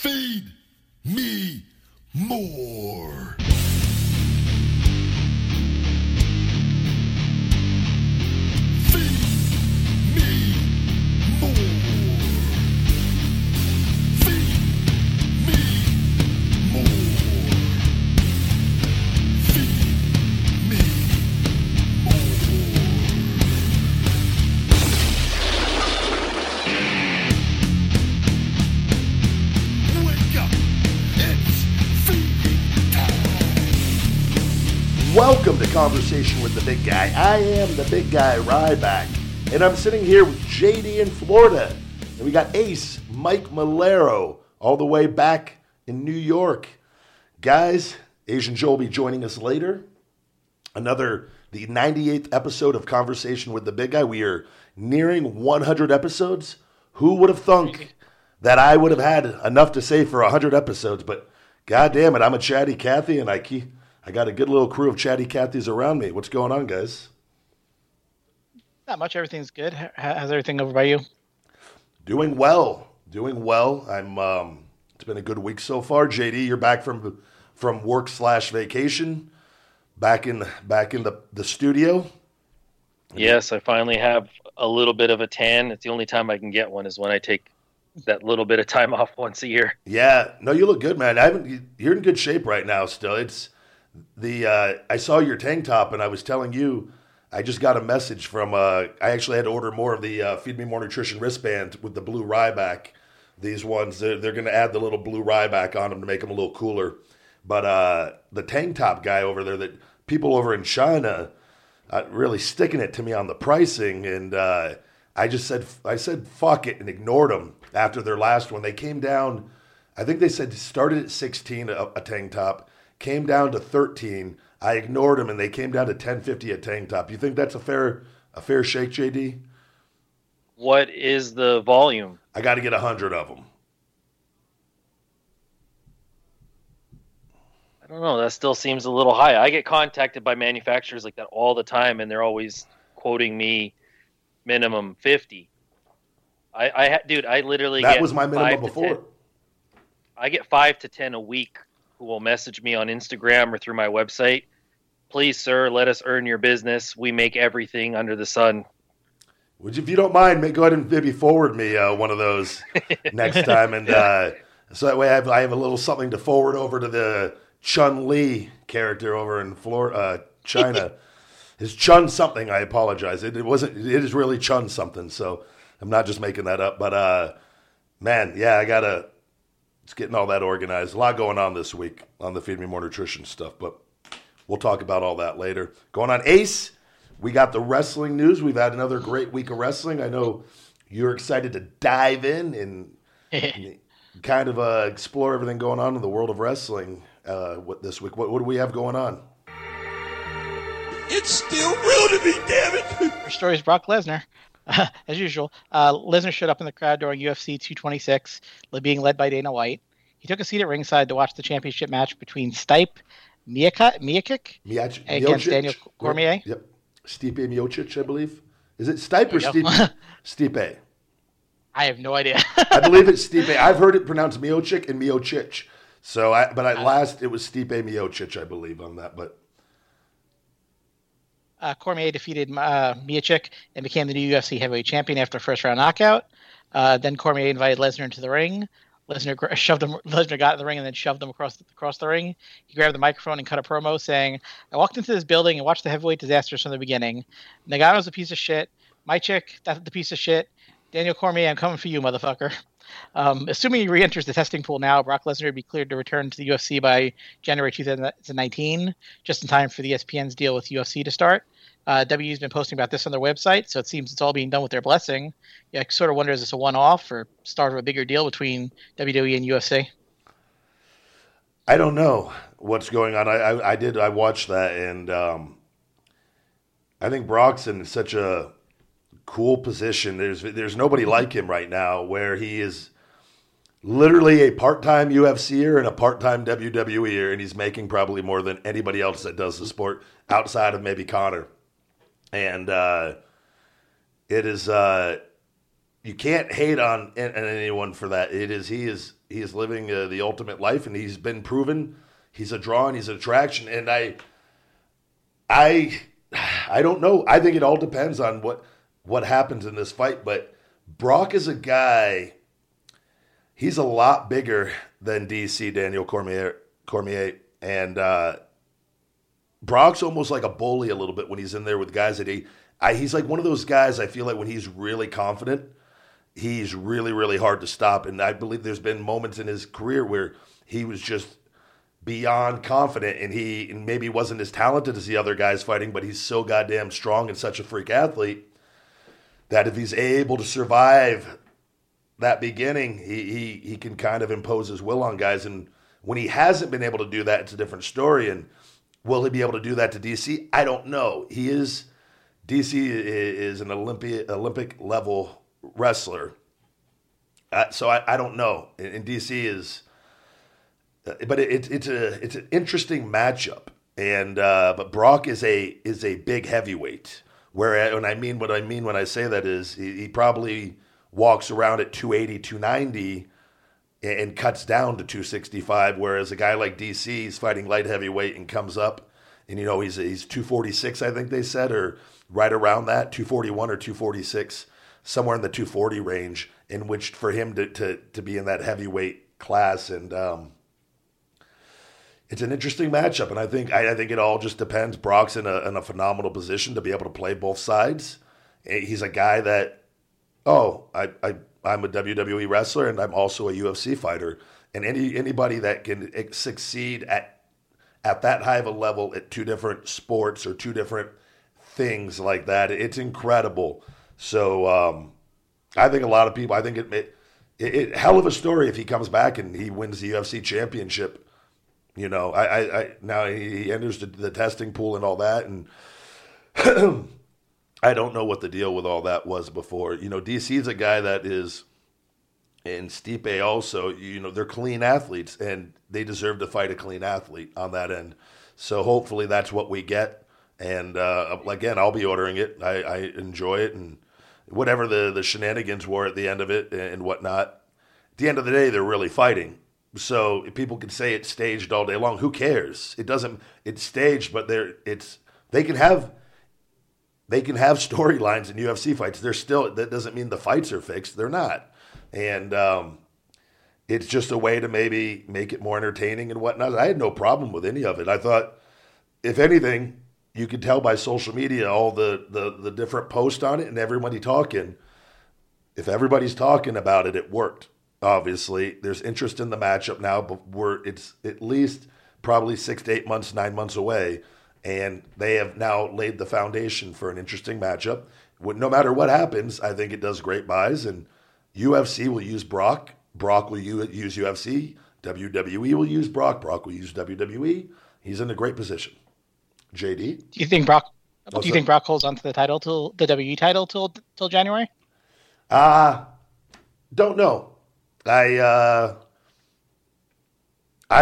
Feed me more. Welcome to Conversation with the Big Guy. I am the Big Guy, Ryback, and I'm sitting here with JD in Florida, and we got Ace Mike Malero all the way back in New York. Guys, Asian Joe will be joining us later. The 98th episode of Conversation with the Big Guy. We are nearing 100 episodes. Who would have thunk that I would have had enough to say for 100 episodes? But goddamn it, I'm a chatty Cathy, and I got a good little crew of chatty Cathy's around me. What's going on, guys? Not much. Everything's good. How's everything over by you? Doing well. It's been a good week so far. JD, you're back from work / vacation. Back in the studio. Yes, I finally have a little bit of a tan. It's the only time I can get one is when I take that little bit of time off once a year. Yeah. No, you look good, man. You're in good shape right now. Still, it's. I saw your tank top, and I was telling you, I just got a message from. I actually had to order more of the Feed Me More Nutrition wristband with the blue Ryback. These ones, they're going to add the little blue Ryback on them to make them a little cooler. But the tank top guy over there, that people over in China, really sticking it to me on the pricing, and I said fuck it and ignored them after their last one. They came down. I think they said started at 16 a tank top. Came down to 13. I ignored them, and they came down to $10.50 a tank top. You think that's a fair shake, JD? What is the volume? I got to get 100 of them. I don't know. That still seems a little high. I get contacted by manufacturers like that all the time, and they're always quoting me minimum 50. I literally that was my minimum before. I get 5 to 10 a week. Who will message me on Instagram or through my website. Please, sir, let us earn your business. We make everything under the sun. Would you, if you don't mind, go ahead and maybe forward me one of those next time, and so that way I have a little something to forward over to the Chun-Li character over in China. It's Chun something. I apologize. It wasn't. It is really Chun something. So I'm not just making that up. But man, yeah, I gotta. It's getting all that organized. A lot going on this week on the Feed Me More Nutrition stuff, but we'll talk about all that later. Going on, Ace, we got the wrestling news. We've had another great week of wrestling. I know you're excited to dive in and kind of explore everything going on in the world of wrestling this week. What do we have going on? It's still real to me, damn it! Our story is Brock Lesnar. As usual, Lesnar showed up in the crowd during UFC 226, being led by Dana White. He took a seat at ringside to watch the championship match between Stipe Miocic against Daniel Cormier. Yep. Stipe Miocic, I believe. Is it Stipe or Stipe? Stipe. I have no idea. I believe it's Stipe. I've heard it pronounced Miocic and Miocic. So, it was Stipe Miocic, I believe, on that, but. Cormier defeated Miocic and became the new UFC heavyweight champion after a first-round knockout. Then Cormier invited Lesnar into the ring. Lesnar got in the ring and then shoved him across the ring. He grabbed the microphone and cut a promo saying, "I walked into this building and watched the heavyweight disasters from the beginning. Nagano's a piece of shit. Miocic, that's the piece of shit. Daniel Cormier, I'm coming for you, motherfucker." Assuming he re-enters the testing pool now, Brock Lesnar would be cleared to return to the UFC by January 2019, just in time for the ESPN's deal with UFC to start. WWE's been posting about this on their website, so it seems it's all being done with their blessing. Yeah, I sort of wonder, is this a one-off or start of a bigger deal between WWE and UFC? I don't know what's going on. I watched that, and I think Brock's in such a cool position. There's nobody like him right now, where he is literally a part-time UFCer and a part-time WWEer, and he's making probably more than anybody else that does the sport outside of maybe Conor. And it is you can't hate on anyone for that. He is he is living the ultimate life, and he's been proven. He's a draw and he's an attraction. And I don't know. I think it all depends on what happens in this fight. But Brock is a guy. He's a lot bigger than DC Daniel Cormier, and Brock's almost like a bully a little bit when he's in there with guys that he's like one of those guys. I feel like when he's really confident, he's really, really hard to stop. And I believe there's been moments in his career where he was just beyond confident, and he maybe wasn't as talented as the other guys fighting, but he's so goddamn strong and such a freak athlete that if he's able to survive that beginning, he can kind of impose his will on guys. And when he hasn't been able to do that, it's a different story. And will he be able to do that to DC? I don't know. DC is an Olympic level wrestler. So I don't know. And DC is, but it's an interesting matchup. And but Brock is a big heavyweight. Where, and I mean when I say that is he probably walks around at 280, 290 and cuts down to 265, whereas a guy like DC is fighting light heavyweight and comes up, and you know he's 246, I think they said, or right around that, 241 or 246, somewhere in the 240 range, in which for him to be in that heavyweight class. And it's an interesting matchup, and I think it all just depends. Brock's in a phenomenal position to be able to play both sides. He's a guy that, I'm a WWE wrestler and I'm also a UFC fighter. And anybody that can succeed at that high of a level at two different sports or two different things like that, it's incredible. So I think a lot of people, I think it hell of a story if he comes back and he wins the UFC championship. You know, I now he enters the testing pool and all that, and I don't know what the deal with all that was before. You know, DC's a guy that is, and Stipe also, you know, they're clean athletes, and they deserve to fight a clean athlete on that end. So hopefully that's what we get. And again, I'll be ordering it. I enjoy it, and whatever the shenanigans were at the end of it and whatnot. At the end of the day, they're really fighting. So people can say it's staged all day long. Who cares? It doesn't. It's staged, but they can have storylines in UFC fights. They're still. That doesn't mean the fights are fixed. They're not, and it's just a way to maybe make it more entertaining and whatnot. I had no problem with any of it. I thought, if anything, you could tell by social media all the different posts on it and everybody talking. If everybody's talking about it, it worked. Obviously, there's interest in the matchup now, but it's at least probably 6 to 8 months, 9 months away, and they have now laid the foundation for an interesting matchup. No matter what happens, I think it does great buys, and UFC will use Brock. Brock will use UFC. WWE will use Brock. Brock will use WWE. He's in a great position. JD? Do you think Brock holds on to the title till the WWE title till January? Don't know. I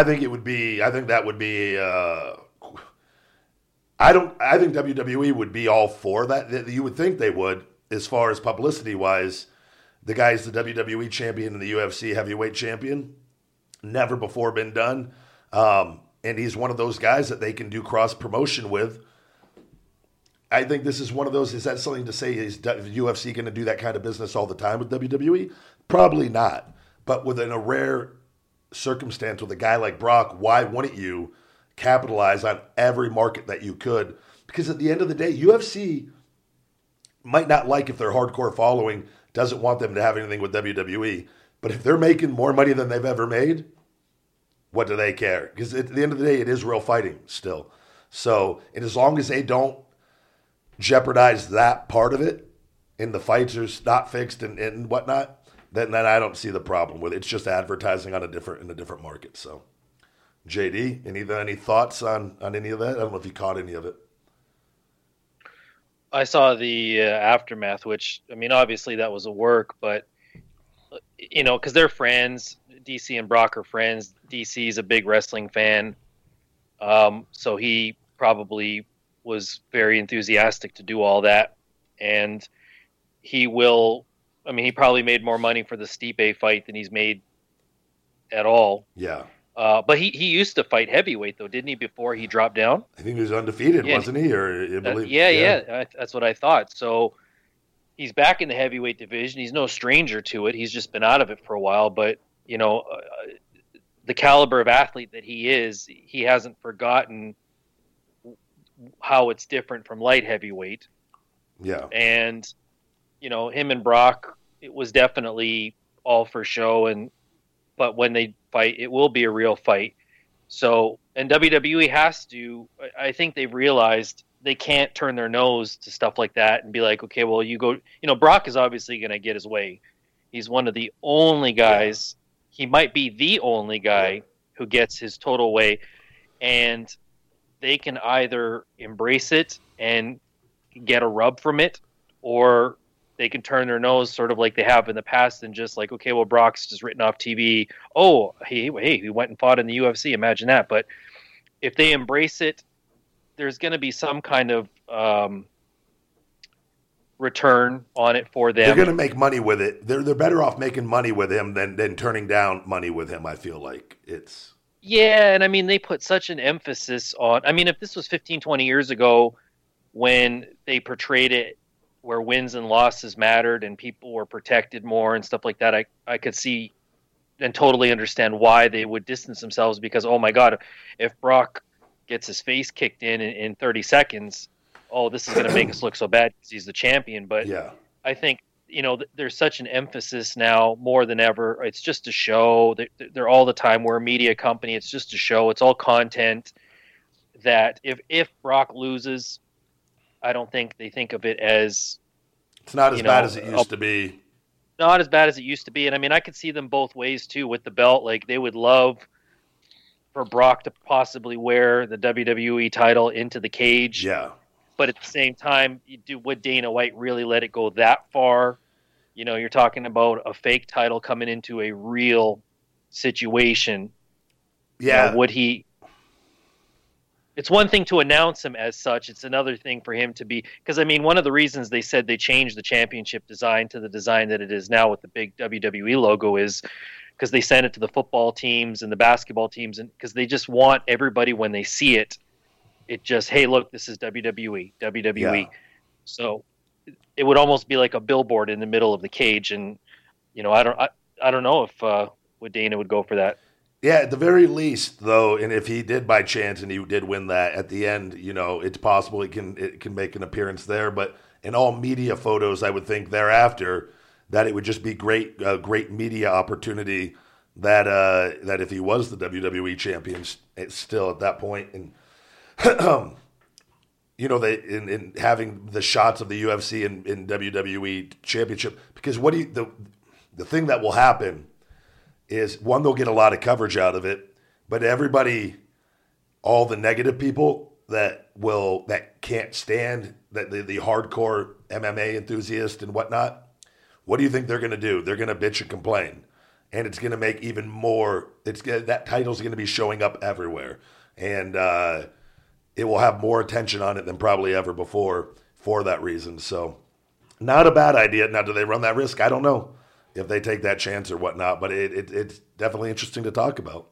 think WWE would be all for that. You would think they would, as far as publicity wise. The guy's the WWE champion and the UFC heavyweight champion, never before been done. And he's one of those guys that they can do cross promotion with. I think this is one of those, is that something to say, is UFC going to do that kind of business all the time with WWE? Probably not. But within a rare circumstance with a guy like Brock, why wouldn't you capitalize on every market that you could? Because at the end of the day, UFC might not like if their hardcore following doesn't want them to have anything with WWE. But if they're making more money than they've ever made, what do they care? Because at the end of the day, it is real fighting still. So, and as long as they don't jeopardize that part of it, and the fights are not fixed and whatnot, then I don't see the problem with it. It's just advertising in a different market. So, JD, any thoughts on any of that? I don't know if you caught any of it. I saw the aftermath, which, I mean, obviously that was a work, but, you know, because they're friends. DC and Brock are friends. DC's a big wrestling fan. So he probably was very enthusiastic to do all that. And he probably made more money for the Stipe fight than he's made at all. Yeah. But he used to fight heavyweight, though, didn't he, before he dropped down? I think he was undefeated, wasn't he? That's what I thought. So he's back in the heavyweight division. He's no stranger to it. He's just been out of it for a while. But, you know, the caliber of athlete that he is, he hasn't forgotten how it's different from light heavyweight. Yeah. And, you know, him and Brock, it was definitely all for show, but when they fight, it will be a real fight. So, and WWE has to, I think they've realized they can't turn their nose to stuff like that and be like, okay, well, you go, you know, Brock is obviously going to get his way. He's one of the only guys, he might be the only guy who gets his total way, and they can either embrace it and get a rub from it, or they can turn their nose sort of like they have in the past and just like, okay, well, Brock's just written off TV. Oh, hey, he went and fought in the UFC. Imagine that. But if they embrace it, there's going to be some kind of return on it for them. They're going to make money with it. They're better off making money with him than turning down money with him. I feel like it's... Yeah, and I mean, they put such an emphasis on... I mean, if this was 15, 20 years ago when they portrayed it where wins and losses mattered and people were protected more and stuff like that, I could see and totally understand why they would distance themselves, because, oh my God, if Brock gets his face kicked in 30 seconds, oh, this is going to make us look so bad because he's the champion. But yeah. I think, you know, there's such an emphasis now more than ever. It's just a show. They're all the time. We're a media company. It's just a show. It's all content, that if Brock loses, I don't think they think of it as... It's not as bad as it used to be. Not as bad as it used to be. And I mean, I could see them both ways too with the belt. Like, they would love for Brock to possibly wear the WWE title into the cage. Yeah. But at the same time, would Dana White really let it go that far? You know, you're talking about a fake title coming into a real situation. Yeah. You know, would he... It's one thing to announce him as such. It's another thing for him to be... Because, I mean, one of the reasons they said they changed the championship design to the design that it is now with the big WWE logo is because they sent it to the football teams and the basketball teams, and because they just want everybody, when they see it, it just, hey, look, this is WWE. Yeah. So it would almost be like a billboard in the middle of the cage. And, you know, I don't know if Dana would go for that. Yeah, at the very least, though, and if he did by chance and he did win that at the end, you know, it's possible it can make an appearance there. But in all media photos, I would think thereafter that it would just be great media opportunity that if he was the WWE champion, it's still at that point, and you know, they in having the shots of the UFC and WWE championship, because the thing that will happen is, one, they'll get a lot of coverage out of it, but all the negative people that can't stand that, the hardcore MMA enthusiast and whatnot, what do you think they're going to do? They're going to bitch and complain, and it's going to make even more. That title's going to be showing up everywhere, and it will have more attention on it than probably ever before for that reason. So, not a bad idea. Now, do they run that risk? I don't know if they take that chance or whatnot, but it's definitely interesting to talk about.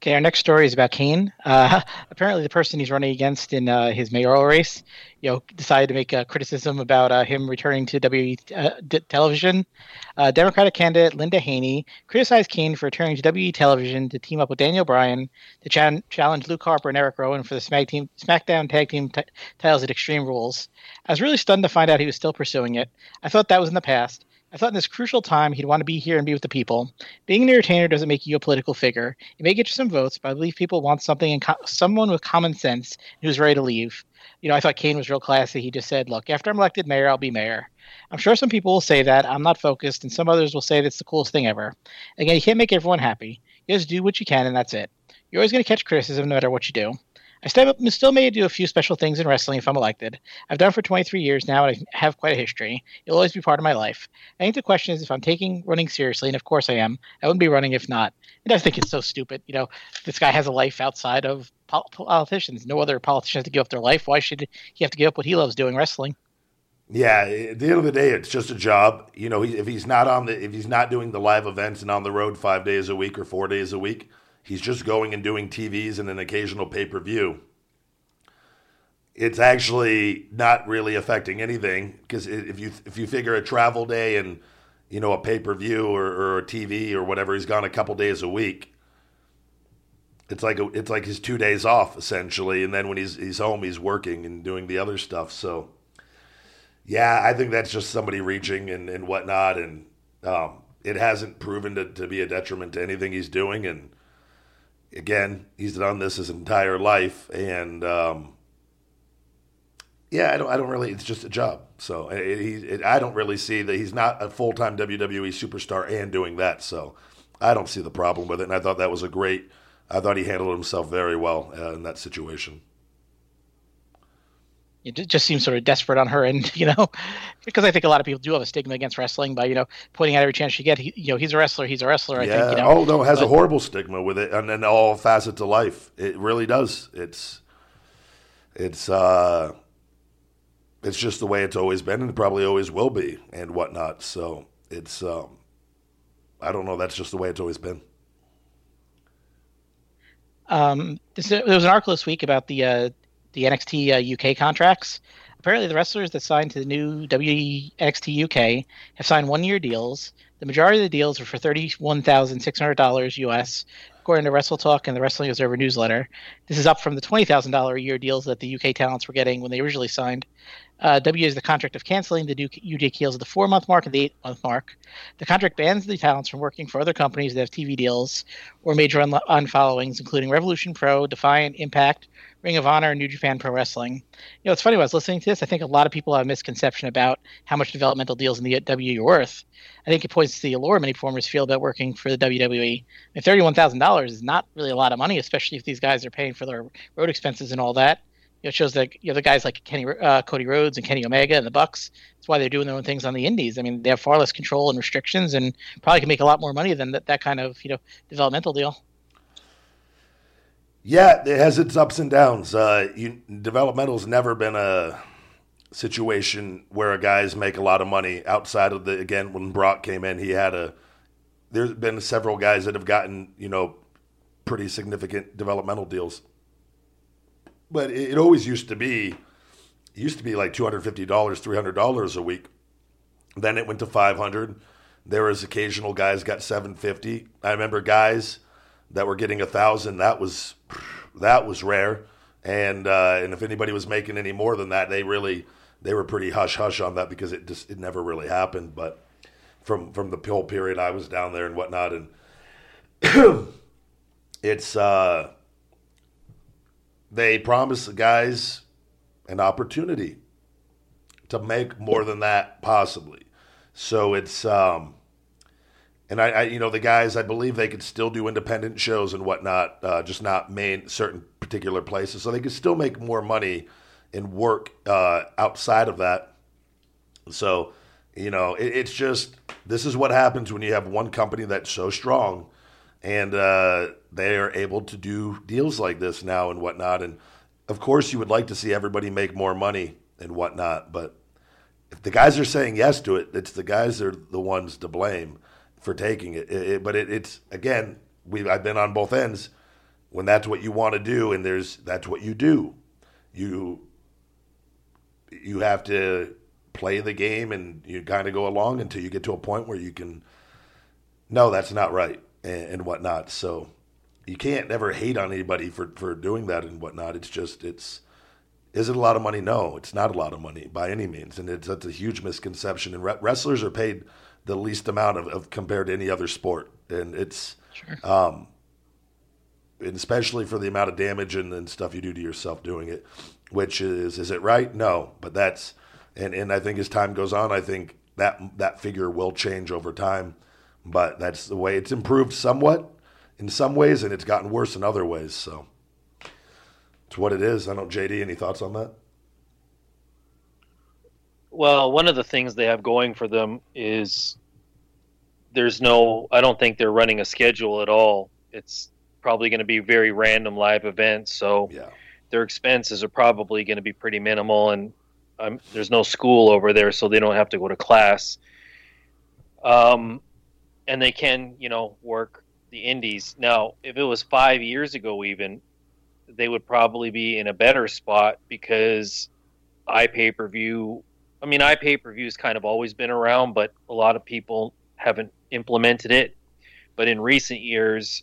Okay, our next story is about Kane. Apparently, the person he's running against in his mayoral race, you know, decided to make a criticism about him returning to WWE television. Democratic candidate Linda Haney criticized Kane for returning to WWE television to team up with Daniel Bryan to challenge Luke Harper and Eric Rowan for the SmackDown Tag Team titles at Extreme Rules. I was really stunned to find out he was still pursuing it. I thought that was in the past. I thought in this crucial time he'd want to be here and be with the people. Being an entertainer doesn't make you a political figure. It may get you some votes, but I believe people want something and someone with common sense who's ready to leave. You know, I thought Kane was real classy. He just said, look, after I'm elected mayor, I'll be mayor. I'm sure some people will say that. I'm not focused, and some others will say that's the coolest thing ever. Again, you can't make everyone happy. You just do what you can, and that's it. You're always going to catch criticism no matter what you do. I still may do a few special things in wrestling if I'm elected. I've done it for 23 years now, and I have quite a history. It'll always be part of my life. I think the question is if I'm taking running seriously, and of course I am. I wouldn't be running if not. And I think it's so stupid. You know, this guy has a life outside of politicians. No other politician has to give up their life. Why should he have to give up what he loves doing, wrestling? Yeah, at the end of the day, it's just a job. You know, if he's not on the, if he's not doing the live events and on the road 5 days a week or 4 days a week, he's just going and doing TVs and an occasional pay-per-view. It's actually not really affecting anything, because if you figure a travel day and, you know, a pay-per-view or a TV or whatever, he's gone a couple days a week. It's like his 2 days off, essentially, and then when he's home, he's working and doing the other stuff. So, yeah, I think that's just somebody reaching and whatnot, and it hasn't proven to be a detriment to anything he's doing. And, again, he's done this his entire life, and yeah, I don't really. It's just a job, so I don't really see that he's not a full-time WWE superstar and doing that. So I don't see the problem with it, and I thought that was I thought he handled himself very well in that situation. It just seems sort of desperate on her end, you know, because I think a lot of people do have a stigma against wrestling by, you know, pointing out every chance you get, he's a wrestler. Yeah. I think, you know, it has a horrible stigma with it, and in all facets of life, it really does. It's just the way it's always been and probably always will be and whatnot. So it's, I don't know. That's just the way it's always been. There was an article this week about the NXT UK contracts. Apparently the wrestlers that signed to the new WWE NXT UK have signed 1 year deals. The majority of the deals are for $31,600 US, according to WrestleTalk and the Wrestling Observer newsletter. This is up from the $20,000 a year deals that the UK talents were getting when they originally signed. W is the contract of canceling the UK deals at the 4-month mark and the 8-month mark. The contract bans the talents from working for other companies that have TV deals or major unfollowings, including Revolution Pro, Defiant, Impact, Ring of Honor, and New Japan Pro Wrestling. You know, it's funny, when I was listening to this, I think a lot of people have a misconception about how much developmental deals in the WWE are worth. I think it points to the allure many performers feel about working for the WWE. And $31,000 is not really a lot of money, especially if these guys are paying for their road expenses and all that. You know, it shows that, you know, the guys like Cody Rhodes and Kenny Omega and the Bucks, that's why they're doing their own things on the indies. I mean, they have far less control and restrictions and probably can make a lot more money than that kind of, you know, developmental deal. Yeah, it has its ups and downs. Developmental's never been a situation where guys make a lot of money outside of again, when Brock came in, there's been several guys that have gotten, you know, pretty significant developmental deals. But it always used to be like $250, $300 a week. Then it went to $500. There was occasional guys got $750. I remember guys that were getting $1,000, that was rare, and if anybody was making any more than that, they were pretty hush on that, because it never really happened. But from the whole period I was down there and whatnot, and it's they promised the guys an opportunity to make more than that possibly, so it's And I, you know, the guys, I believe they could still do independent shows and whatnot, just not main certain particular places. So they could still make more money and work outside of that. So, you know, it's just, this is what happens when you have one company that's so strong, and they are able to do deals like this now and whatnot. And of course, you would like to see everybody make more money and whatnot. But if the guys are saying yes to it, it's the guys that are the ones to blame for taking it. It's again, I've been on both ends. When that's what you want to do, and that's what you do. You have to play the game, and you kind of go along until you get to a point where you can, no, that's not right, and whatnot. So you can't ever hate on anybody for doing that and whatnot. It's just, is it a lot of money? No, it's not a lot of money by any means, and that's a huge misconception. And wrestlers are paid the least amount of compared to any other sport. And it's, sure. And especially for the amount of damage and stuff you do to yourself doing it, which is it right? No, but that's, and I think as time goes on, I think that figure will change over time, but that's the way it's improved somewhat in some ways, and it's gotten worse in other ways. So it's what it is. I don't, JD, any thoughts on that? Well, one of the things they have going for them is I don't think they're running a schedule at all. It's probably going to be very random live events, so yeah. Their expenses are probably going to be pretty minimal, and there's no school over there, so they don't have to go to class. And they can, you know, work the indies. Now, if it was 5 years ago even, they would probably be in a better spot because iPay-per-view, I mean, iPay-per-view's kind of always been around, but a lot of people haven't implemented it. But in recent years,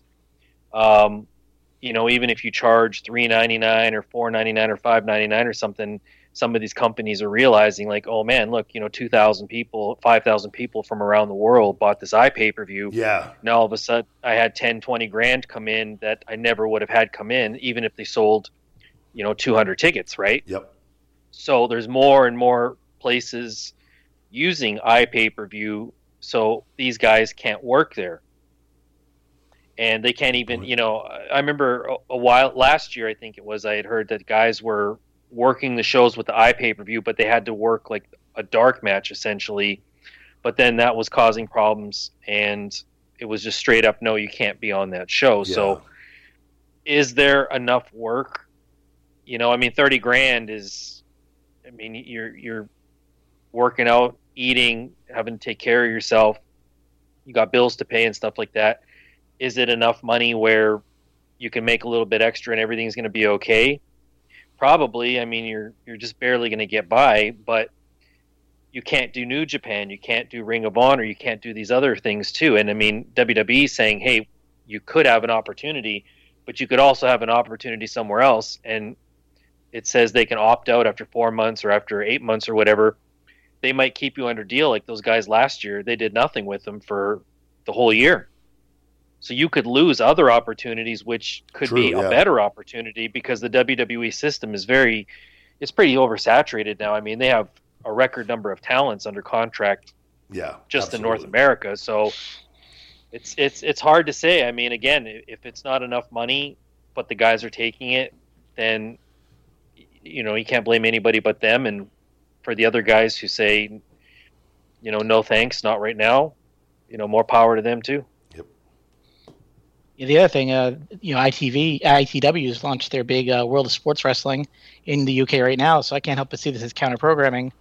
you know, even if you charge $3.99 or $4.99 or $5.99 or something, some of these companies are realizing, like, oh man, look, you know, 2,000 people, 5,000 people from around the world bought this iPay-per-view. Yeah. Now all of a sudden I had 10, 20 grand come in that I never would have had come in, even if they sold, you know, 200 tickets, right? Yep. So there's more and more places using iPay-per-view, so these guys can't work there. And they can't even, you know, I remember a while, last year I think it was, I had heard that guys were working the shows with the iPay-per-view, but they had to work like a dark match essentially. But then that was causing problems, and it was just straight up, no, you can't be on that show. Yeah. So is there enough work? You know, I mean, 30 grand is, I mean, you're working out, eating, having to take care of yourself. You got bills to pay and stuff like that. Is it enough money where you can make a little bit extra and everything's going to be okay? Probably. I mean, you're just barely going to get by, but you can't do New Japan, you can't do Ring of Honor, you can't do these other things too. And I mean, WWE saying, hey, you could have an opportunity, but you could also have an opportunity somewhere else. And it says they can opt out after 4 months or after 8 months or whatever. They might keep you under deal. Like those guys last year, they did nothing with them for the whole year. So you could lose other opportunities, which could be a better opportunity, because the WWE system is very, it's pretty oversaturated now. I mean, they have a record number of talents under contract, just in North America. So it's hard to say. I mean, again, if it's not enough money, but the guys are taking it, then you know you can't blame anybody but them. And for the other guys who say, you know, no thanks, not right now, you know, more power to them too. The other thing, you know, ITW has launched their big World of Sports Wrestling in the UK right now, so I can't help but see this as counter-programming.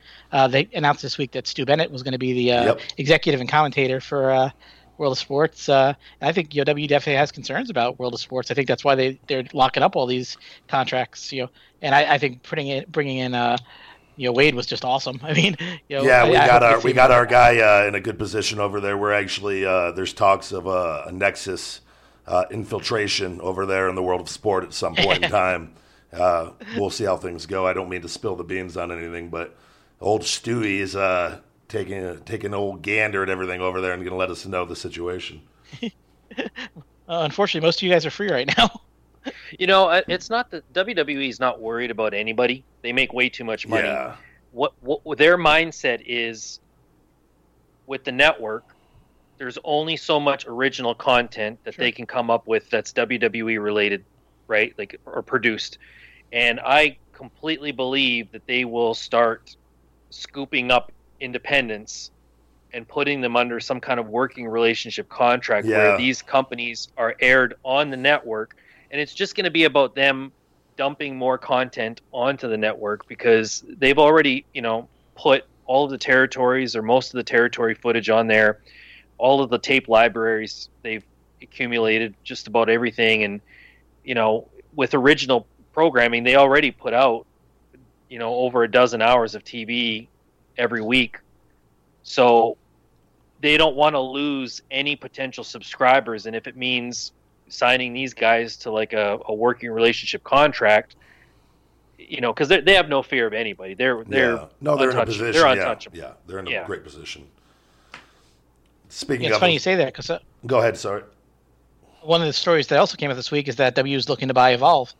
They announced this week that Stu Bennett was going to be the executive and commentator for World of Sports. And I think, you know, WWE definitely has concerns about World of Sports. I think that's why they're locking up all these contracts, you know. And I think bringing in you know, Wade was just awesome. I mean, you know, we got our guy in a good position over there. We're actually there's talks of a Nexus infiltration over there in the world of sport at some point in time. We'll see how things go. I don't mean to spill the beans on anything, but old Stewie is taking an old gander at everything over there and going to let us know the situation. Unfortunately, most of you guys are free right now. You know, it's not that WWE is not worried about anybody. They make way too much money. Yeah. What their mindset is with the network, there's only so much original content that they can come up with that's WWE related, right? Like, or produced. And I completely believe that they will start scooping up independents and putting them under some kind of working relationship contract where these companies are aired on the network. And it's just going to be about them dumping more content onto the network, because they've already, you know, put all of the territories or most of the territory footage on there. All of the tape libraries, they've accumulated just about everything. And, you know, with original programming, they already put out, you know, over a dozen hours of TV every week. So they don't want to lose any potential subscribers. And if it means signing these guys to like a working relationship contract, you know, because they have no fear of anybody. They're in a position. They're untouchable. Yeah, they're in a great position. Speaking of, it's funny you say that, because go ahead. Sorry. One of the stories that also came out this week is that W is looking to buy Evolve.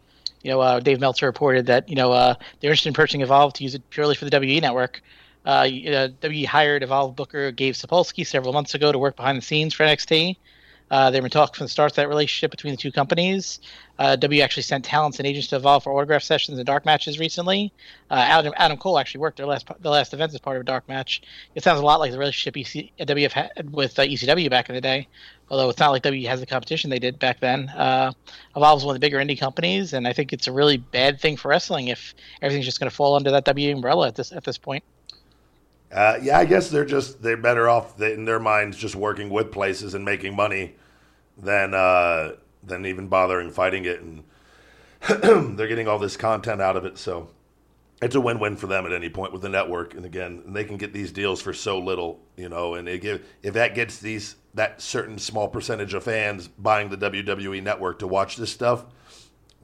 You know, Dave Meltzer reported that, you know, they're interested in purchasing Evolve to use it purely for the WWE network. WWE hired Evolve booker Gabe Sapolsky several months ago to work behind the scenes for NXT. They were in talks from the start of that relationship between the two companies. W actually sent talents and agents to Evolve for autograph sessions and dark matches recently. Adam Cole actually worked the last event as part of a dark match. It sounds a lot like the relationship WF had with ECW back in the day, although it's not like W has the competition they did back then. Evolve's one of the bigger indie companies, and I think it's a really bad thing for wrestling if everything's just going to fall under that W umbrella at this point. Yeah, I guess they're better off in their minds just working with places and making money than even bothering fighting it. And they're getting all this content out of it, so it's a win-win for them at any point with the network. And again, they can get these deals for so little, you know. And if that gets that certain small percentage of fans buying the WWE network to watch this stuff,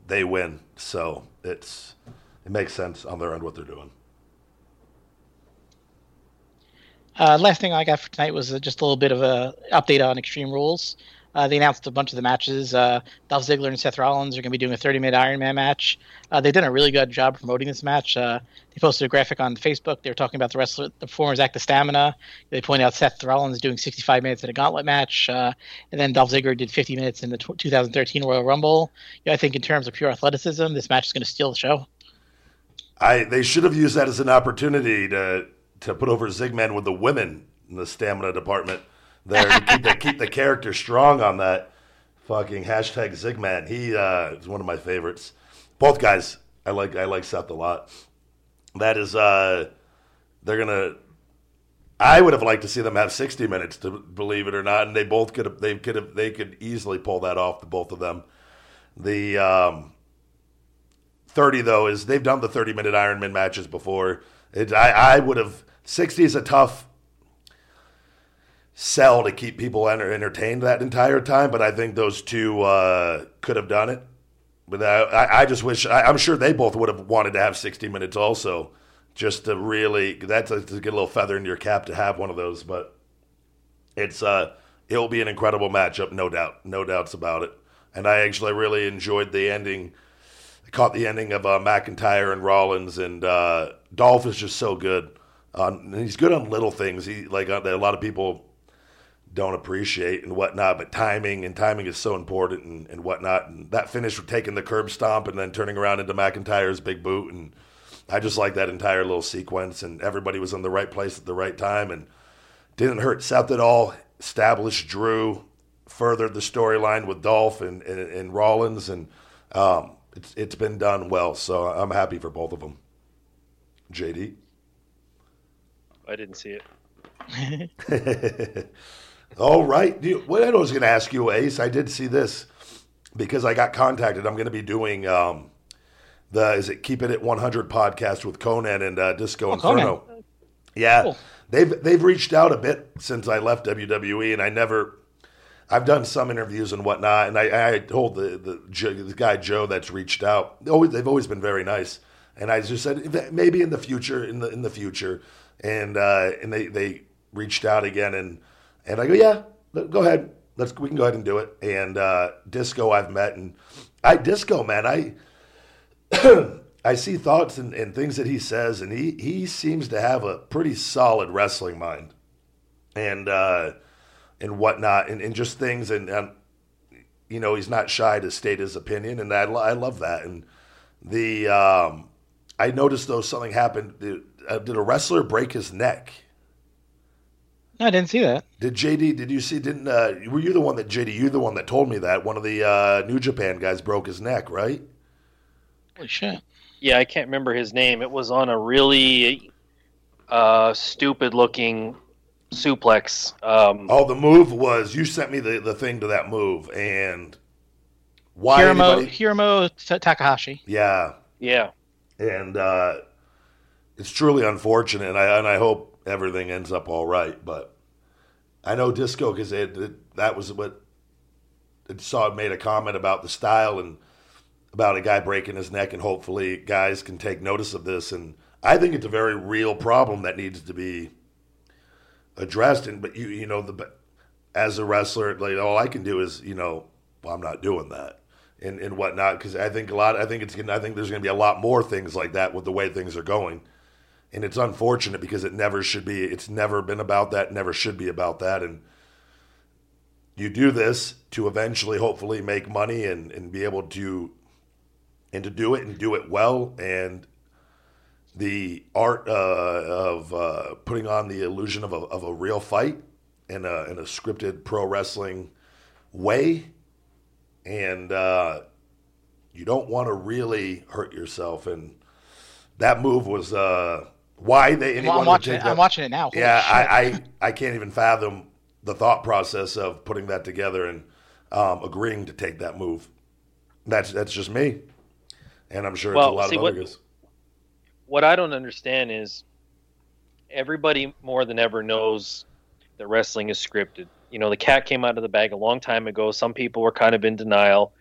they win. So it makes sense on their end what they're doing. Last thing I got for tonight was just a little bit of an update on Extreme Rules. They announced a bunch of the matches. Dolph Ziggler and Seth Rollins are going to be doing a 30-minute Iron Man match. They've done a really good job promoting this match. They posted a graphic on Facebook. They were talking about the performer's act of stamina. They pointed out Seth Rollins doing 65 minutes in a gauntlet match, and then Dolph Ziggler did 50 minutes in the 2013 Royal Rumble. Yeah, I think in terms of pure athleticism, this match is going to steal the show. They should have used that as an opportunity to put over Zigman with the women in the stamina department there to keep the character strong on that fucking hashtag Zigman. He is one of my favorites. Both guys, I like Seth a lot. That is, I would have liked to see them have 60 minutes, to believe it or not, and they both could easily pull that off, the both of them. The 30 though is they've done the 30-minute Ironman matches before. 60 is a tough sell to keep people entertained that entire time, but I think those two could have done it. But I just wish, I'm sure they both would have wanted to have 60 minutes also, just to really, that's a good little feather in your cap to have one of those. But it'll be an incredible matchup, no doubt. No doubts about it. And I actually really enjoyed the ending. I caught the ending of McIntyre and Rollins, and Dolph is just so good. And he's good on little things. That a lot of people don't appreciate and whatnot, but timing is so important and whatnot. And that finish with taking the curb stomp and then turning around into McIntyre's big boot. And I just like that entire little sequence, and everybody was in the right place at the right time and didn't hurt Seth at all. Established Drew, furthered the storyline with Dolph and Rollins, and it's been done well. So I'm happy for both of them. JD? I didn't see it. All right. What I was going to ask you, Ace, I did see this because I got contacted. I'm going to be doing Keep It at 100 podcast with Conan and Disco Inferno. Conan. Yeah. Cool. They've reached out a bit since I left WWE, and I've done some interviews and whatnot, and I told the guy Joe that's reached out. They've always been very nice. And I just said maybe in the future, and they reached out again, and I go, yeah, go ahead, we can go ahead and do it. And Disco I've met, and Disco, man, I see thoughts and things that he says, and he seems to have a pretty solid wrestling mind, and whatnot, and just things, and you know, he's not shy to state his opinion, and I love that, and the I noticed, though, something happened. Did a wrestler break his neck? No, I didn't see that. Did JD? Did you see? Didn't were you the one that JD? You the one that told me that one of the New Japan guys broke his neck, right? Holy shit! Yeah, I can't remember his name. It was on a really stupid-looking suplex. The move was, you sent me the thing to that move, and why? Hiromu Takahashi. Yeah. Yeah. And it's truly unfortunate, and I hope everything ends up all right. But I know Disco, because that was what it saw. It made a comment about the style and about a guy breaking his neck, and hopefully guys can take notice of this. And I think it's a very real problem that needs to be addressed. And but you know, as a wrestler, like, all I can do is, you know, well, I'm not doing that. And whatnot, because I think there's going to be a lot more things like that with the way things are going, and it's unfortunate because it's never been about that, never should be about that, and You do this to eventually, hopefully, make money and be able to, and to do it and do it well. And the art of putting on the illusion of a real fight in a scripted pro wrestling way. And you don't want to really hurt yourself. And that move was why they. Anyone I'm watching it now. Holy shit. I can't even fathom the thought process of putting that together and agreeing to take that move. That's just me. And I'm sure it's a lot of other guys. What I don't understand is everybody more than ever knows that wrestling is scripted. You know, the cat came out of the bag a long time ago. Some people were kind of in denial.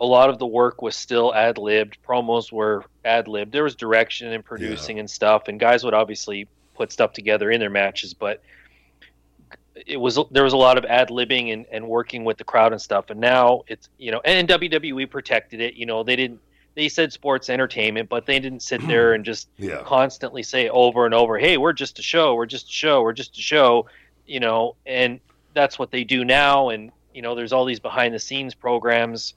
A lot of the work was still ad-libbed. Promos were ad-libbed. There was direction and producing and stuff, and guys would obviously put stuff together in their matches, but there was a lot of ad-libbing and working with the crowd and stuff. And now it's, you know, and WWE protected it. You know, they said sports entertainment, but they didn't sit there and just constantly say over and over, hey, we're just a show. We're just a show. We're just a show, you know, and that's what they do now. And, you know, there's all these behind the scenes programs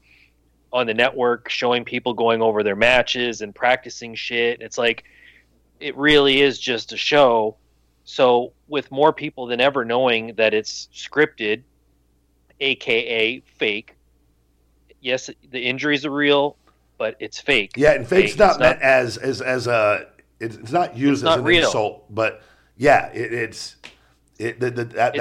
on the network showing people going over their matches and practicing shit. It's like, it really is just a show. So with more people than ever knowing that it's scripted, aka fake, yes, the injuries are real, but it's fake. Yeah, and fake's not meant as a, it's not used as an insult, but yeah, the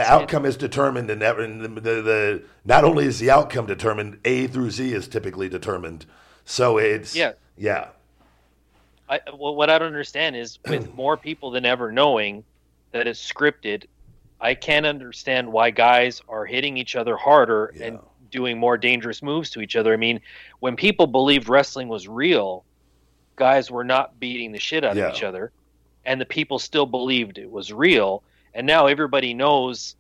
outcome is determined, and the not only is the outcome determined, A through Z is typically determined. So it's what I don't understand is with more people than ever knowing that is scripted, I can't understand why guys are hitting each other harder and doing more dangerous moves to each other. I mean, when people believed wrestling was real, guys were not beating the shit out of each other, and the people still believed it was real. And now everybody knows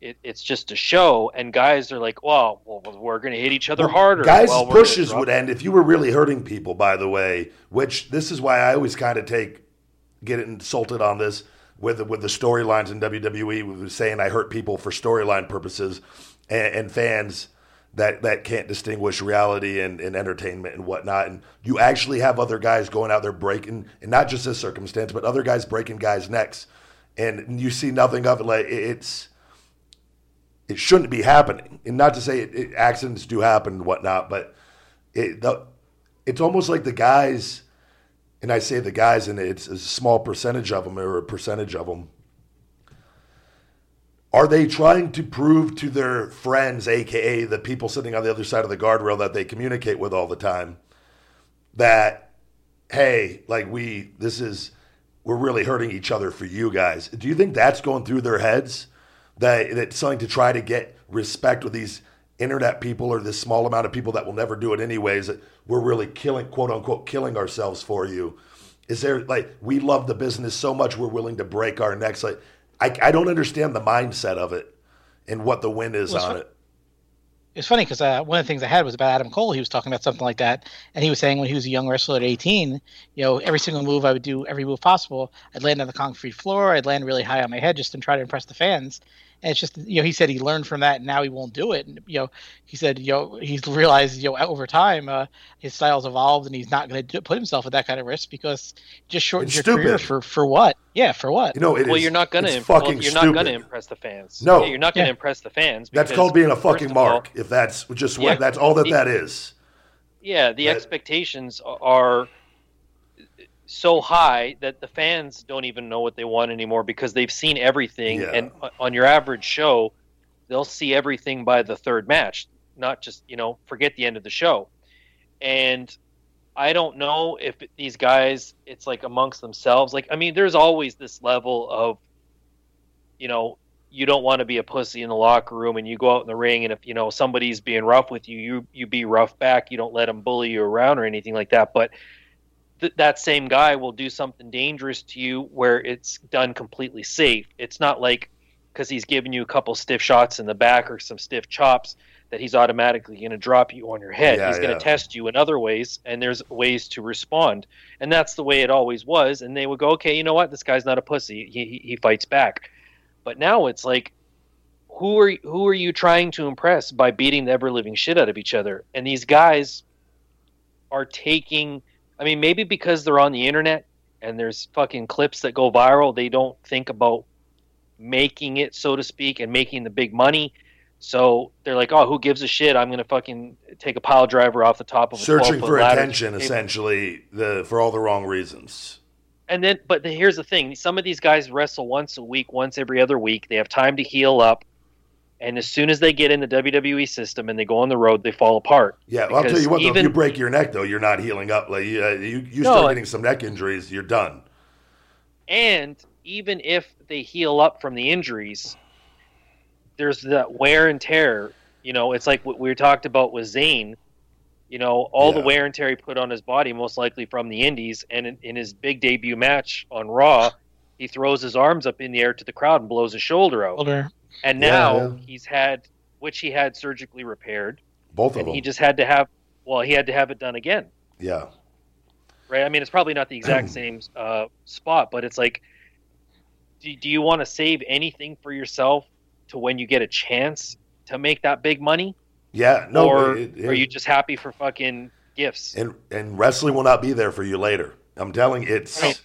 it's just a show, and guys are like, well, we're going to hit each other harder. Guys' pushes would end if you were really hurting people, by the way, which this is why I always kind of get insulted on this. With the storylines in WWE, we were saying I hurt people for storyline purposes, and fans that can't distinguish reality and entertainment and whatnot. And you actually have other guys going out there breaking, and not just this circumstance, but other guys breaking guys' necks, and you see nothing of it. Like it shouldn't be happening. And not to say accidents do happen and whatnot, but it's almost like the guys. And I say the guys, and it's a small percentage of them, or a percentage of them. Are they trying to prove to their friends, a.k.a. the people sitting on the other side of the guardrail that they communicate with all the time, that, hey, like we're really hurting each other for you guys? Do you think that's going through their heads? That it's something to try to get respect with these internet people, or this small amount of people that will never do it anyways, that we're really killing, quote unquote, killing ourselves for you? Is there, like, we love the business so much we're willing to break our necks? Like, I don't understand the mindset of it and what the win is on it. It's funny because one of the things I had was about Adam Cole. He was talking about something like that, and he was saying when he was a young wrestler at 18, you know, every single move I would do, every move possible, I'd land on the concrete floor, I'd land really high on my head just to try to impress the fans. And it's just, you know, he said he learned from that, and now he won't do it. And, you know, he said, you know, he's realized, you know, over time his style's evolved, and he's not going to put himself at that kind of risk because it just shortens your career for what? Yeah, for what? You know, you're not going to impress the fans. No, you're not going to impress the fans. That's called being a fucking mark. If that's just what that's all that is. Yeah, the expectations are so high that the fans don't even know what they want anymore because they've seen everything. Yeah. And on your average show, they'll see everything by the third match, not just, you know, forget the end of the show. And I don't know if these guys, it's like amongst themselves. Like, I mean, there's always this level of, you know, you don't want to be a pussy in the locker room, and you go out in the ring, and if, you know, somebody's being rough with you, you be rough back. You don't let them bully you around or anything like that. But that same guy will do something dangerous to you where it's done completely safe. It's not like because he's giving you a couple stiff shots in the back or some stiff chops that he's automatically going to drop you on your head. Yeah, he's going to test you in other ways, and there's ways to respond. And that's the way it always was. And they would go, okay, you know what? This guy's not a pussy. He fights back. But now it's like, who are you trying to impress by beating the ever living shit out of each other? And these guys are taking, I mean, maybe because they're on the internet and there's fucking clips that go viral, they don't think about making it, so to speak, and making the big money. So they're like, oh, who gives a shit? I'm going to fucking take a pile driver off the top of a 12-foot ladder. Searching for attention, essentially, for all the wrong reasons. And then, but here's the thing. Some of these guys wrestle once a week, once every other week. They have time to heal up. And as soon as they get in the WWE system and they go on the road, they fall apart. Yeah, well, I'll tell you what, even, though, if you break your neck, though, you're not healing up. Like, you start getting some neck injuries, you're done. And even if they heal up from the injuries, there's that wear and tear. You know, it's like what we talked about with Zayn. You know, all the wear and tear he put on his body, most likely from the indies. And in his big debut match on Raw, he throws his arms up in the air to the crowd and blows his shoulder out. And now he had surgically repaired. Both of them. He just had to have, it done again. Yeah. Right? I mean, it's probably not the exact same spot, but it's like, do you want to save anything for yourself to when you get a chance to make that big money? Yeah. No. Or are you just happy for fucking gifts? And wrestling will not be there for you later. I'm telling you, that's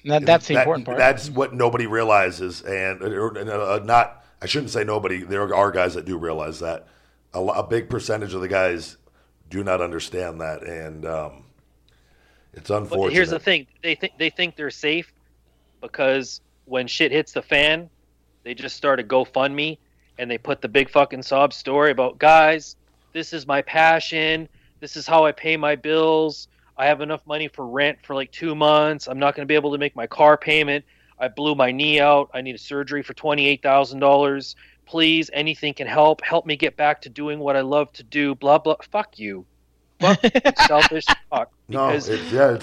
the important part. That's what nobody realizes. I shouldn't say nobody. There are guys that do realize that. A big percentage of the guys do not understand that, and it's unfortunate. But here's the thing: they think they're safe because when shit hits the fan, they just start a GoFundMe and they put the big fucking sob story about, guys, this is my passion. This is how I pay my bills. I have enough money for rent for like 2 months. I'm not going to be able to make my car payment. I blew my knee out. I need a surgery for $28,000. Please, anything can help. Help me get back to doing what I love to do. Blah, blah. Fuck you. Fuck you, selfish fuck. Because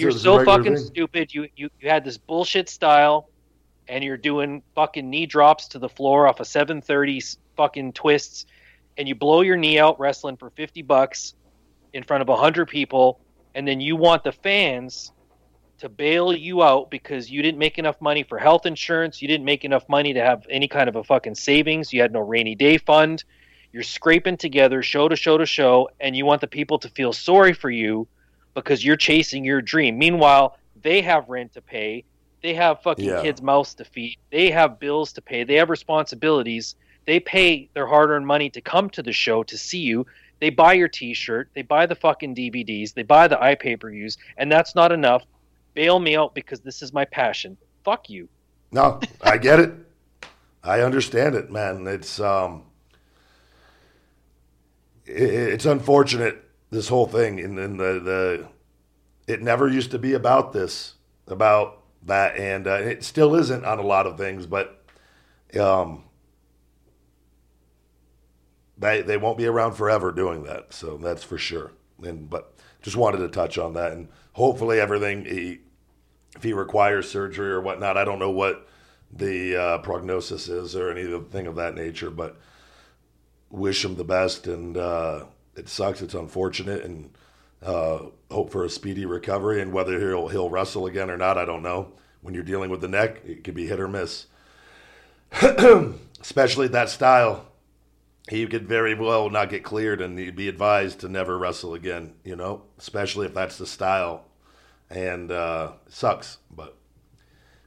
you're so fucking stupid. You had this bullshit style, and you're doing fucking knee drops to the floor off of 730 fucking twists, and you blow your knee out wrestling for $50 in front of 100 people, and then you want the fans to bail you out because you didn't make enough money for health insurance. You didn't make enough money to have any kind of a fucking savings. You had no rainy day fund. You're scraping together show to show to show, and you want the people to feel sorry for you because you're chasing your dream. Meanwhile, they have rent to pay. They have fucking kids' mouths to feed. They have bills to pay. They have responsibilities. They pay their hard-earned money to come to the show to see you. They buy your T-shirt. They buy the fucking DVDs. They buy the iPay-per-views, and that's not enough. Bail me out because this is my passion. Fuck you. No, I get it. I understand it, man. It's it's unfortunate, this whole thing, and the it never used to be about this, about that, and it still isn't on a lot of things. But they won't be around forever doing that, so that's for sure. But just wanted to touch on that, and hopefully everything, if he requires surgery or whatnot, I don't know what the prognosis is or anything of that nature, but wish him the best, and it sucks, it's unfortunate, and hope for a speedy recovery, and whether he'll wrestle again or not, I don't know. When you're dealing with the neck, it could be hit or miss. Especially that style. He could very well not get cleared, and he'd be advised to never wrestle again, you know, especially if that's the style. And it sucks. But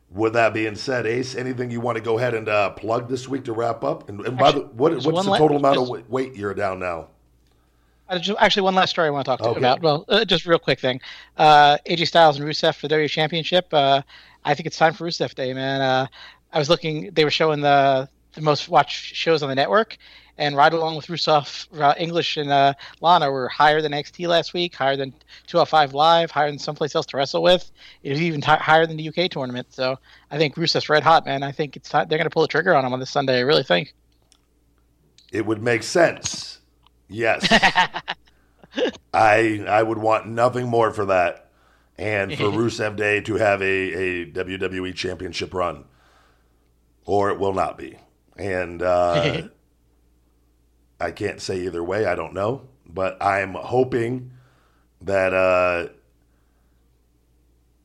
with that being said, Ace, anything you want to go ahead and plug this week to wrap up? And actually, by the what's the total amount of weight you're down now? Actually, one last story I want to talk to you about. Well, just real quick thing. AJ Styles and Rusev for the WWE Championship. I think it's time for Rusev Day, man. I was looking. They were showing the most watched shows on the network. And right along with Rusev, English, and Lana were higher than NXT last week, higher than 205 Live, higher than someplace else to wrestle with. It was even higher than the UK tournament. So I think Rusev's red hot, man. I think it's they're going to pull the trigger on him on this Sunday, I really think. It would make sense. Yes. I would want nothing more for that, and for Rusev Day to have a WWE Championship run. Or it will not be. And... I can't say either way. I don't know. But I'm hoping that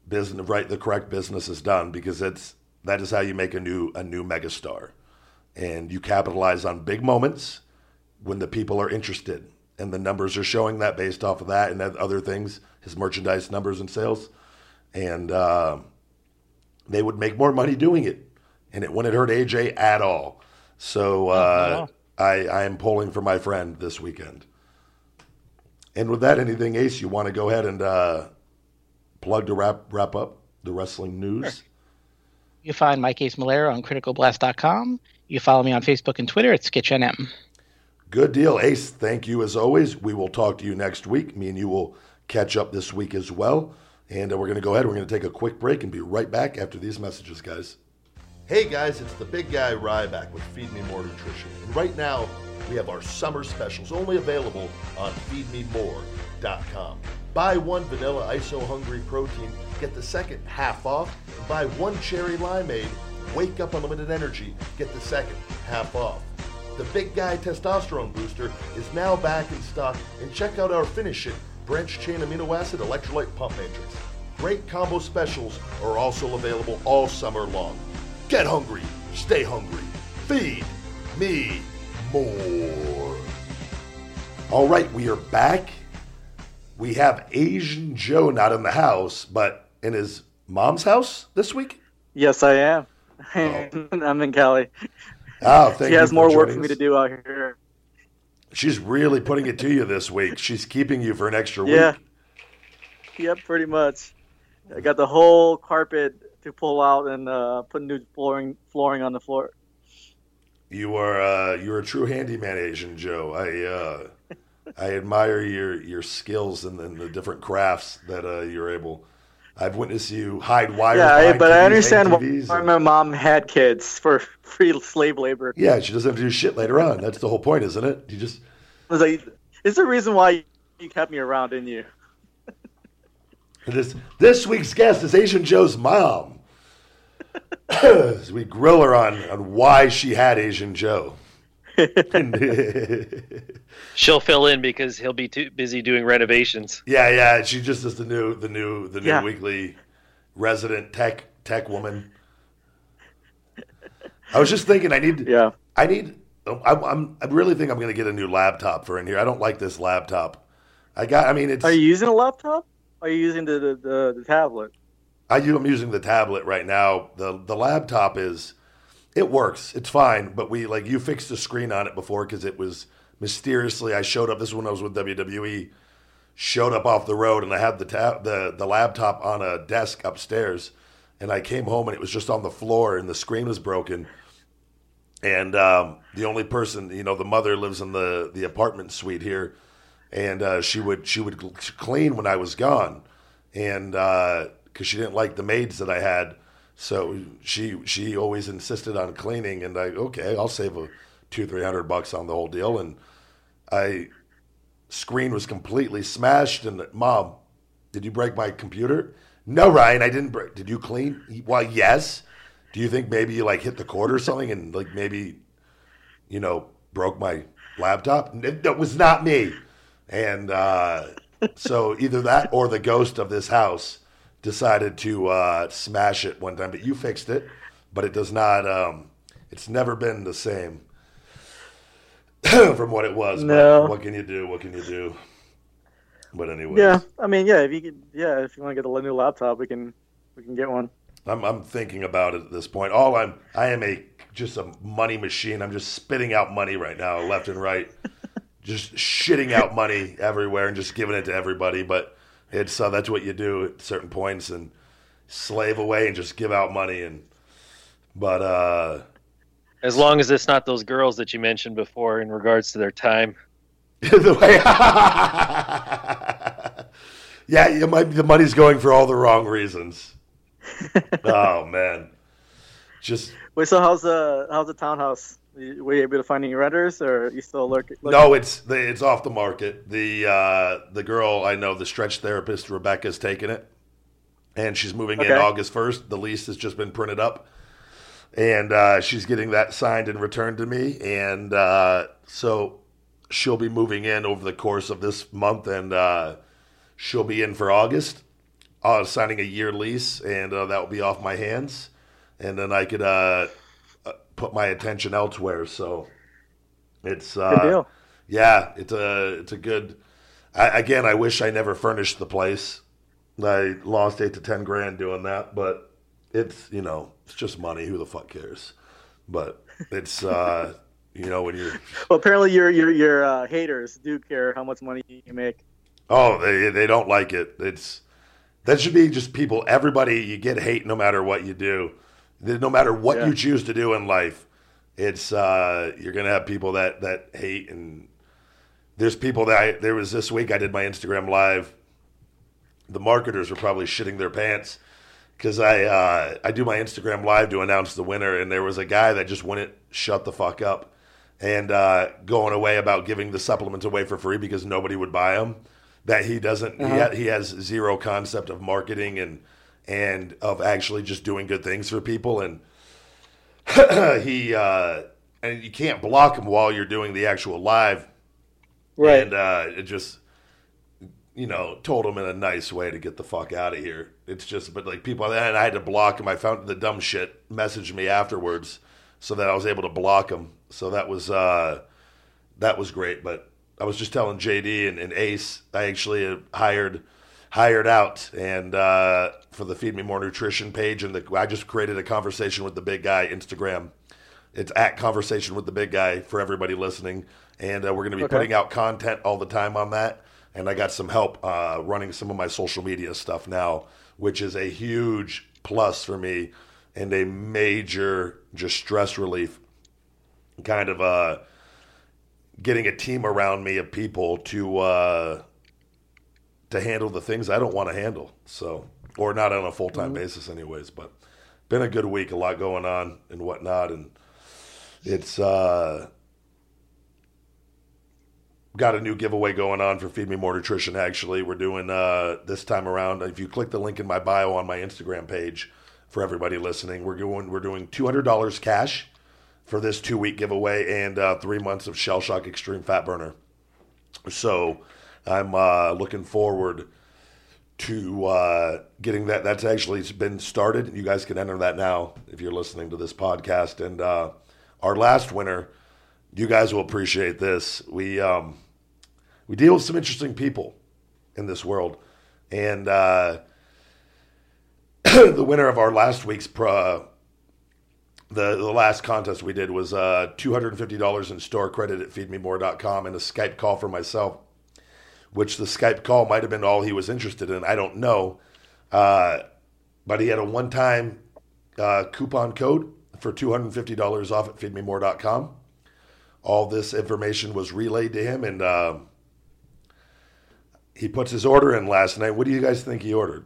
the correct business is done, because that is how you make a new megastar. And you capitalize on big moments when the people are interested. And the numbers are showing that based off of that and other things, his merchandise numbers and sales. And they would make more money doing it. And it wouldn't hurt AJ at all. So I am polling for my friend this weekend. And with that, anything, Ace, you want to go ahead and plug to wrap up the wrestling news? Sure. You find Mike Ace Malero on criticalblast.com. You follow me on Facebook and Twitter at SkitchNM. Good deal, Ace. Thank you as always. We will talk to you next week. Me and you will catch up this week as well. And we're going to go ahead. We're going to take a quick break and be right back after these messages, guys. Hey, guys, it's the big guy Ryback with Feed Me More Nutrition. And right now, we have our summer specials only available on feedmemore.com. Buy one vanilla ISO Hungry protein, get the second half off. And buy one cherry limeade, Wake Up Unlimited Energy, get the second half off. The Big Guy Testosterone Booster is now back in stock, and check out our Finish It Branched Chain Amino Acid Electrolyte Pump Matrix. Great combo specials are also available all summer long. Get hungry, stay hungry, feed me more. All right, we are back. We have Asian Joe not in the house, but in his mom's house this week? Yes, I am. Oh. I'm in Cali. Oh, thank you. She has more work for me to do out here. She's really putting it to you this week. She's keeping you for an extra week. Yep, pretty much. I got the whole carpet to pull out and put new flooring on the floor. You're a true handyman, Asian Joe. I admire your skills and the different crafts that you're able. I've witnessed you hide wires. Yeah, but I understand why my mom had kids for free slave labor. Yeah, she doesn't have to do shit later on. That's the whole point, isn't it? You just. I was like, it's the reason why you kept me around, didn't you? This week's guest is Asian Joe's mom. We grill her on why she had Asian Joe. She'll fill in because he'll be too busy doing renovations. Yeah. She just is the new weekly resident tech woman. I was just thinking, I really think I'm going to get a new laptop for in here. I don't like this laptop. Are you using a laptop? Or are you using the tablet? I'm using the tablet right now. The laptop is. It works. It's fine. But you fixed the screen on it before because it was mysteriously. I showed up. This is when I was with WWE. Showed up off the road and I had the laptop on a desk upstairs. And I came home and it was just on the floor and the screen was broken. And the only person, the mother lives in the apartment suite here, and she would clean when I was gone, and because she didn't like the maids that I had. So she always insisted on cleaning, and I'll save $200-$300 on the whole deal. And screen was completely smashed. And Mom, did you break my computer? No, Ryan, I didn't break. Did you clean? Well, yes. Do you think maybe you hit the cord or something, and maybe broke my laptop? It was not me. And so either that or the ghost of this house decided to smash it one time, but you fixed it. But it does not. It's never been the same from what it was. No. But what can you do? But anyway. Yeah, if you want to get a new laptop, we can get one. I'm thinking about it at this point. I am just a money machine. I'm just spitting out money right now, left and right, just shitting out money everywhere and just giving it to everybody, but. It's that's what you do at certain points and slave away and just give out money but as long as it's not those girls that you mentioned before in regards to their time. The money's going for all the wrong reasons. Oh man, just wait. So how's the townhouse? Were you able to find any renters, or are you still looking? No, it's off the market. The girl I know, the stretch therapist, Rebecca's taking it, and she's moving in August 1st. The lease has just been printed up, and she's getting that signed and returned to me. And so she'll be moving in over the course of this month, and she'll be in for August, signing a year lease, and that will be off my hands. And then I could put my attention elsewhere. So it's good deal. Yeah, it's a good. Again, I wish I never furnished the place. I lost $8,000 to $10,000 doing that, but it's, you know, it's just money. Who the fuck cares? But it's you know, when you're well, apparently your haters do care how much money you make. Oh, they don't like it. It's that should be just people. Everybody, you get hate no matter what you do, no matter what you choose to do in life. It's you're gonna have people that hate, and there's people that there was this week I did my Instagram live. The marketers were probably shitting their pants because I do my Instagram live to announce the winner, and there was a guy that just wouldn't shut the fuck up and going away about giving the supplements away for free because nobody would buy them. That he doesn't, he has zero concept of marketing and of actually just doing good things for people, and and you can't block him while you're doing the actual live, right? And it just. You know, told him in a nice way to get the fuck out of here. It's just, but like people, and I had to block him. I found the dumb shit messaged me afterwards so that I was able to block him. So that was great. But I was just telling JD and Ace, I actually hired out and for the Feed Me More Nutrition page. And I just created a Conversation with the Big Guy Instagram. It's at Conversation with the Big Guy for everybody listening. And we're going to be putting out content all the time on that. And I got some help running some of my social media stuff now, which is a huge plus for me and a major just stress relief. Kind of getting a team around me of people to handle the things I don't want to handle. So, or not on a full-time basis anyways, but been a good week, a lot going on and whatnot. And it's... got a new giveaway going on for Feed Me More Nutrition, actually. We're doing this time around. If you click the link in my bio on my Instagram page for everybody listening, we're doing $200 cash for this 2-week giveaway and 3 months of Shell Shock Extreme Fat Burner. So I'm looking forward to getting that. That's actually been started. You guys can enter that now if you're listening to this podcast. And our last winner... You guys will appreciate this. We deal with some interesting people in this world. And the winner of our last week's the last contest we did was $250 in store credit at feedmemore.com and a Skype call for myself, which the Skype call might have been all he was interested in. I don't know. But he had a one-time coupon code for $250 off at feedmemore.com. All this information was relayed to him, and he puts his order in last night. What do you guys think he ordered?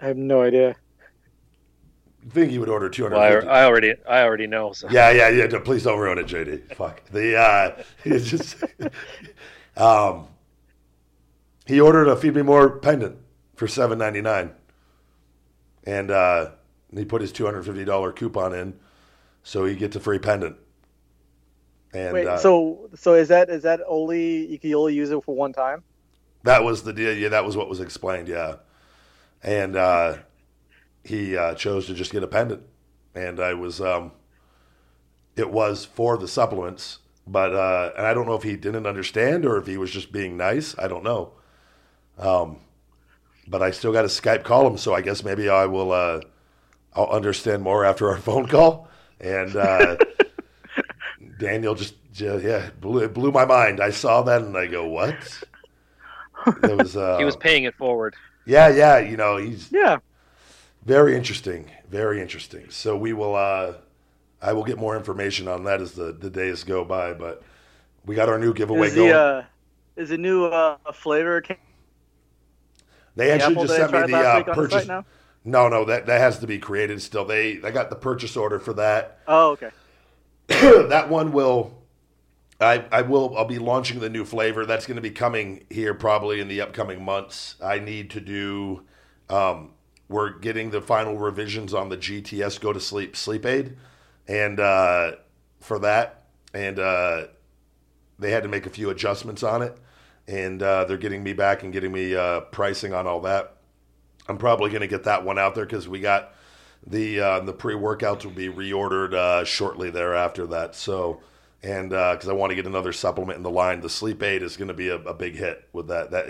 I have no idea. I think he would order 250. Well, I already know. So. Yeah. Please don't ruin it, JD. Fuck. It's just he ordered a Feed Me More pendant for $7.99, and he put his $250 coupon in, so he gets a free pendant. And, wait, so is that only you can only use it for one time? That was the deal. Yeah, that was what was explained. Yeah, and he chose to just get a pendant, and I was it was for the supplements, but and I don't know if he didn't understand or if he was just being nice. I don't know. But I still got to Skype call him, so I guess maybe I will. I'll understand more after our phone call, and. Daniel just it blew my mind. I saw that and I go, what? It was he was paying it forward. Yeah, you know, he's very interesting, very interesting. So we will I will get more information on that as the days go by, but we got our new giveaway going. Is a new flavor? They actually just sent me the purchase. No, that has to be created still. They got the purchase order for that. Oh, okay. That one will, I'll be launching the new flavor. That's going to be coming here probably in the upcoming months. I need to do, we're getting the final revisions on the GTS Go to Sleep Aid, and for that, and they had to make a few adjustments on it, and they're getting me back and getting me pricing on all that. I'm probably going to get that one out there because we got The pre-workouts will be reordered shortly thereafter that. So, and because I want to get another supplement in the line, the Sleep Aid is going to be a big hit with that. That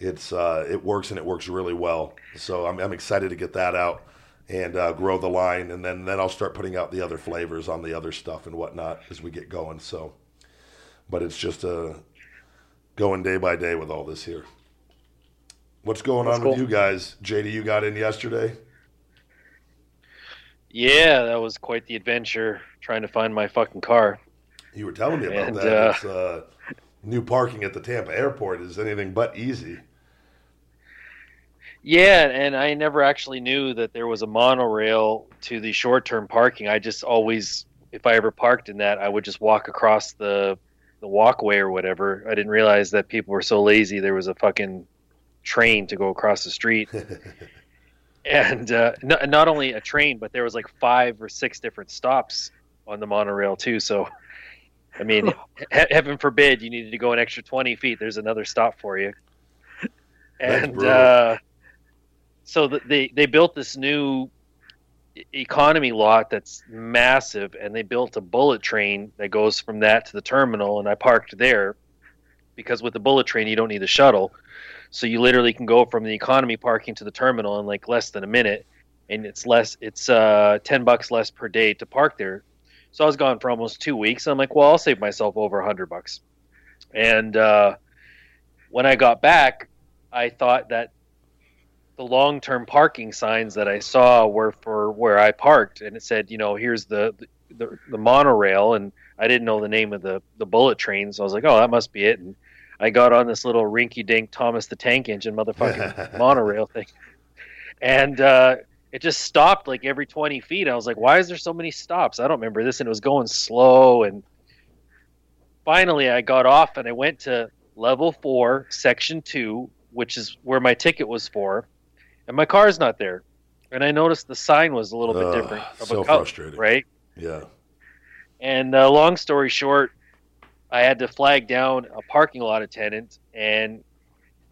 it works, and it works really well. So I'm excited to get that out and grow the line, and then I'll start putting out the other flavors on the other stuff and whatnot as we get going. So, but it's just going day by day with all this here. What's going on with you guys? JD, you got in yesterday? Yeah, that was quite the adventure trying to find my fucking car. You were telling me about that. It's, new parking at the Tampa airport is anything but easy. Yeah, and I never actually knew that there was a monorail to the short-term parking. I just always, if I ever parked in that, I would just walk across the walkway or whatever. I didn't realize that people were so lazy there was a fucking train to go across the street. And not only a train, but there was like 5 or 6 different stops on the monorail too. So, I mean, heaven forbid you needed to go an extra 20 feet. There's another stop for you. And so they built this new economy lot that's massive, and they built a bullet train that goes from that to the terminal. And I parked there because with the bullet train, you don't need the shuttle. So you literally can go from the economy parking to the terminal in like less than a minute, and it's $10 less per day to park there. So I was gone for almost 2 weeks. I'm like, well, I'll save myself over $100. And when I got back, I thought that the long-term parking signs that I saw were for where I parked, and it said, you know, here's the monorail, and I didn't know the name of the bullet train, so I was like, oh, that must be it. And I got on this little rinky-dink Thomas the Tank Engine motherfucking monorail thing. And it just stopped like every 20 feet. I was like, why is there so many stops? I don't remember this. And it was going slow. And finally, I got off and I went to level 4, section 2, which is where my ticket was for. And my car's not there. And I noticed the sign was a little bit different. So frustrating. Right? Yeah. And long story short, I had to flag down a parking lot attendant, and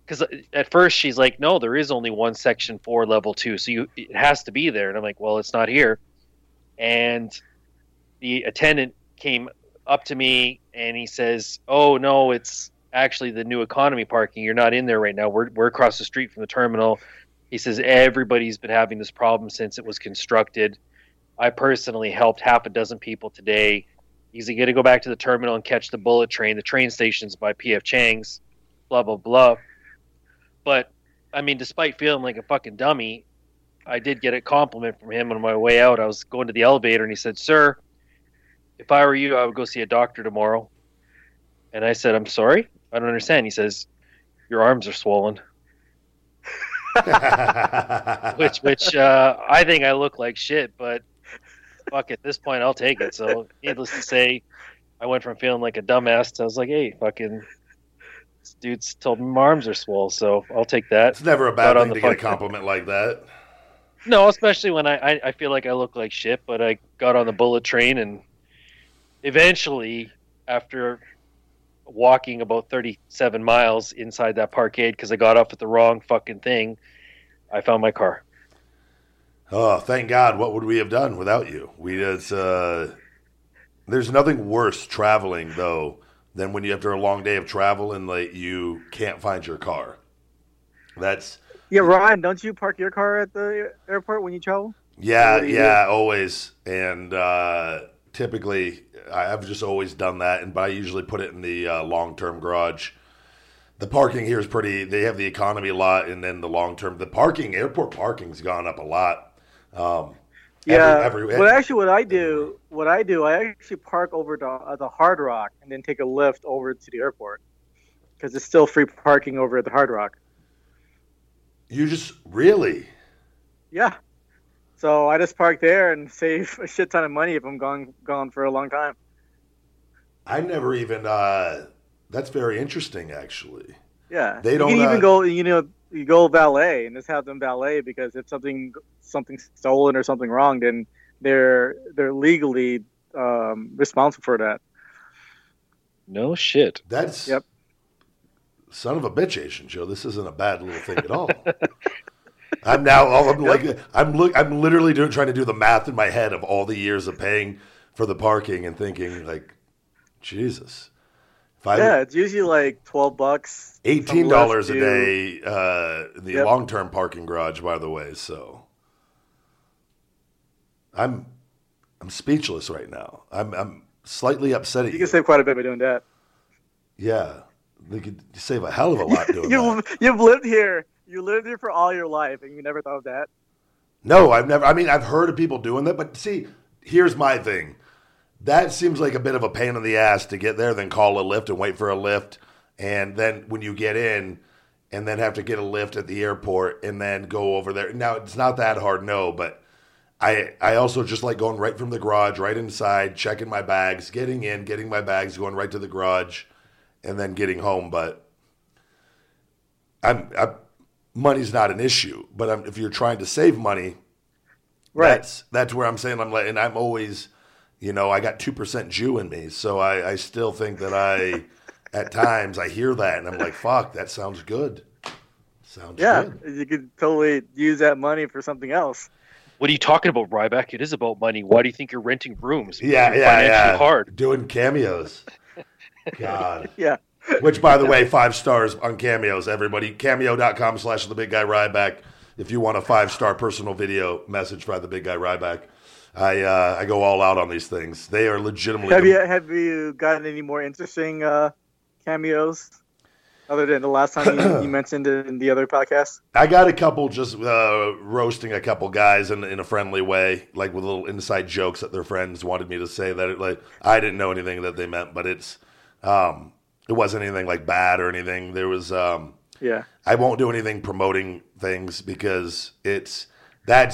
because at first she's like, no, there is only one section 4 level 2, so it has to be there. And I'm like, well, it's not here. And the attendant came up to me and he says, oh no, it's actually the new economy parking. You're not in there right now. We're across the street from the terminal. He says, everybody's been having this problem since it was constructed. I personally helped 6 people today. He's going to go back to the terminal and catch the bullet train. The train station's by P.F. Chang's, blah, blah, blah. But, I mean, despite feeling like a fucking dummy, I did get a compliment from him on my way out. I was going to the elevator, and he said, sir, if I were you, I would go see a doctor tomorrow. And I said, I'm sorry? I don't understand. He says, your arms are swollen. which I think I look like shit, but... fuck, at this point, I'll take it. So, needless to say, I went from feeling like a dumbass to I was like, hey, fucking, this dude's told me my arms are swole, so I'll take that. It's never a bad thing to get a compliment like that. No, especially when I feel like I look like shit, but I got on the bullet train, and eventually, after walking about 37 miles inside that parkade because I got off at the wrong fucking thing, I found my car. Oh, thank God. What would we have done without you? There's nothing worse traveling, though, than when you, after a long day of travel, and like you can't find your car. Yeah, Ryan, don't you park your car at the airport when you travel? Yeah, always. And typically, I've just always done that, but I usually put it in the long-term garage. The parking here is pretty – they have the economy lot and then the long-term. The parking, airport parking's gone up a lot. I actually park over the Hard Rock and then take a lift over to the airport because it's still free parking over at the Hard Rock. You just really? Yeah. So I just park there and save a shit ton of money if I'm gone for a long time. I never even. That's very interesting, actually. Yeah, they don't even go. You go valet and just have them valet because if something's stolen or something wrong, then they're legally responsible for that. No shit. That's yep. Son of a bitch, Asian Joe. This isn't a bad little thing at all. I'm now all I'm literally trying to do the math in my head of all the years of paying for the parking and thinking like, Jesus. It's usually like $12, $18 a day. The long-term parking garage, by the way. So I'm speechless right now. I'm slightly upset at you. You can save quite a bit by doing that. Yeah. You could save a hell of a lot doing that. You've lived here. You lived here for all your life, and you never thought of that? No, I've never. I mean, I've heard of people doing that, but see, here's my thing. That seems like a bit of a pain in the ass to get there, then call a Lyft and wait for a Lyft, and then when you get in, and then have to get a Lyft at the airport, and then go over there. Now, it's not that hard, no, but I also just like going right from the garage, right inside, checking my bags, getting in, getting my bags, going right to the garage, and then getting home. But money's not an issue. But if you're trying to save money, right? That's where I'm saying I'm like, and I'm always, you know, I got 2% Jew in me, so I still think that I, at times, I hear that and I'm like, fuck, that sounds good. Yeah, you could totally use that money for something else. What are you talking about, Ryback? It is about money. Why do you think you're renting rooms? Yeah. Hard. Doing cameos. God. Yeah. Which, by the way, 5 stars on cameos, everybody. Cameo.com/TheBigGuyRyback. If you want a 5-star personal video message by the Big Guy Ryback. I go all out on these things. They are legitimately... Have you gotten any more interesting cameos? Other than the last time you mentioned it in the other podcast? I got a couple just roasting a couple guys in a friendly way, like with little inside jokes that their friends wanted me to say that I didn't know anything that they meant, but it wasn't anything like bad or anything. There was I won't do anything promoting things because you got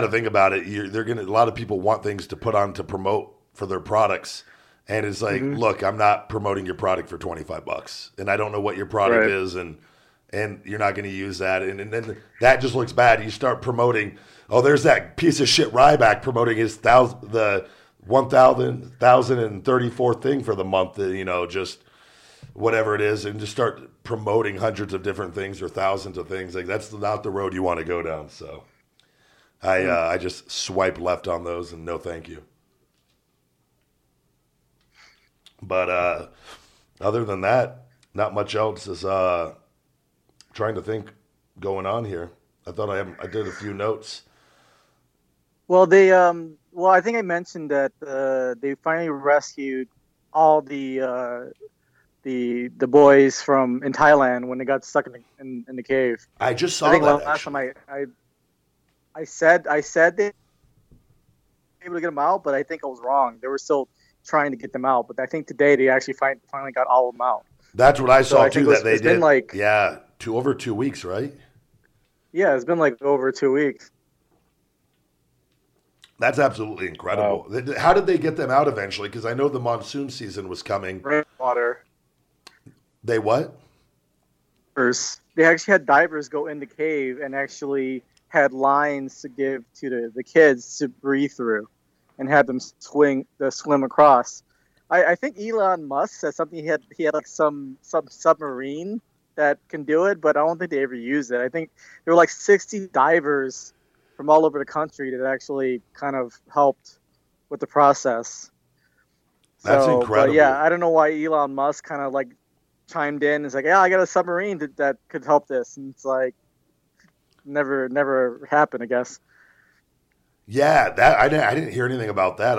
to think about it. A lot of people want things to put on to promote for their products. And it's like, look, I'm not promoting your product for $25, and I don't know what your product is, and you're not going to use that, and then that just looks bad. You start promoting, there's that piece of shit Ryback promoting his 1,034 thing for the month, just whatever it is, and just start promoting hundreds of different things or thousands of things. Like that's not the road you want to go down. So, I just swipe left on those, and no, thank you. But other than that, not much else is trying to think going on here. I thought I did a few notes. Well, I think I mentioned that they finally rescued all the boys in Thailand when they got stuck in the cave. I just saw last time I said they were able to get them out, but I think I was wrong. They were still trying to get them out, but I think today they actually finally got all of them out. That's what I saw too, that they did. Over 2 weeks, right? Yeah, it's been over 2 weeks. That's absolutely incredible. Wow. How did they get them out eventually? Because I know the monsoon season was coming. Rainwater. They what? They actually had divers go in the cave and actually had lines to give to the kids to breathe through. And had them swim across. I think Elon Musk said something. He had some submarine that can do it, but I don't think they ever used it. I think there were 60 divers from all over the country that actually kind of helped with the process. That's incredible. Yeah, I don't know why Elon Musk kind of chimed in. It's I got a submarine that could help this, and it's never happened, I guess. Yeah, that I didn't hear anything about that.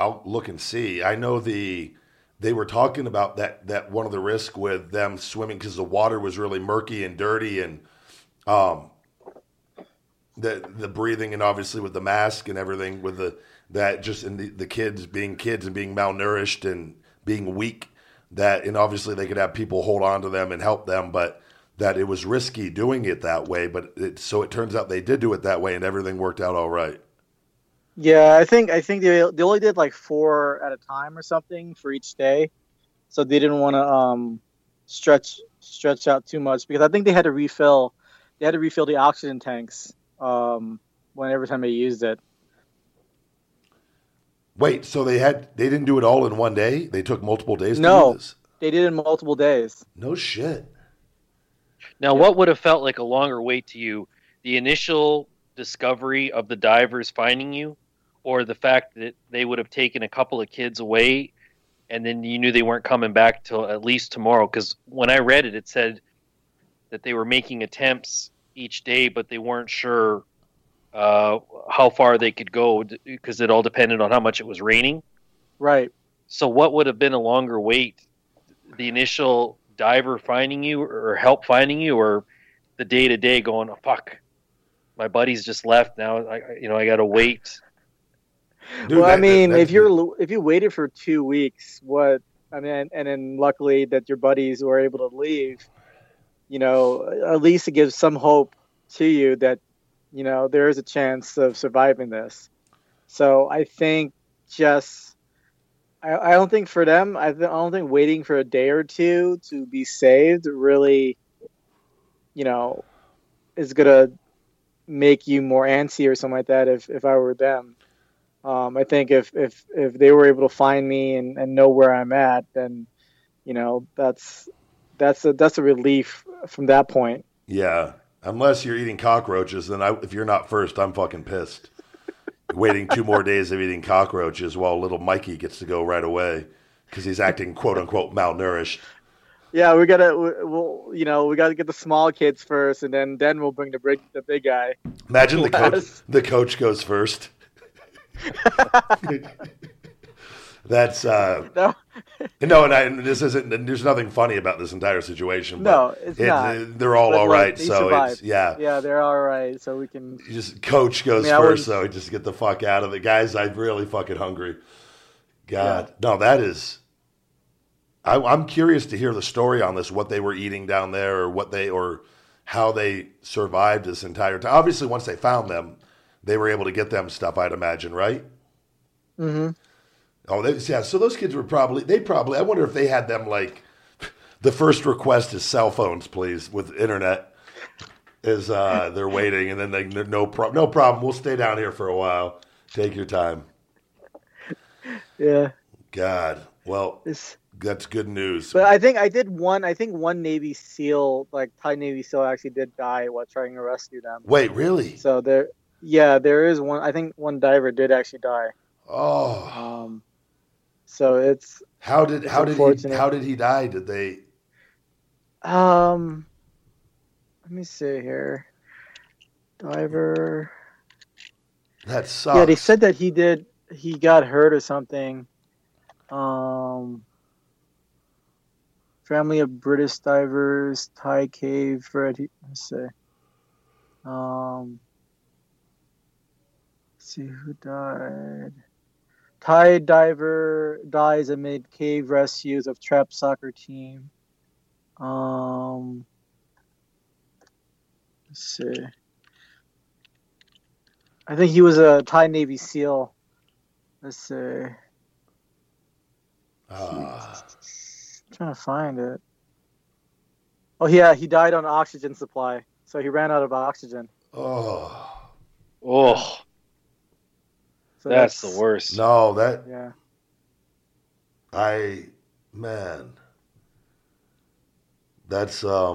I'll look and see. I know they were talking about that one of the risks with them swimming because the water was really murky and dirty, and the breathing, and obviously with the mask and everything, with the kids being kids and being malnourished and being weak, and obviously they could have people hold on to them and help them, but that it was risky doing it that way. But so it turns out they did do it that way, and everything worked out all right. Yeah, I think they only did 4 at a time or something for each day, so they didn't want to stretch out too much, because I think they had to refill. They had to refill the oxygen tanks every time they used it. Wait, so they didn't do it all in one day? They took multiple days to do this? No, they did it in multiple days. No shit. Now, what would have felt like a longer wait to you? The initial discovery of the divers finding you, or the fact that they would have taken a couple of kids away and then you knew they weren't coming back till at least tomorrow? Because when I read it, it said that they were making attempts each day, but they weren't sure how far they could go because it all depended on how much it was raining. Right. So what would have been a longer wait? The initial diver finding you or help finding you, or the day-to-day going, oh, fuck, my buddy's just left now. I got to wait. Dude, well, if you waited for 2 weeks, and then luckily that your buddies were able to leave, at least it gives some hope to you that, there is a chance of surviving this. So I think I don't think for them, I don't think waiting for a day or two to be saved really, is going to make you more antsy or something like that. If I were them, I think if they were able to find me and know where I'm at, then, that's a relief from that point. Yeah. Unless you're eating cockroaches, then if you're not first, I'm fucking pissed. Waiting 2 more days of eating cockroaches while little Mikey gets to go right away because he's acting quote unquote malnourished. Yeah, we gotta get the small kids first, and then we'll bring the big guy. Imagine the coach goes first. That's this isn't. And there's nothing funny about this entire situation. No, it's not. They're all right. So survived. Yeah, they're all right. So we can coach goes first. So just get the fuck out of it, guys. I'm really fucking hungry. God, yeah. No, that is. I'm curious to hear the story on this. What they were eating down there, or how they survived this entire time. Obviously, once they found them, they were able to get them stuff. I'd imagine, right? Mm-hmm. Oh, yeah. So those kids were probably, I wonder if they had them like the first request is cell phones, please, with internet is they're waiting. And then they, no problem. We'll stay down here for a while. Take your time. Yeah. God. Well, that's good news. But I think one Navy SEAL, like Thai Navy SEAL actually did die while trying to rescue them. Wait, really? So there is one. I think one diver did actually die. Oh, so it's how did he die? Did they? Let me see here. Diver. That sucks. Yeah, they said that he did. He got hurt or something. Family of British divers, Thai cave. Let's see. Let's see who died. Thai diver dies amid cave rescues of trapped soccer team. Let's see. I think he was a Thai Navy SEAL. Let's see. I'm trying to find it. Oh, yeah, he died on oxygen supply. So he ran out of oxygen. Oh. So that's the worst. No, that... Yeah. Man. That's, Yeah,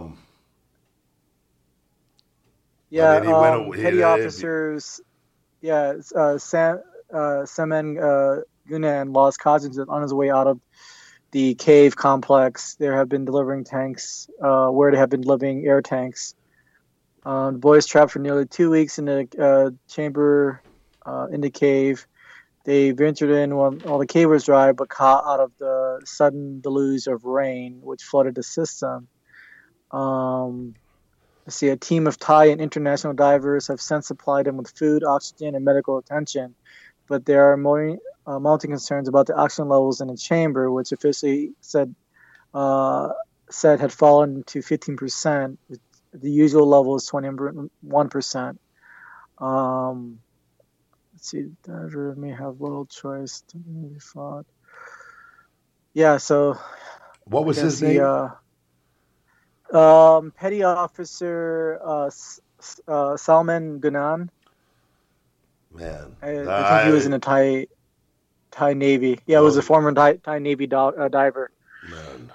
I mean, petty officers... Yeah, Semen Gunan lost cousins on his way out of the cave complex. There have been delivering tanks... where they have been delivering air tanks. The boys trapped for nearly 2 weeks in a chamber... in the cave. They ventured in while the cave was dry, but caught out of the sudden deluge of rain, which flooded the system. A team of Thai and international divers have since supplied them with food, oxygen, and medical attention, but there are more mounting concerns about the oxygen levels in the chamber, which officially said had fallen to 15%. The usual level is 21%. Let's see, diver may have little choice to be fought. Yeah, so... What was his name? Petty Officer Salman Gunan. Man. I think he was in the Thai Navy. Yeah, it was a former Thai Navy diver. Man,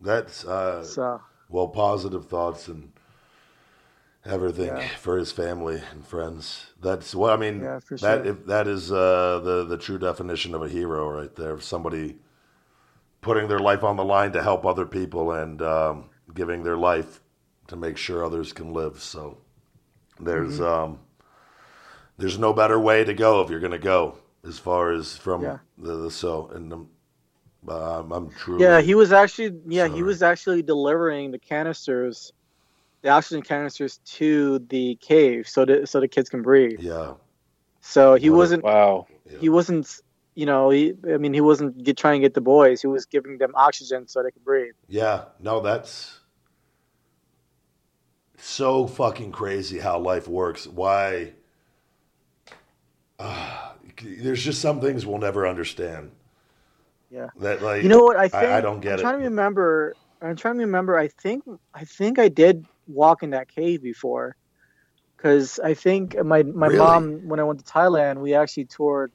that's... Well, positive thoughts and everything for his family and friends. That's what I mean. Yeah, for sure. That is the true definition of a hero right there. Somebody putting their life on the line to help other people and giving their life to make sure others can live. So there's there's no better way to go if you're going to go as far as from the so and the. I'm true. Yeah, he was actually delivering the canisters, the oxygen canisters to the cave, so the kids can breathe. Yeah. So he wasn't. Wow. He wasn't. You know, he wasn't trying to get the boys. He was giving them oxygen so they could breathe. Yeah. No, that's so fucking crazy how life works. Why? There's just some things we'll never understand. Yeah. That, like, you know what? I think I don't get it. I'm trying to remember. I think I did walk in that cave before, because I think my mom, when I went to Thailand, we actually toured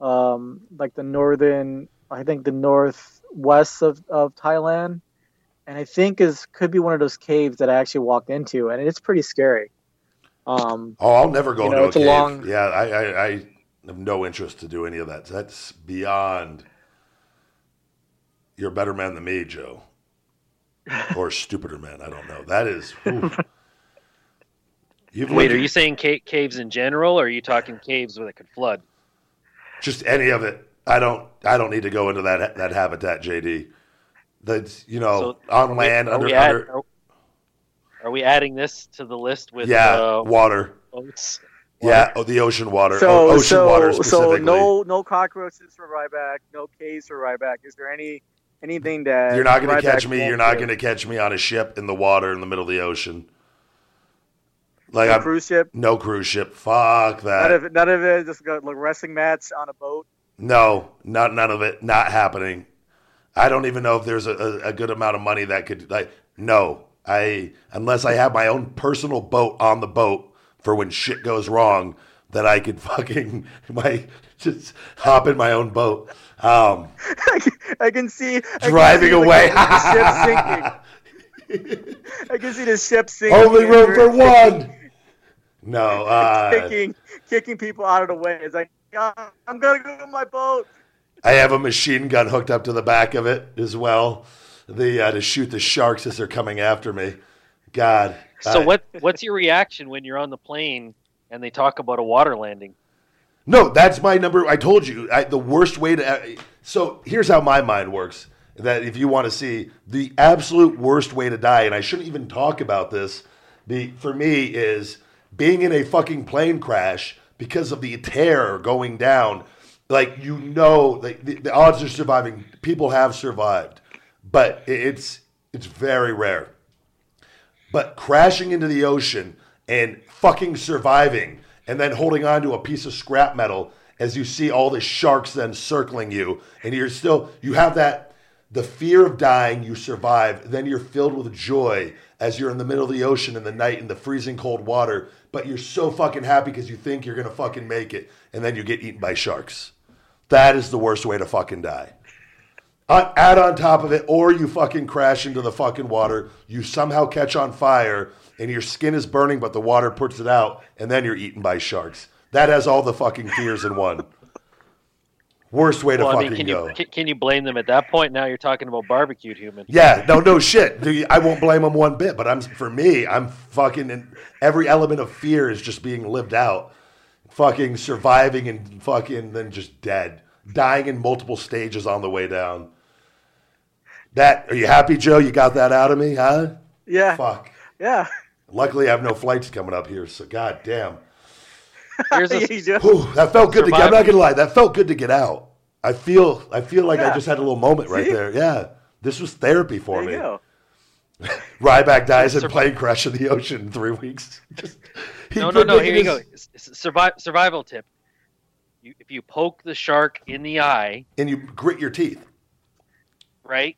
the northwest of Thailand, and I think could be one of those caves that I actually walked into, and it's pretty scary. I'll never go into a cave. I have no interest to do any of that. That's beyond. You're a better man than me, Joe. Or stupider man, I don't know. That is... Wait, are you saying caves in general, or are you talking caves where they could flood? Just any of it. I don't need to go into that habitat, JD. That's, on land, under... Are we adding this to the list with... Yeah, water. Boats? Yeah, the ocean water. So water specifically. So no cockroaches for Ryback, no caves for Ryback. Is there anything that you're not going to catch me? You're not going to catch me on a ship in the water in the middle of the ocean. Like a cruise ship? No cruise ship. Fuck that. None of it. Just go, like, wrestling mats on a boat. No, none of it. Not happening. I don't even know if there's a good amount of money that could unless I have my own personal boat on the boat. For when shit goes wrong, that I could fucking just hop in my own boat. I can see the ship sinking. I can see the ship sinking. Only room for one. No, kicking people out of the way. It's like, I'm gonna go to my boat. I have a machine gun hooked up to the back of it as well, to shoot the sharks as they're coming after me. God. So what's your reaction when you're on the plane and they talk about a water landing? No, that's my number. I told you the worst way to. So here's how my mind works. That if you want to see the absolute worst way to die, and I shouldn't even talk about this. For me is being in a fucking plane crash because of the tear going down. Like, the odds are surviving. People have survived, but it's very rare. But crashing into the ocean and fucking surviving and then holding on to a piece of scrap metal as you see all the sharks then circling you, and you have the fear of dying, you survive, then you're filled with joy as you're in the middle of the ocean in the night in the freezing cold water, but you're so fucking happy because you think you're going to fucking make it, and then you get eaten by sharks. That is the worst way to fucking die. Add on top of it, or you fucking crash into the fucking water, you somehow catch on fire, and your skin is burning, but the water puts it out, and then you're eaten by sharks. That has all the fucking fears in one. Worst way to fucking go. Can you blame them at that point? Now you're talking about barbecued human. Yeah, no shit. I won't blame them one bit, but I'm fucking, in every element of fear is just being lived out. Fucking surviving and fucking then just dead. Dying in multiple stages on the way down. Are you happy, Joe? You got that out of me, huh? Yeah. Fuck. Yeah. Luckily, I have no flights coming up here, so goddamn. That felt good. I'm not gonna lie. That felt good to get out. I feel like I just had a little moment right there. Yeah. This was therapy for me. Go. Ryback dies in plane crash in the ocean in 3 weeks. No. Here you go. Survival tip. If you poke the shark in the eye... And you grit your teeth. Right?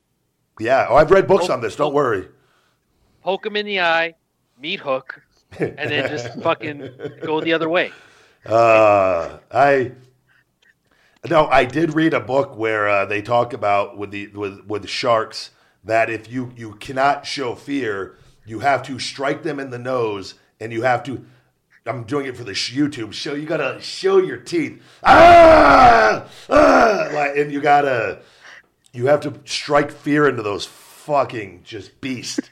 Yeah. Oh, I've read books on this. Don't worry. Poke him in the eye, meat hook, and then just fucking go the other way. I did read a book where they talk about with sharks that if you cannot show fear, you have to strike them in the nose and you have to. I'm doing it for the YouTube show. You gotta show your teeth, like, and you gotta, you have to strike fear into those fucking just beasts.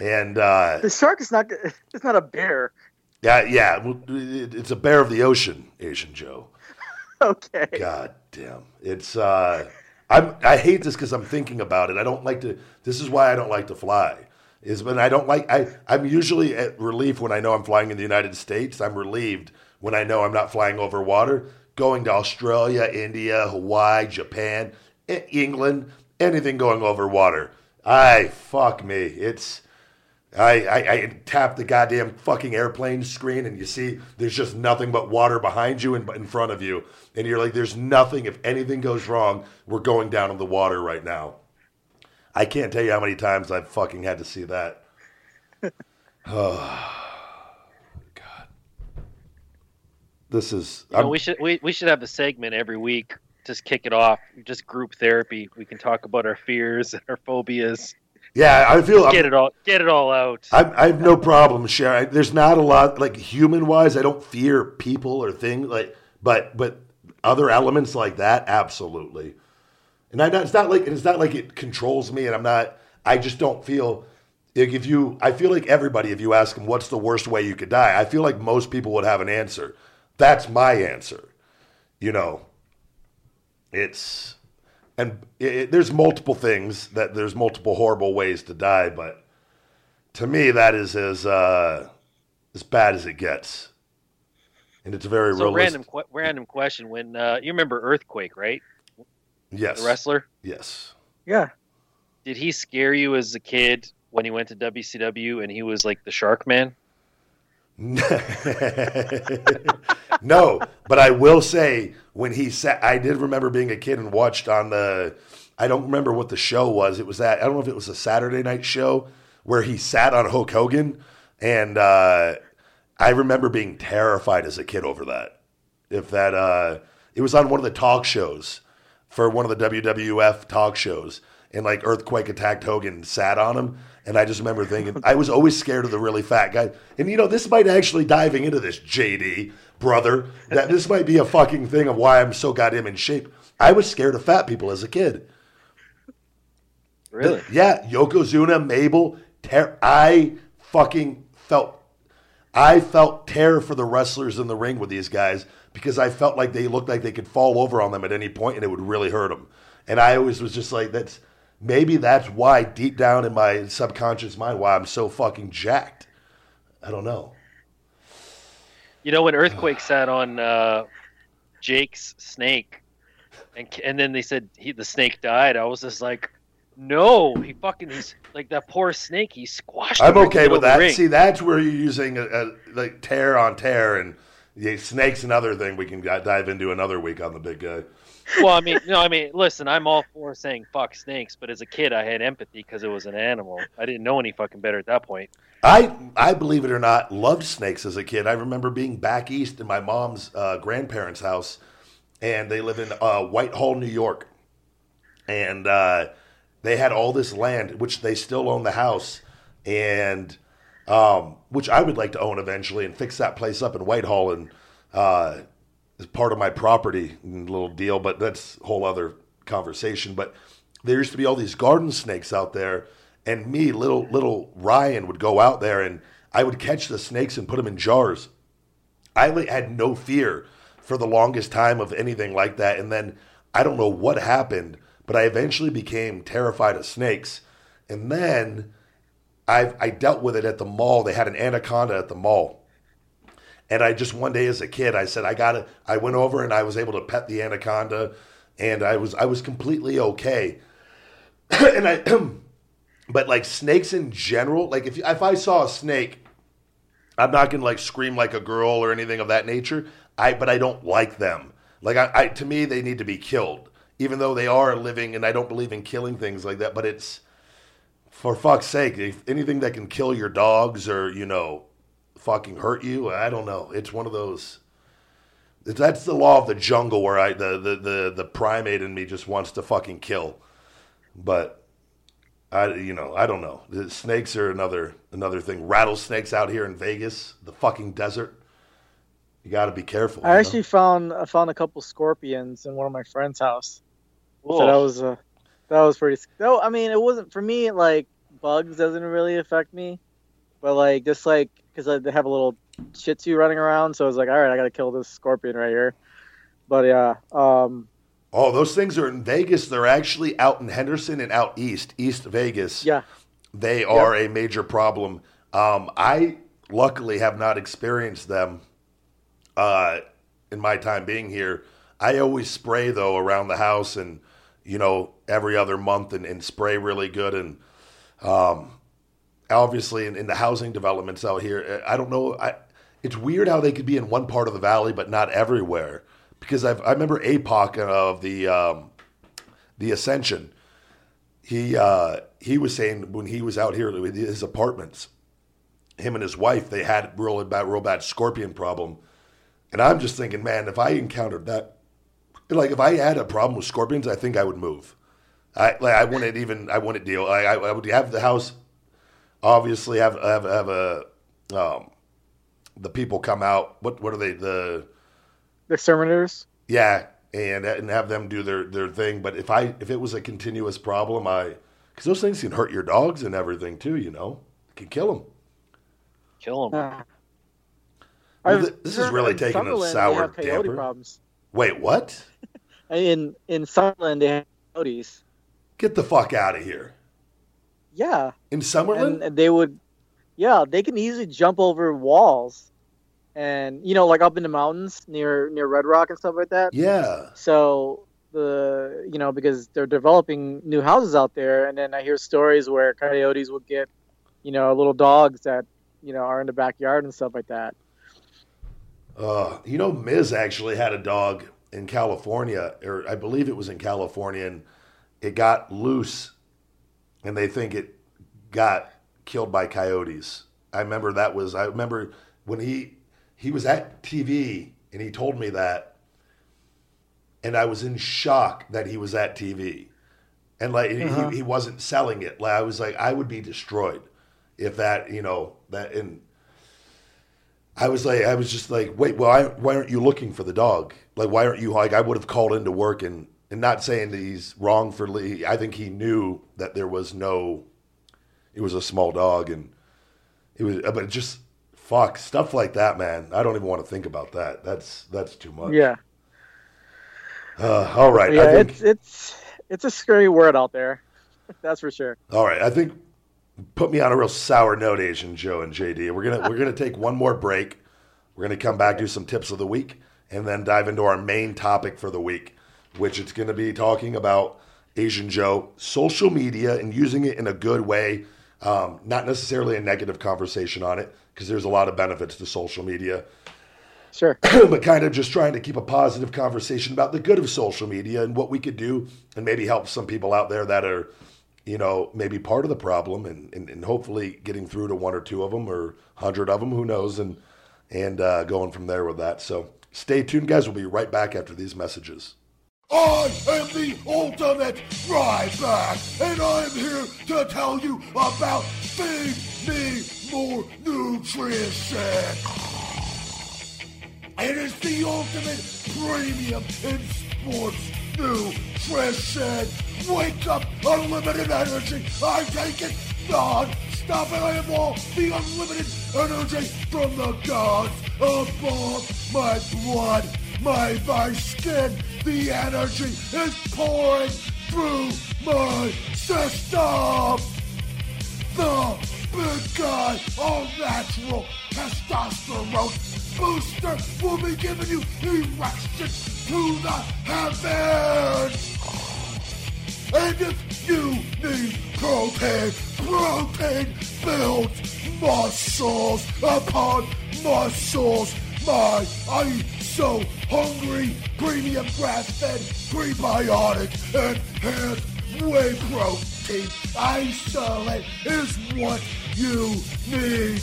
And the shark is not. It's not a bear. Yeah, yeah. It's a bear of the ocean, Asian Joe. Okay. God damn. It's. I hate this because I'm thinking about it. I don't like to. This is why I don't like to fly. Is when I don't like. I'm usually at relief when I know I'm flying in the United States. I'm relieved when I know I'm not flying over water. Going to Australia, India, Hawaii, Japan, England, anything going over water. Fuck me. It's. I tap the goddamn fucking airplane screen and you see there's just nothing but water behind you and in front of you. And you're like, there's nothing. If anything goes wrong, we're going down in the water right now. I can't tell you how many times I've fucking had to see that. Oh, God. This is... We should have a segment every week. Just kick it off. Just group therapy. We can talk about our fears and our phobias. Yeah, I feel get it all out. I have no problem sharing. There's not a lot like human wise. I don't fear people or things like, but other elements like that, absolutely. And it's not like it controls me. And I'm not. I just don't feel like I feel like everybody. If you ask them what's the worst way you could die, I feel like most people would have an answer. That's my answer. You know, it's. And there's multiple things that there's multiple horrible ways to die, but to me that is as bad as it gets, and it's very realistic. Random question: when you remember Earthquake, right? Yes. The wrestler. Yes. Yeah. Did he scare you as a kid when he went to WCW and he was like the Shark Man? No, but I will say when he said, I did remember being a kid and watched on the, I don't remember what the show was. It was that, I don't know if it was a Saturday night show where he sat on Hulk Hogan. And I remember being terrified as a kid over that. It was on one of the talk shows for one of the WWF talk shows. And like Earthquake attacked Hogan and sat on him. And I just remember thinking, I was always scared of the really fat guy. And, you know, this might actually diving into this, JD, brother, that this might be a fucking thing of why I'm so goddamn in shape. I was scared of fat people as a kid. Really? Yeah. Yokozuna, Mabel, I felt terror for the wrestlers in the ring with these guys because I felt like they looked like they could fall over on them at any point and it would really hurt them. And I always was just like, maybe that's why deep down in my subconscious mind why I'm so fucking jacked. I don't know. You know, when Earthquake sat on Jake's snake and then they said the snake died, I was just like, no, he fucking is like that poor snake. He squashed. I'm okay with that. Ring. See, that's where you're using a like tear on tear and the snake's another thing we can dive into another week on the big guy. Well, I mean, listen, I'm all for saying fuck snakes, but as a kid, I had empathy because it was an animal. I didn't know any fucking better at that point. I believe it or not, loved snakes as a kid. I remember being back east in my mom's grandparents' house, and they live in Whitehall, New York. And they had all this land, which they still own the house, and which I would like to own eventually and fix that place up in Whitehall and... It's part of my property and little deal, but that's a whole other conversation. But there used to be all these garden snakes out there, and me, little Ryan, would go out there, and I would catch the snakes and put them in jars. I had no fear for the longest time of anything like that, and then I don't know what happened, but I eventually became terrified of snakes. And then I dealt with it at the mall. They had an anaconda at the mall. And I just one day as a kid, I said, I went over and I was able to pet the anaconda and I was completely okay. And but like snakes in general, like if I saw a snake, I'm not going to like scream like a girl or anything of that nature. But I don't like them. Like to me, they need to be killed, even though they are living and I don't believe in killing things like that. But it's for fuck's sake, if anything that can kill your dogs or, you know, fucking hurt you. I don't know. It's one of those. That's the law of the jungle where the primate in me just wants to fucking kill. But I don't know. The snakes are another thing. Rattlesnakes out here in Vegas, the fucking desert. You got to be careful. I found a couple scorpions in one of my friend's house. So that was pretty. No, I mean, it wasn't for me. Like, bugs doesn't really affect me, but like just like because they have a little Shih Tzu running around, so I was like, all right, I got to kill this scorpion right here. But yeah. Oh, those things are in Vegas. They're actually out in Henderson and out East Vegas. Yeah. They are a major problem. I luckily have not experienced them in my time being here. I always spray, though, around the house and, every other month and spray really good. And obviously in the housing developments out here, I don't know. It's weird how they could be in one part of the valley but not everywhere. Because I remember APOC of the Ascension. He was saying when he was out here with his apartments, him and his wife, they had real bad scorpion problem. And I'm just thinking, man, if I encountered that, like if I had a problem with scorpions, I think I would move. I wouldn't deal. I would have the house. Obviously, have the people come out. What are they? The exterminators, yeah, and have them do their thing. But if it was a continuous problem, because those things can hurt your dogs and everything too. It can kill them. This is really taking Summerlin, a sour damper. Problems. Wait, what? in Summerlin, they have coyotes. Get the fuck out of here! Yeah, in Summerlin, and they would. Yeah, they can easily jump over walls. And, like up in the mountains near Red Rock and stuff like that. Yeah. So, because they're developing new houses out there. And then I hear stories where coyotes would get, little dogs that, are in the backyard and stuff like that. Miz actually had a dog in California, or I believe it was in California, and it got loose. And they think it got killed by coyotes. I remember when he was at TV, and he told me that, and I was in shock that he was at TV, and he wasn't selling it. Like I was like, I would be destroyed if that, that. And I was just like, wait, well, why aren't you looking for the dog? Like, why aren't you? Like, I would have called into work, and not saying that he's wrong for Lee. I think he knew that there was no. It was a small dog, and it was, but it just. Fuck, stuff like that, man. I don't even want to think about that. That's too much. Yeah. All right. Yeah, I think it's a scary word out there. That's for sure. All right. I think put me on a real sour note, Asian Joe and JD. We're gonna take one more break. We're gonna come back, do some tips of the week, and then dive into our main topic for the week, which it's gonna be talking about Asian Joe, social media, and using it in a good way. Not necessarily a negative conversation on it, because there's a lot of benefits to social media. Sure. But kind of just trying to keep a positive conversation about the good of social media and what we could do and maybe help some people out there that are, maybe part of the problem and hopefully getting through to one or two of them or 100 of them, who knows, and going from there with that. So stay tuned, guys. We'll be right back after these messages. I am the ultimate Ryback, and I am here to tell you about Feed Me More Nutrition. It is the ultimate premium in sports nutrition. Wake up, unlimited energy. I take it non-stop, and I have all the unlimited energy from the gods above. My blood, my skin, the energy is pouring through my system. The big guy, all-natural testosterone booster will be giving you erections to the heavens. And if you need protein builds muscles upon muscles. My, I so hungry, premium grass-fed, prebiotic, enhanced whey protein isolate is what you need.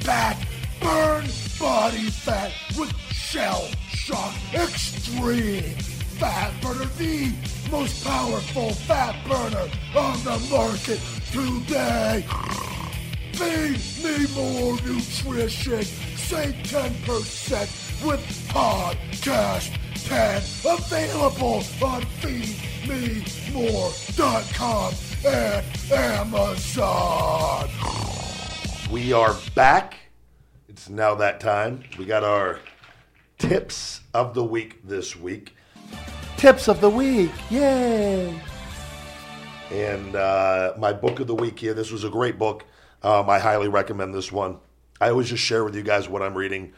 Fat, burn body fat with shell shock, extreme fat burner, the most powerful fat burner on the market today. Feed Me More Nutrition. Save 10% with Podcast 10. Available on feedmemore.com and Amazon. We are back. It's now that time. We got our tips of the week this week. Tips of the week. Yay. And my book of the week here. This was a great book. I highly recommend this one. I always just share with you guys what I'm reading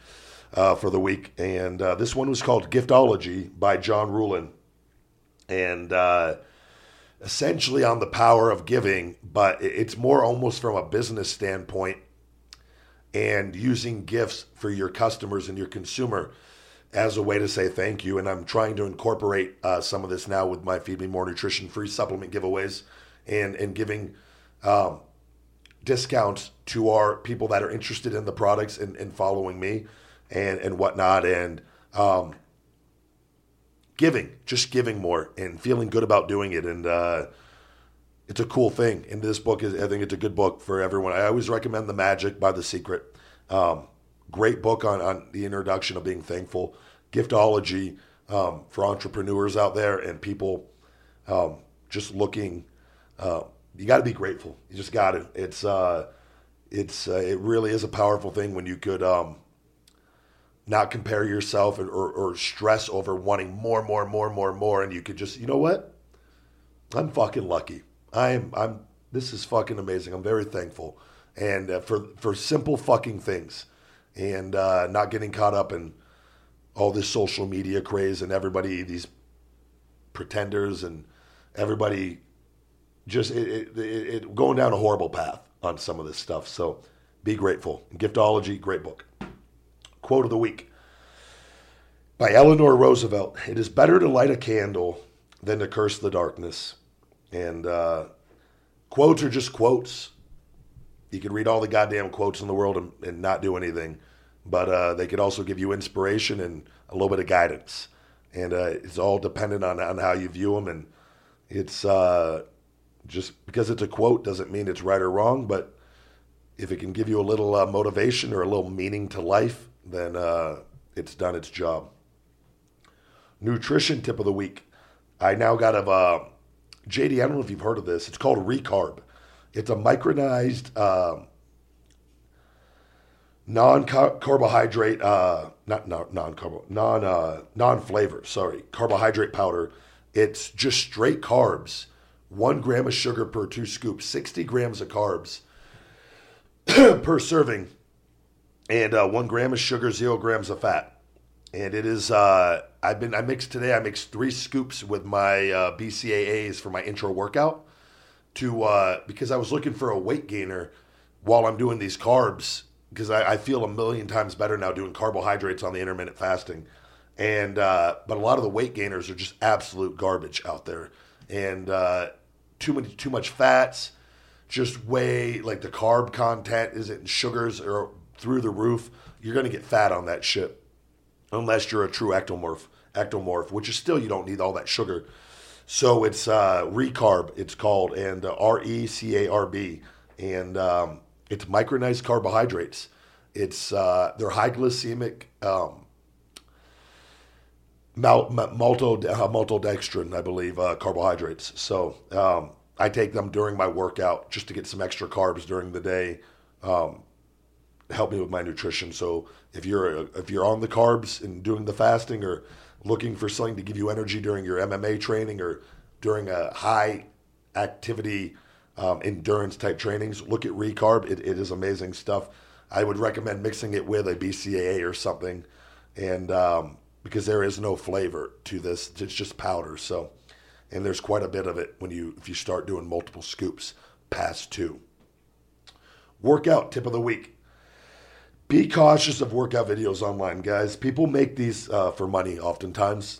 for the week. And this one was called Giftology by John Rulin. And essentially on the power of giving, but it's more almost from a business standpoint and using gifts for your customers and your consumer as a way to say thank you. And I'm trying to incorporate some of this now with my Feed Me More Nutrition free supplement giveaways and giving discounts to our people that are interested in the products and following me and whatnot, and giving more and feeling good about doing it. And it's a cool thing. And this book is, I think it's a good book for everyone. I always recommend The Magic by The Secret. Great book on the introduction of being thankful. Giftology for entrepreneurs out there and people just looking. You got to be grateful. You just got to. It really is a powerful thing when you could not compare yourself or stress over wanting more, and you could just, you know what? I'm fucking lucky. This is fucking amazing. I'm very thankful, and for simple fucking things, and not getting caught up in all this social media craze and everybody, these pretenders and everybody. Just it going down a horrible path on some of this stuff. So be grateful. Giftology, great book. Quote of the week by Eleanor Roosevelt. It is better to light a candle than to curse the darkness. And quotes are just quotes. You can read all the goddamn quotes in the world and not do anything. But they could also give you inspiration and a little bit of guidance. And it's all dependent on how you view them. And it's... just because it's a quote doesn't mean it's right or wrong, but if it can give you a little motivation or a little meaning to life, then it's done its job. Nutrition tip of the week. I now got a JD, I don't know if you've heard of this. It's called ReCarb. It's a micronized, non-carbohydrate powder. It's just straight carbs. 1 gram of sugar per 2 scoops, 60 grams of carbs per serving, and 1 gram of sugar, 0 grams of fat. And it is, I mixed 3 scoops with my BCAAs for my intro workout because I was looking for a weight gainer while I'm doing these carbs, because I feel a million times better now doing carbohydrates on the intermittent fasting. And, but a lot of the weight gainers are just absolute garbage out there. And too much fats, just way, like the carb content isn't, sugars are through the roof. You're going to get fat on that shit unless you're a true ectomorph, which is still, you don't need all that sugar. So it's ReCarb, it's called, and ReCarb, and it's micronized carbohydrates. It's they're high glycemic maltodextrin, I believe, carbohydrates. So I take them during my workout just to get some extra carbs during the day. Help me with my nutrition. So if you're on the carbs and doing the fasting, or looking for something to give you energy during your MMA training or during a high activity endurance type trainings, look at ReCarb. It is amazing stuff. I would recommend mixing it with a BCAA or something, and because there is no flavor to this. It's just powder. So, and there's quite a bit of it if you start doing multiple scoops past 2. Workout tip of the week. Be cautious of workout videos online, guys. People make these for money oftentimes.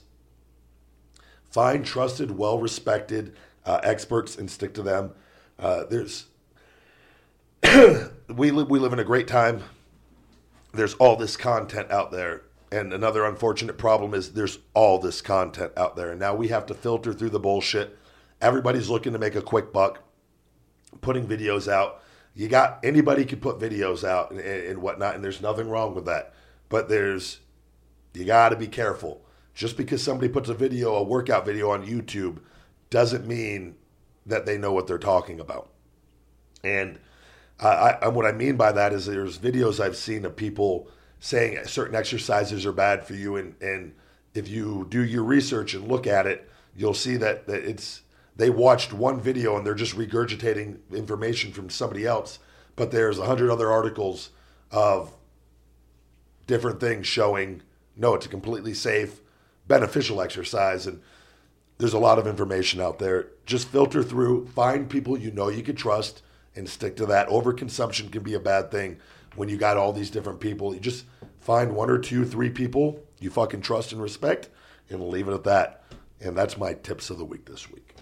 Find trusted, well-respected experts and stick to them. We live in a great time. There's all this content out there. And another unfortunate problem is there's all this content out there. And now we have to filter through the bullshit. Everybody's looking to make a quick buck, putting videos out. You got, anybody can put videos out and whatnot, and there's nothing wrong with that. But there's, you got to be careful. Just because somebody puts a video, a workout video on YouTube, doesn't mean that they know what they're talking about. And what I mean by that is there's videos I've seen of people saying certain exercises are bad for you, and if you do your research and look at it, you'll see that it's, they watched one video and they're just regurgitating information from somebody else, but there's 100 other articles of different things showing, no, it's a completely safe, beneficial exercise. And there's a lot of information out there. Just filter through, find people you know you can trust, and stick to that. Overconsumption can be a bad thing when you got all these different people. You just find one or two, three people you fucking trust and respect, and leave it at that. And that's my tips of the week this week.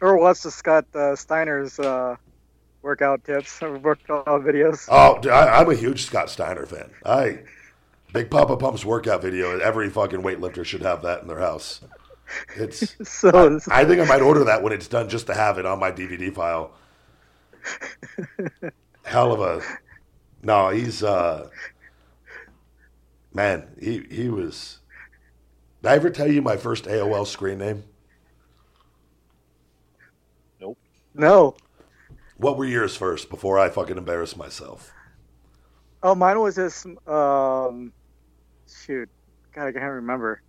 Or what's the Scott Steiner's workout tips or workout videos? Oh, dude, I'm a huge Scott Steiner fan. Big Papa Pump's workout video. Every fucking weightlifter should have that in their house. It's so. I think I might order that when it's done just to have it on my DVD file. Hell of a. No, he's. Man, he was. Did I ever tell you my first AOL screen name? Nope. No. What were yours first before I fucking embarrassed myself? Oh, mine was this. Shoot, God, I can't remember.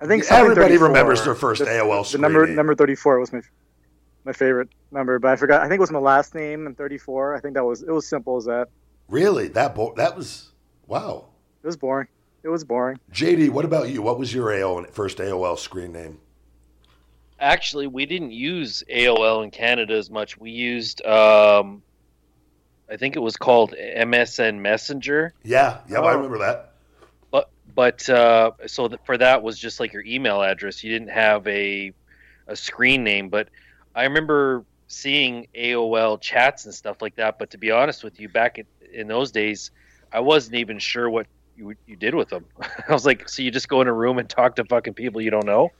I think everybody remembers their first AOL screen. The number 34 was my favorite number, but I forgot. I think it was my last name and 34. I think that was it. Was simple as that. Really, that was wow. It was boring. It was boring. JD, what about you? What was your first AOL screen name? Actually, we didn't use AOL in Canada as much. We used. I think it was called MSN Messenger. Yeah, I remember that. But so for that was just like your email address. You didn't have a screen name. But I remember seeing AOL chats and stuff like that. But to be honest with you, back in those days, I wasn't even sure what you did with them. I was like, so you just go in a room and talk to fucking people you don't know?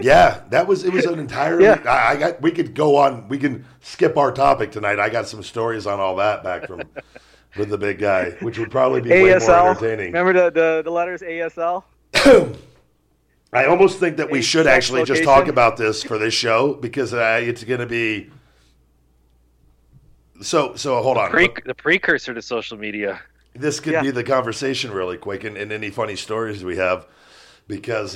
Yeah, it was an entirely. Yeah. We could go on. We can skip our topic tonight. I got some stories on all that back from with the big guy, which would probably be ASL. Way more entertaining. Remember the letters ASL? I almost think that we should actually just talk about this for this show because it's going to be. So hold on. The precursor to social media. This could be the conversation really quick, and any funny stories we have, because.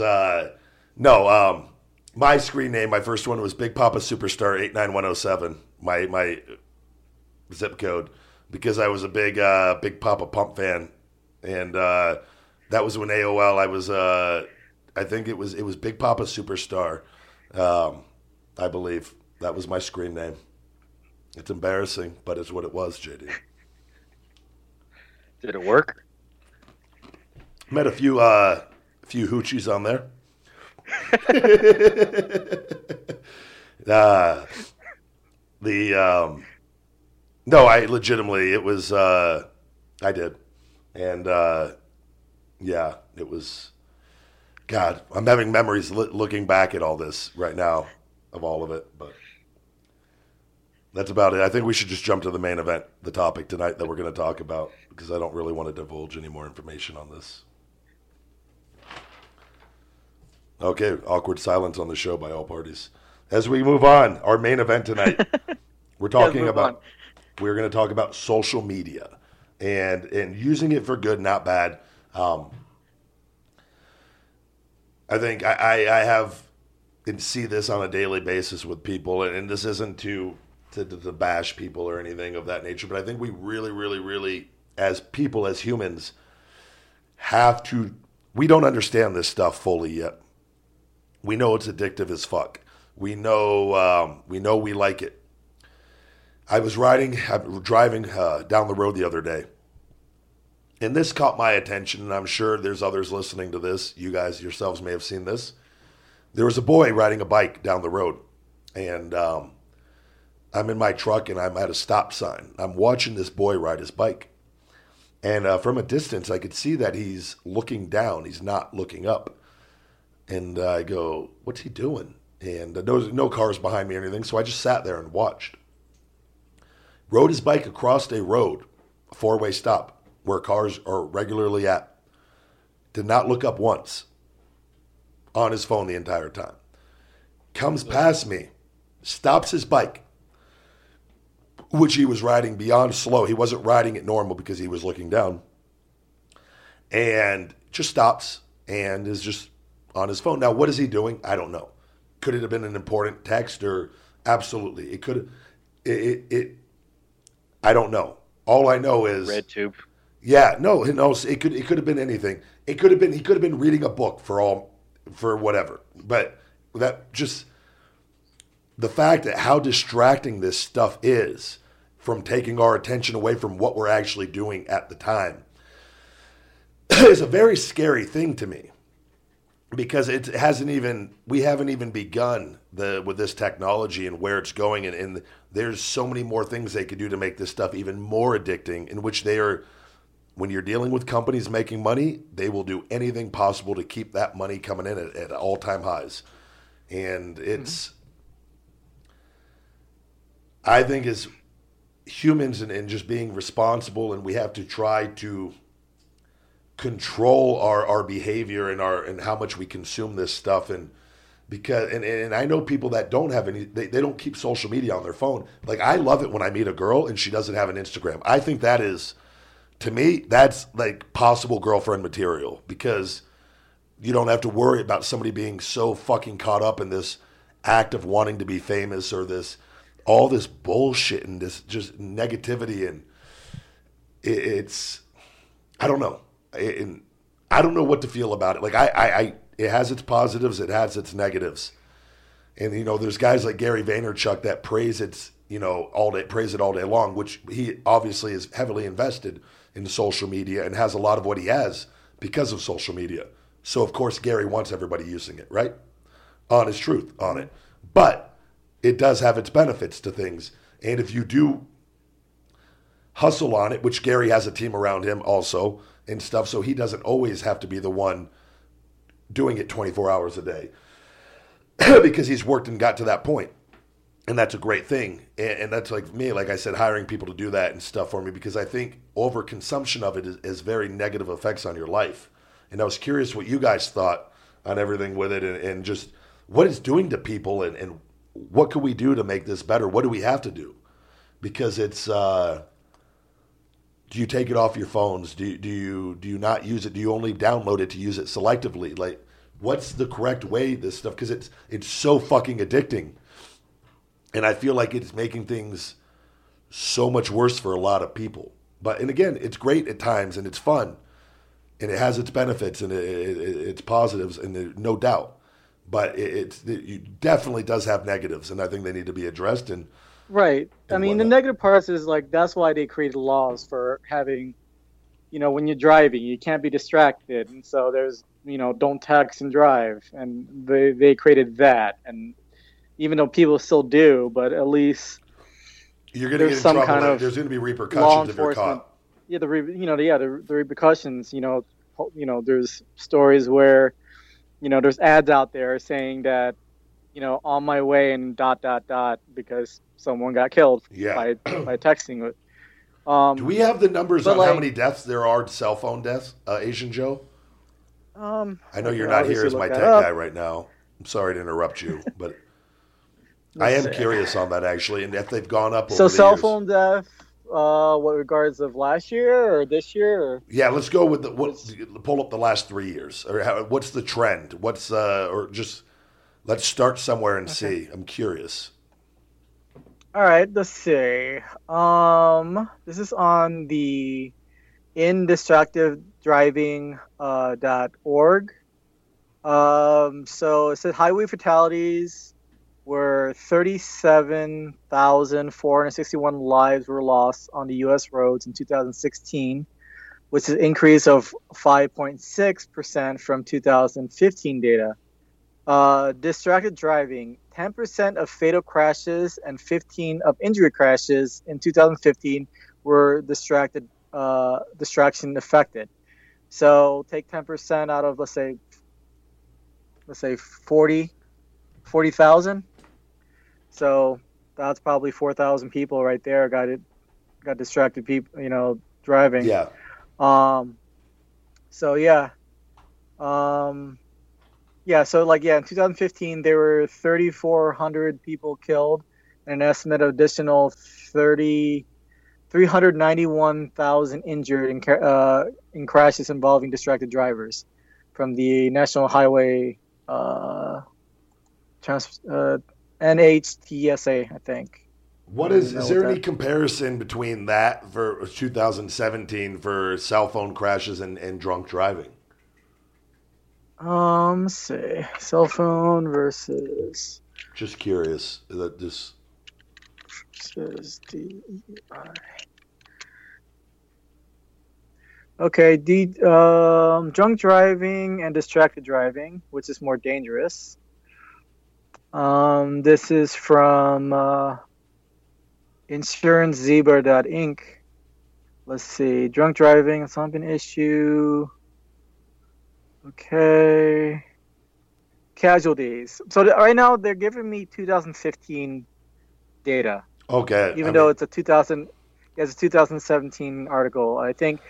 My screen name, my first one was Big Papa Superstar 89107. My zip code, because I was a big Papa Pump fan, and that was when AOL. I was I think it was Big Papa Superstar. I believe that was my screen name. It's embarrassing, but it's what it was. JD, did it work? Met a few hoochies on there. I legitimately, it was, I did. And, yeah, it was, God, I'm having memories looking back at all this right now of all of it, but that's about it. I think we should just jump to the main event, the topic tonight that we're going to talk about, because I don't really want to divulge any more information on this. Okay, awkward silence on the show by all parties. As we move on, our main event tonight, we're going to talk about social media and using it for good, not bad. I think I have and see this on a daily basis with people, and this isn't to bash people or anything of that nature, but I think we really, really, really, as people, as humans, we don't understand this stuff fully yet. We know it's addictive as fuck. We know we like it. I was driving down the road the other day, and this caught my attention, and I'm sure there's others listening to this. You guys yourselves may have seen this. There was a boy riding a bike down the road, and I'm in my truck, and I'm at a stop sign. I'm watching this boy ride his bike, And from a distance, I could see that he's looking down. He's not looking up. And I go, what's he doing? And no cars behind me or anything, so I just sat there and watched. Rode his bike across a road, a four-way stop, where cars are regularly at. Did not look up once. On his phone the entire time. Comes past me, stops his bike, which he was riding beyond slow. He wasn't riding it normal because he was looking down. And just stops and is just on his phone. Now, what is he doing? I don't know. Could it have been an important text or absolutely? It could. It I don't know. All I know is red tube. Yeah, no, it could have been anything. It could have been he could have been reading a book for whatever. But that just the fact that how distracting this stuff is from taking our attention away from what we're actually doing at the time is a very scary thing to me. Because we haven't even begun with this technology and where it's going. And there's so many more things they could do to make this stuff even more addicting, in which when you're dealing with companies making money, they will do anything possible to keep that money coming in at all-time highs. And it's, I think as humans and just being responsible, and we have to try to control our behavior and how much we consume this stuff, and I know people that don't have any, they don't keep social media on their phone. Like, I love it when I meet a girl and she doesn't have an Instagram. I think that is, to me, that's like possible girlfriend material, because you don't have to worry about somebody being so fucking caught up in this act of wanting to be famous or this all this bullshit and this just negativity, and it's I don't know. And I don't know what to feel about it. Like, it has its positives, it has its negatives. And, there's guys like Gary Vaynerchuk that praise it all day long, which he obviously is heavily invested in social media and has a lot of what he has because of social media. So, of course, Gary wants everybody using it, right? Honest truth on it. But it does have its benefits to things. And if you do hustle on it, which Gary has a team around him also, and stuff, so he doesn't always have to be the one doing it 24 hours a day because he's worked and got to that point. And that's a great thing. And that's like me, like I said, hiring people to do that and stuff for me, because I think overconsumption of it is very negative effects on your life. And I was curious what you guys thought on everything with it and just what it's doing to people and what could we do to make this better? What do we have to do? Because it's... do you take it off your phones? Do you not use it? Do you only download it to use it selectively? Like, what's the correct way this stuff? Because it's so fucking addicting, and I feel like it's making things so much worse for a lot of people. But and again, it's great at times, and it's fun, and it has its benefits and its positives, and no doubt. But it definitely does have negatives, and I think they need to be addressed. And right. I mean, the negative part is, like, that's why they created laws for having, when you're driving, you can't be distracted. And so there's, don't text and drive. And they created that. And even though people still do, but at least you're going to get in trouble. There's going to be repercussions if you're caught. Yeah, the repercussions, there's stories where, there's ads out there saying that, on my way and ... because someone got killed by texting it. Do we have the numbers on how many deaths there are, cell phone deaths, Asian Joe? I know you're not here as my tech guy right now. I'm sorry to interrupt you, but I am curious on that, actually, and if they've gone up over the years. So cell phone death, what regards of last year or this year? Or? Yeah, let's go with pull up the last 3 years. Or what's the trend? What's or just let's start somewhere and see. I'm curious. All right, let's see. This is on the indistractivedriving.org. So it said highway fatalities were 37,461 lives were lost on the U.S. roads in 2016, which is an increase of 5.6% from 2015 data. Distracted driving, 10% of fatal crashes and 15% of injury crashes in 2015 were distracted distraction affected. So take 10% out of, let's say 40,000. So that's probably 4,000 people right there got distracted people, driving. Yeah. So yeah. In 2015 there were 3,400 people killed and an estimate of additional 391,000 injured in crashes involving distracted drivers from the National Highway NHTSA, I think. Is there any comparison between that for 2017 for cell phone crashes and drunk driving? Let's see. Cell phone versus... Just curious. Versus DUI. Okay, drunk driving and distracted driving, which is more dangerous. This is from insurancezebra.inc. Let's see. Drunk driving, it's not an issue... Okay. Casualties. So right now they're giving me 2015 data. Okay. Even though it's a 2017 article. I think,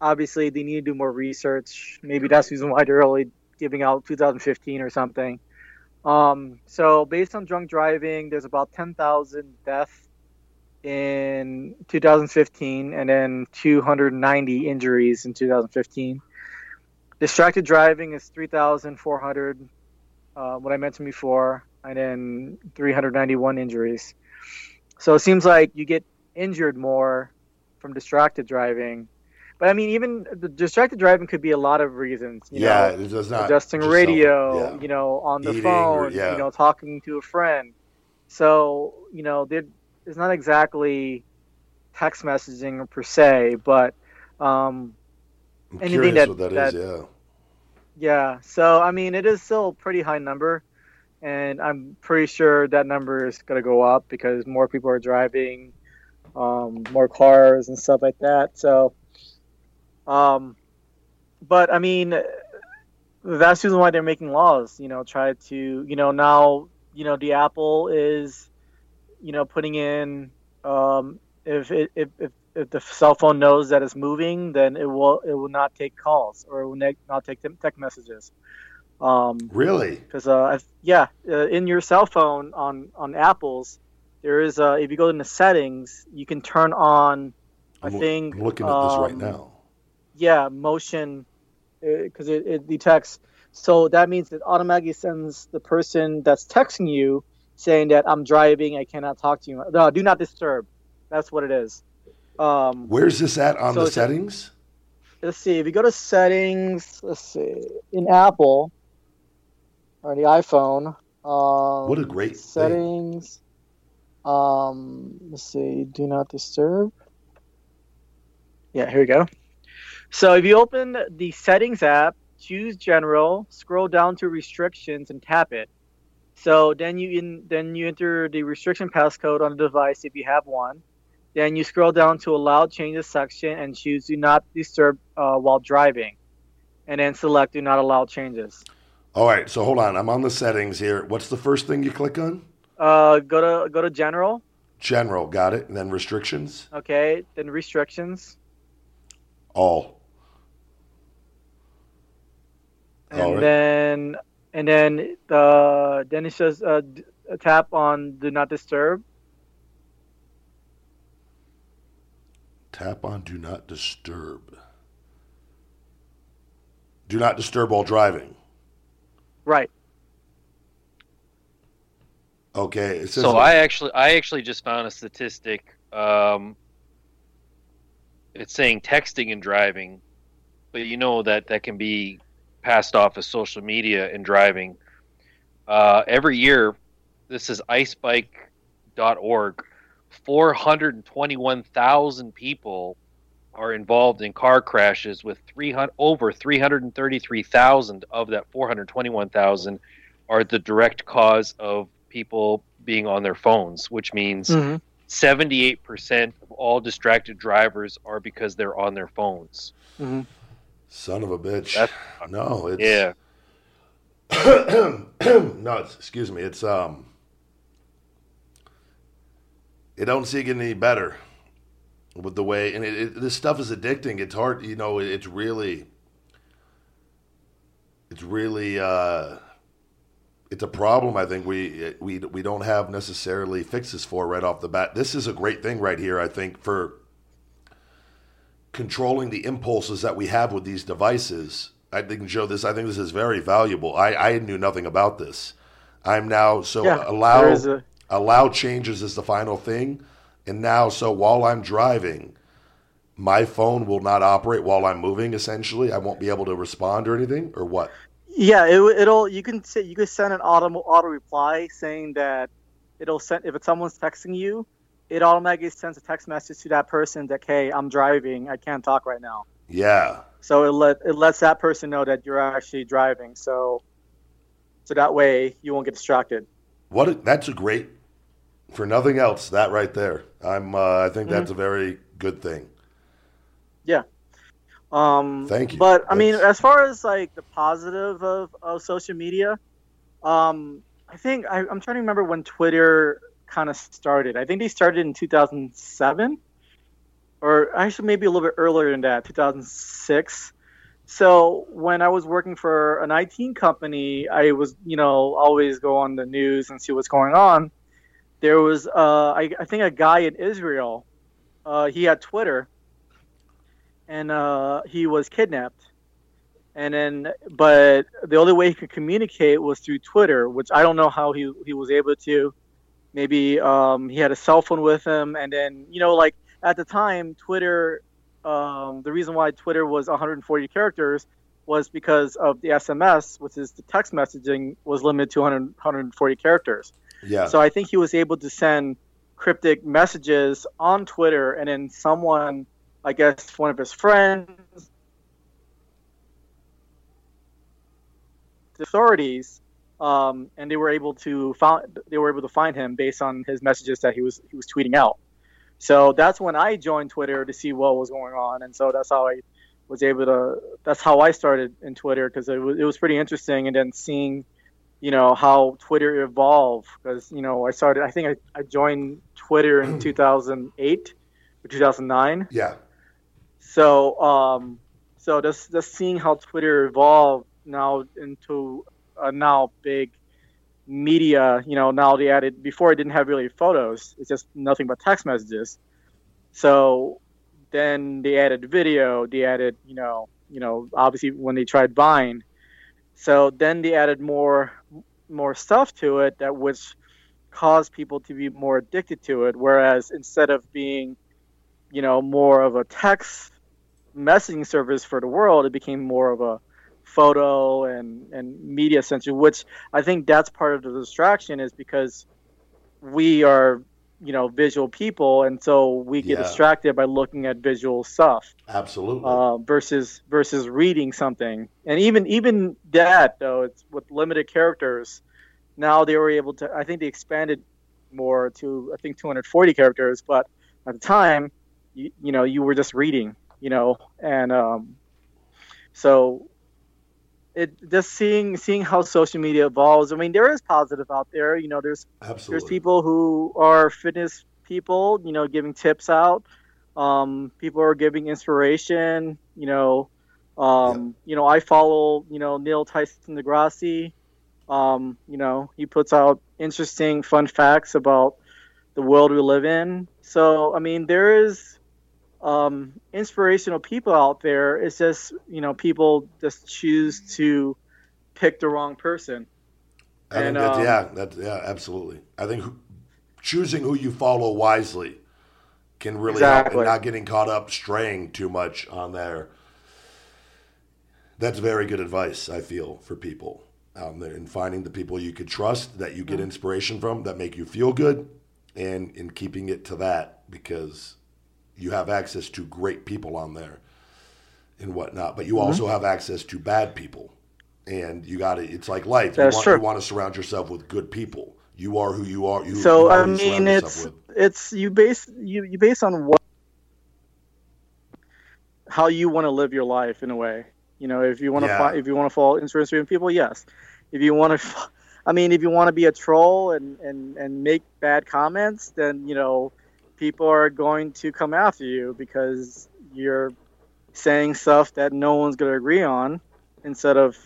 obviously they need to do more research. Maybe that's the reason why they're only giving out 2015 or something. So based on drunk driving, there's about 10,000 deaths in 2015 and then 290 injuries in 2015. Distracted driving is 3,400, what I mentioned before, and then 391 injuries. So it seems like you get injured more from distracted driving. But, even the distracted driving could be a lot of reasons. It does not. Adjusting radio, on the phone, talking to a friend. So, it's not exactly text messaging per se, but... I'm anything that, what that is, yeah. So it is still a pretty high number, and I'm pretty sure that number is going to go up because more people are driving, more cars and stuff like that. So, but that's the reason why they're making laws. Try to now the Apple is putting in if the cell phone knows that it's moving, then it will not take calls or it will not take text messages. Really? Because in your cell phone on Apple's, there is if you go into settings, you can turn on. I'm looking at this right now. Yeah, motion, because it detects. So that means it automatically sends the person that's texting you saying that I'm driving, I cannot talk to you. No, do not disturb. That's what it is. Where's this at on the settings? Let's see. If you go to settings, in Apple or the iPhone. What a great settings. Thing. Let's see. Do not disturb. Yeah, here we go. So if you open the settings app, choose general, scroll down to restrictions and tap it. So then you enter the restriction passcode on the device if you have one. Then you scroll down to Allow Changes section and choose Do Not Disturb While Driving. And then select Do Not Allow Changes. All right, so hold on. I'm on the settings here. What's the first thing you click on? Go to General. General, got it. And then Restrictions. Okay, then Restrictions. All. And all right. Then it says tap on Do Not Disturb. Tap on Do Not Disturb. Do not disturb while driving. Right. Okay. It says I actually just found a statistic. It's saying texting and driving, but that can be passed off as social media and driving. Every year, this is icebike.org. 421,000 people are involved in car crashes, with over 333,000 of that 421,000 are the direct cause of people being on their phones, which means 78% of all distracted drivers are because they're on their phones. Mm-hmm. Son of a bitch. It don't see getting any better with the way, and this stuff is addicting. It's hard, you know. It's a problem. I think we don't have necessarily fixes for right off the bat. This is a great thing right here, I think, for controlling the impulses that we have with these devices. I think this is very valuable. I knew nothing about this. I'm now allow changes is the final thing. And now, so while I'm driving, my phone will not operate while I'm moving. Essentially, I won't be able to respond or anything, or what? Yeah, it'll. You can send an auto reply saying that it'll send, if it's someone's texting you, it automatically sends a text message to that person that, hey, I'm driving, I can't talk right now. Yeah. So it lets that person know that you're actually driving. So that way you won't get distracted. That's a great. For nothing else, that right there. I think that's a very good thing. Yeah. Thank you. But I mean, as far as like the positive of social media, I think I'm trying to remember when Twitter kind of started. I think they started in 2007, or actually maybe a little bit earlier than that, 2006. So when I was working for an IT company, I was, always go on the news and see what's going on. There was, I think, a guy in Israel. He had Twitter, and he was kidnapped. But the only way he could communicate was through Twitter, which I don't know how he was able to. Maybe he had a cell phone with him, and then at the time, Twitter. The reason why Twitter was 140 characters was because of the SMS, which is the text messaging, was limited to 140 characters. Yeah. So I think he was able to send cryptic messages on Twitter, and then someone, I guess one of his friends, the authorities, and they were able to find him based on his messages that he was tweeting out. So that's when I joined Twitter to see what was going on, and so that's how I was able to. That's how I started in Twitter, because it was pretty interesting, and then seeing. How Twitter evolved, because, I joined Twitter in 2008 or 2009. Yeah. So, so just seeing how Twitter evolved now into a now big media, now they added, before it didn't have really photos. It's just nothing but text messages. So then they added video, they added, obviously when they tried Vine. So then they added more stuff to it that which caused people to be more addicted to it. Whereas instead of being, more of a text messaging service for the world, it became more of a photo and media centric. Which I think that's part of the distraction, is because we are, visual people, and so we get distracted by looking at visual stuff. Absolutely. Versus reading something, and even that though, it's with limited characters. Now they were able to. I think they expanded more to 240 characters, but at the time, you were just reading, and so it just seeing how social media evolves. I mean, there is positive out there. There's Absolutely. There's people who are fitness people, giving tips out. People are giving inspiration. I follow Neil Tyson deGrasse. He puts out interesting, fun facts about the world we live in. So I mean, there is. Inspirational people out there. It's just, people just choose to pick the wrong person. Absolutely. I think choosing who you follow wisely can really help, and not getting caught up straying too much on there. That's very good advice, I feel, for people out there, and finding the people you could trust, that you get inspiration from, that make you feel good, and in keeping it to that, because you have access to great people on there and whatnot, but you also have access to bad people, and it's like life. That's true. You want to surround yourself with good people. You are who you are. So I mean, it's you base on what, how you want to live your life in a way. You know, if you want to if you want to follow Instagram people, yes. If you want to, I mean, if you want to be a troll and make bad comments, then you know people are going to come after you because you're saying stuff that no one's going to agree on instead of.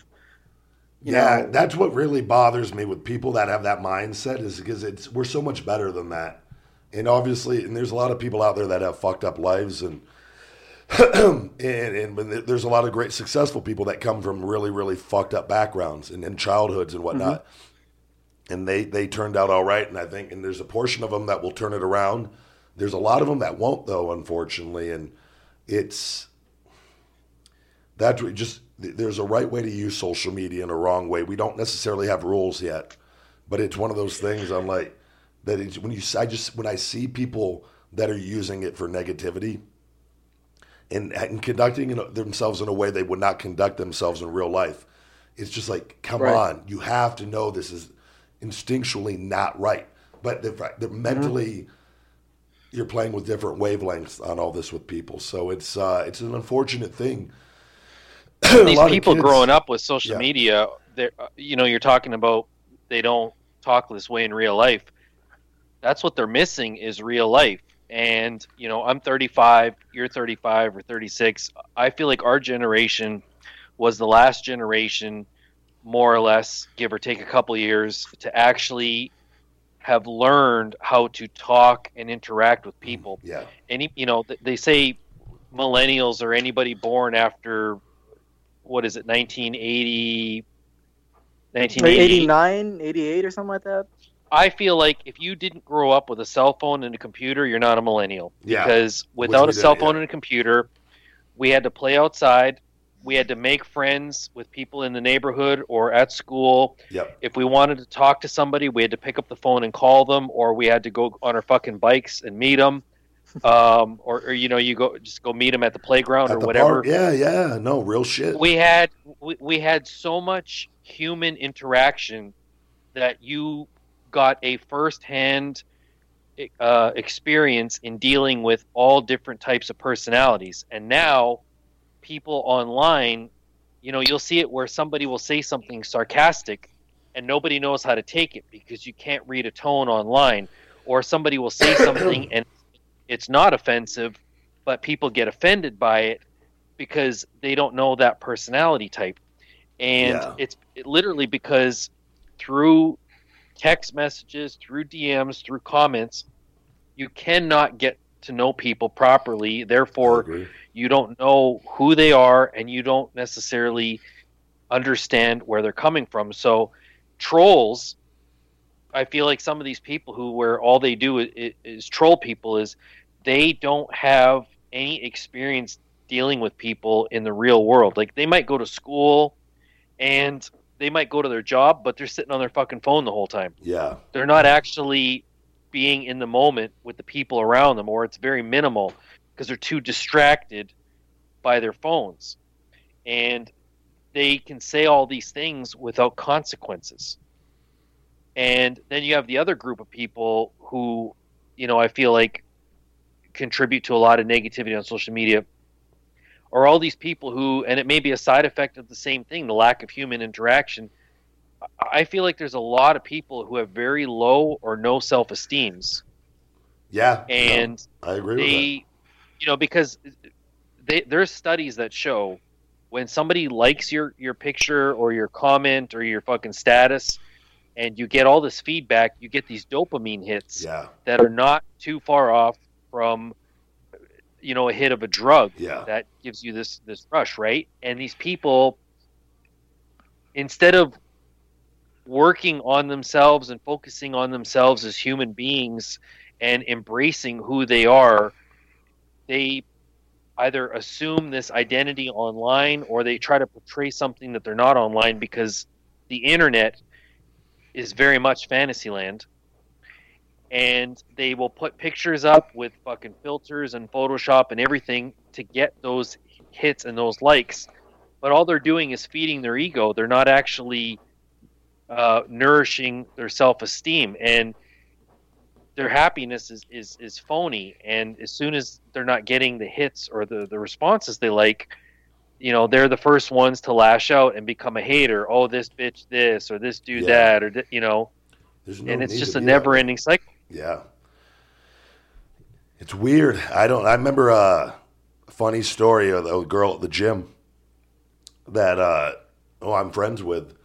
You know. That's what really bothers me with people that have that mindset is because we're so much better than that. And obviously, and there's a lot of people out there that have fucked up lives and there's a lot of great successful people that come from really, really fucked up backgrounds and childhoods and whatnot. Mm-hmm. And they turned out all right. And I think, and there's a portion of them that will turn it around. There's a lot of them that won't though, unfortunately. And there's a right way to use social media and a wrong way. We don't necessarily have rules yet, but it's one of those things. I'm like that it's, when I see people that are using it for negativity and conducting themselves in a way they would not conduct themselves in real life, it's just like, come on, you have to know this is instinctually not right. But they're mentally, you're playing with different wavelengths on all this with people. So it's an unfortunate thing. These people growing up with social media, you're talking about they don't talk this way in real life. That's what they're missing is real life. And, I'm 35, you're 35 or 36. I feel like our generation was the last generation, more or less, give or take a couple years, to actually have learned how to talk and interact with people. Yeah. And, they say millennials or anybody born after... What is it, 1980, 1989, 88 or something like that? I feel like if you didn't grow up with a cell phone and a computer, you're not a millennial. Yeah. Because without a cell phone and a computer, we had to play outside. We had to make friends with people in the neighborhood or at school. Yep. If we wanted to talk to somebody, we had to pick up the phone and call them, or we had to go on our fucking bikes and meet them. You go meet him at the playground or whatever. Park. Yeah, no, real shit. We had so much human interaction that you got a firsthand experience in dealing with all different types of personalities. And now, people online, you'll see it where somebody will say something sarcastic, and nobody knows how to take it because you can't read a tone online, or somebody will say something and. It's not offensive, but people get offended by it because they don't know that personality type. And it's literally because through text messages, through DMs, through comments, you cannot get to know people properly. Therefore, you don't know who they are and you don't necessarily understand where they're coming from. So trolls... I feel like some of these people where all they do is troll people is they don't have any experience dealing with people in the real world. Like they might go to school and they might go to their job, but they're sitting on their fucking phone the whole time. Yeah. They're not actually being in the moment with the people around them, or it's very minimal because they're too distracted by their phones. And they can say all these things without consequences. And then you have the other group of people who, I feel like contribute to a lot of negativity on social media are all these people who, and it may be a side effect of the same thing, the lack of human interaction. I feel like there's a lot of people who have very low or no self-esteems. Yeah. And I agree with that. Because there's studies that show when somebody likes your picture or your comment or your fucking status, and you get all this feedback, you get these dopamine hits that are not too far off from, a hit of a drug that gives you this rush, right? And these people, instead of working on themselves and focusing on themselves as human beings and embracing who they are, they either assume this identity online or they try to portray something that they're not online because the internet is very much fantasy land, and they will put pictures up with fucking filters and Photoshop and everything to get those hits and those likes, but all they're doing is feeding their ego. They're not actually nourishing their self-esteem, and their happiness is phony. And as soon as they're not getting the hits or the responses they like, you know, they're the first ones to lash out and become a hater. Oh, this bitch, this, or this dude, that, or, you know, no, and it's just a never ending cycle. Yeah. It's weird. I remember a funny story of the girl at the gym that, I'm friends with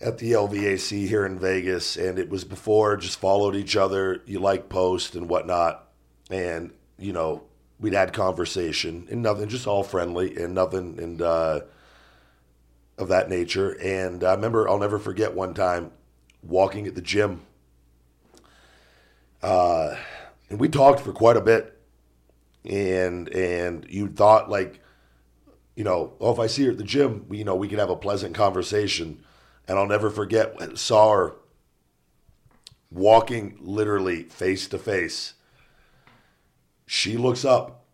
at the LVAC here in Vegas. And it was before, just followed each other. You like post and whatnot. And, you know, we'd had conversation and nothing, just all friendly and nothing. And, of that nature. And I remember, I'll never forget one time walking at the gym, and we talked for quite a bit, and you thought, like, you know, oh, if I see her at the gym, you know, we can have a pleasant conversation. And I'll never forget, saw her walking literally face to face. She looks up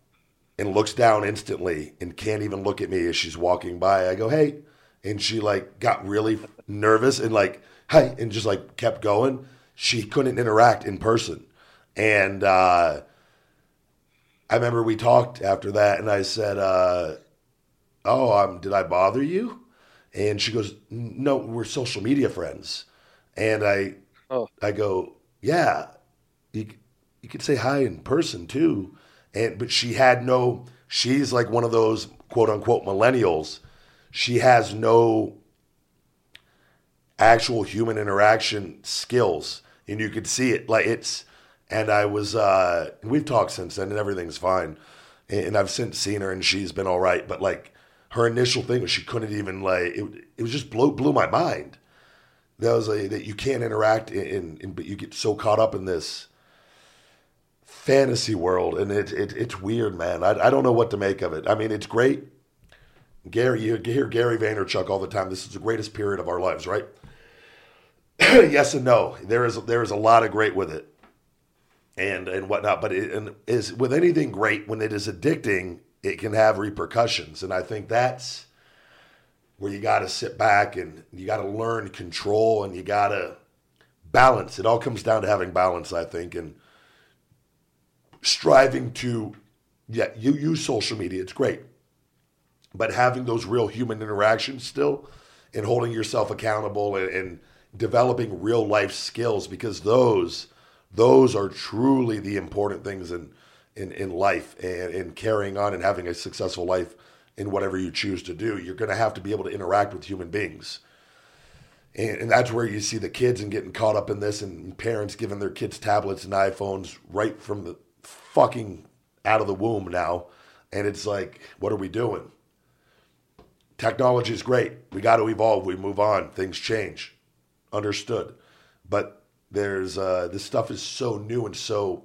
and looks down instantly and can't even look at me as she's walking by. I go, hey. And she, like, got really nervous and, like, hey, and just, like, kept going. She couldn't interact in person. And I remember we talked after that, and I said, oh, did I bother you? And she goes, no, we're social media friends. And I go, yeah, you could say hi in person too. But she had she's like one of those quote-unquote millennials. She has no actual human interaction skills, and you could see it. Like, it's... And I was, we've talked since then, and everything's fine. And I've since seen her, and she's been all right. But, like, her initial thing was she couldn't even, like, it was just blew my mind. That was that you can't interact but you get so caught up in this fantasy world, and it's weird, man. I don't know what to make of it. I mean, it's great. Gary, you hear Gary Vaynerchuk all the time. This is the greatest period of our lives, right? Yes and no. There is a lot of great with it. And whatnot, but is with anything great, when it is addicting, it can have repercussions. And I think that's where you got to sit back and you got to learn control and you got to balance. It all comes down to having balance, I think, and striving to, you use social media, it's great, but having those real human interactions still and holding yourself accountable and developing real life skills, because those are truly the important things in life and carrying on and having a successful life in whatever you choose to do. You're going to have to be able to interact with human beings. And that's where you see the kids and getting caught up in this, and parents giving their kids tablets and iPhones right from the fucking out of the womb now. And it's like, what are we doing? Technology is great. We got to evolve. We move on. Things change. Understood. But there's this stuff is so new, and so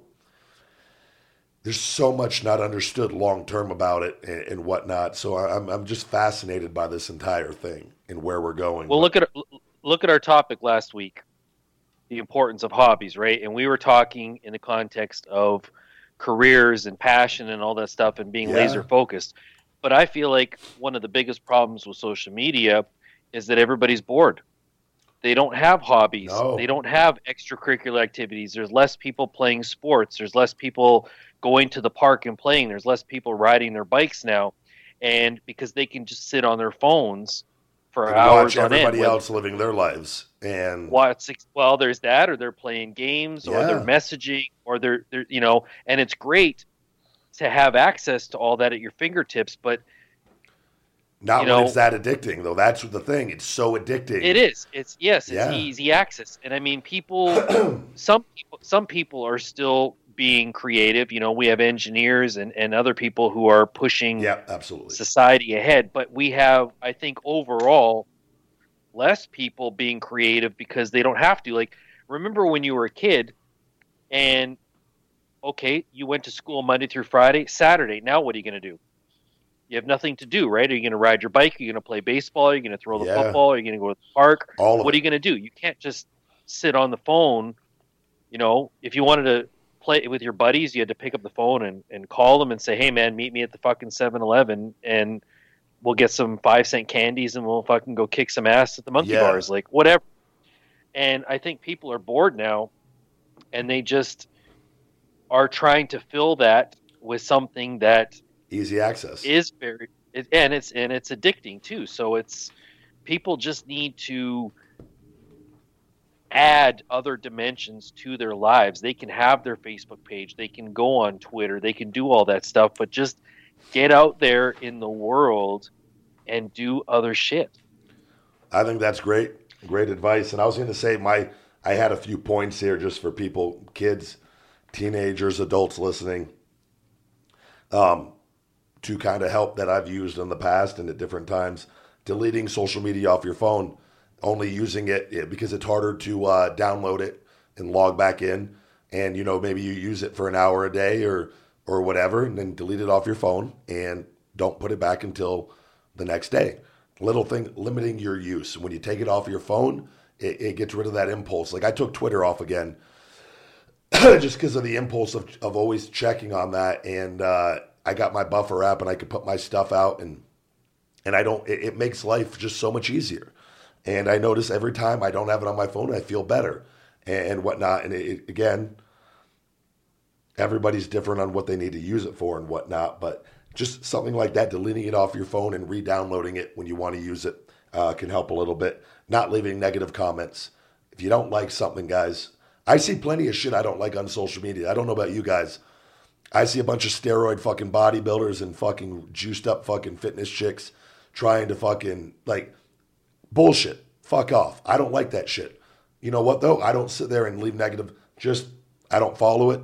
there's so much not understood long term about it and whatnot. So I'm just fascinated by this entire thing and where we're going. Well, look at our topic last week, the importance of hobbies, right? And we were talking in the context of careers and passion and all that stuff and being laser focused. But I feel like one of the biggest problems with social media is that everybody's bored. They don't have hobbies. No. They don't have extracurricular activities. There's less people playing sports. There's less people going to the park and playing. There's less people riding their bikes now. And because they can just sit on their phones for hours on end. Watch everybody else living their lives. And well, there's that, or they're playing games, or they're messaging, or they're, you know, and it's great to have access to all that at your fingertips, but not when it's that addicting, though. That's the thing. It's so addicting. It is. It's easy access. And I mean, some people are still being creative. You know, we have engineers and other people who are pushing society ahead. But we have, I think, overall, less people being creative because they don't have to. Like, remember when you were a kid and, okay, you went to school Monday through Friday, Saturday. Now what are you going to do? You have nothing to do, right? Are you going to ride your bike? Are you going to play baseball? Are you going to throw the football? Are you going to go to the park? What are you going to do? You can't just sit on the phone. You know, if you wanted to play with your buddies, you had to pick up the phone and call them and say, hey, man, meet me at the fucking 7-Eleven. And we'll get some 5-cent candies and we'll fucking go kick some ass at the monkey bars, like whatever. And I think people are bored now, and they just are trying to fill that with something that easy access is very, and it's addicting too. So it's, people just need to add other dimensions to their lives. They can have their Facebook page, they can go on Twitter, they can do all that stuff, but just get out there in the world and do other shit. I think that's great advice. And I was going to say I had a few points here just for people, kids, teenagers, adults listening, to kind of help that I've used in the past and at different times. Deleting social media off your phone, only using it because it's harder to download it and log back in. And, you know, maybe you use it for an hour a day or whatever, and then delete it off your phone and don't put it back until the next day. Little thing, limiting your use. When you take it off your phone, it gets rid of that impulse. Like I took Twitter off again just because of the impulse of always checking on that. And I got my buffer app and I could put my stuff out, and I don't, it makes life just so much easier. And I notice every time I don't have it on my phone, I feel better and whatnot. And it, again, everybody's different on what they need to use it for and whatnot, but just something like that, deleting it off your phone and re-downloading it when you want to use it can help a little bit. Not leaving negative comments. If you don't like something, guys, I see plenty of shit I don't like on social media. I don't know about you guys. I see a bunch of steroid fucking bodybuilders and fucking juiced up fucking fitness chicks trying to fucking, like, bullshit. Fuck off. I don't like that shit. You know what, though? I don't sit there and leave negative. Just, I don't follow it.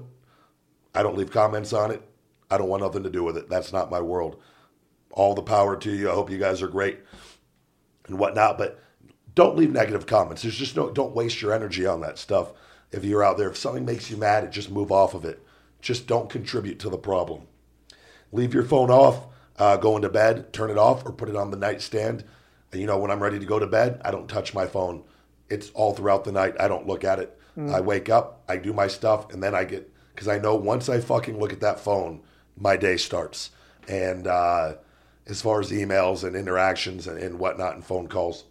I don't leave comments on it. I don't want nothing to do with it. That's not my world. All the power to you. I hope you guys are great and whatnot, but don't leave negative comments. There's just don't waste your energy on that stuff. If you're out there, if something makes you mad, just move off of it. Just don't contribute to the problem. Leave your phone off, go into bed, turn it off or put it on the nightstand. And, you know, when I'm ready to go to bed, I don't touch my phone. It's all throughout the night. I don't look at it. I wake up, I do my stuff, and then I get, because I know once I fucking look at that phone, my day starts. And as far as emails and interactions and whatnot and phone calls.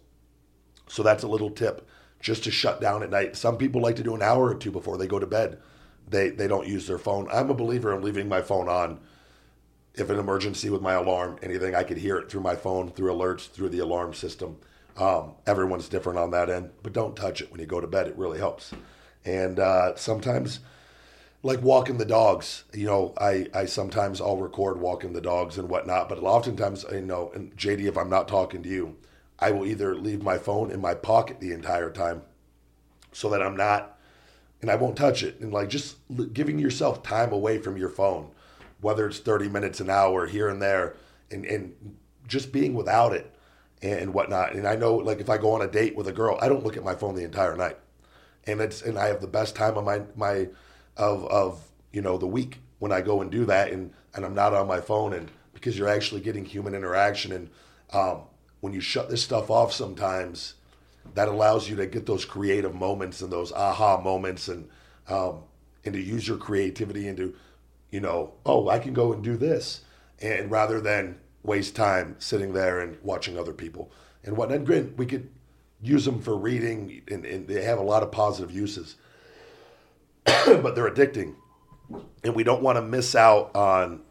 So that's a little tip, just to shut down at night. Some people like to do an hour or two before they go to bed. They don't use their phone. I'm a believer in leaving my phone on. If an emergency with my alarm, anything, I could hear it through my phone, through alerts, through the alarm system. Everyone's different on that end, but don't touch it when you go to bed. It really helps. And sometimes, like walking the dogs, you know, I sometimes I'll record walking the dogs and whatnot, but oftentimes, you know, and JD, if I'm not talking to you, I will either leave my phone in my pocket the entire time so that I'm not, and I won't touch it. And like just giving yourself time away from your phone, whether it's 30 minutes, an hour here and there, and just being without it and whatnot. And I know, like, if I go on a date with a girl, I don't look at my phone the entire night, and I have the best time of the week when I go and do that, and I'm not on my phone, and because you're actually getting human interaction, and when you shut this stuff off, sometimes that allows you to get those creative moments and those aha moments, and to use your creativity into, you know, oh, I can go and do this, and rather than waste time sitting there and watching other people and whatnot. And we could use them for reading, and they have a lot of positive uses. But they're addicting, and we don't want to miss out on.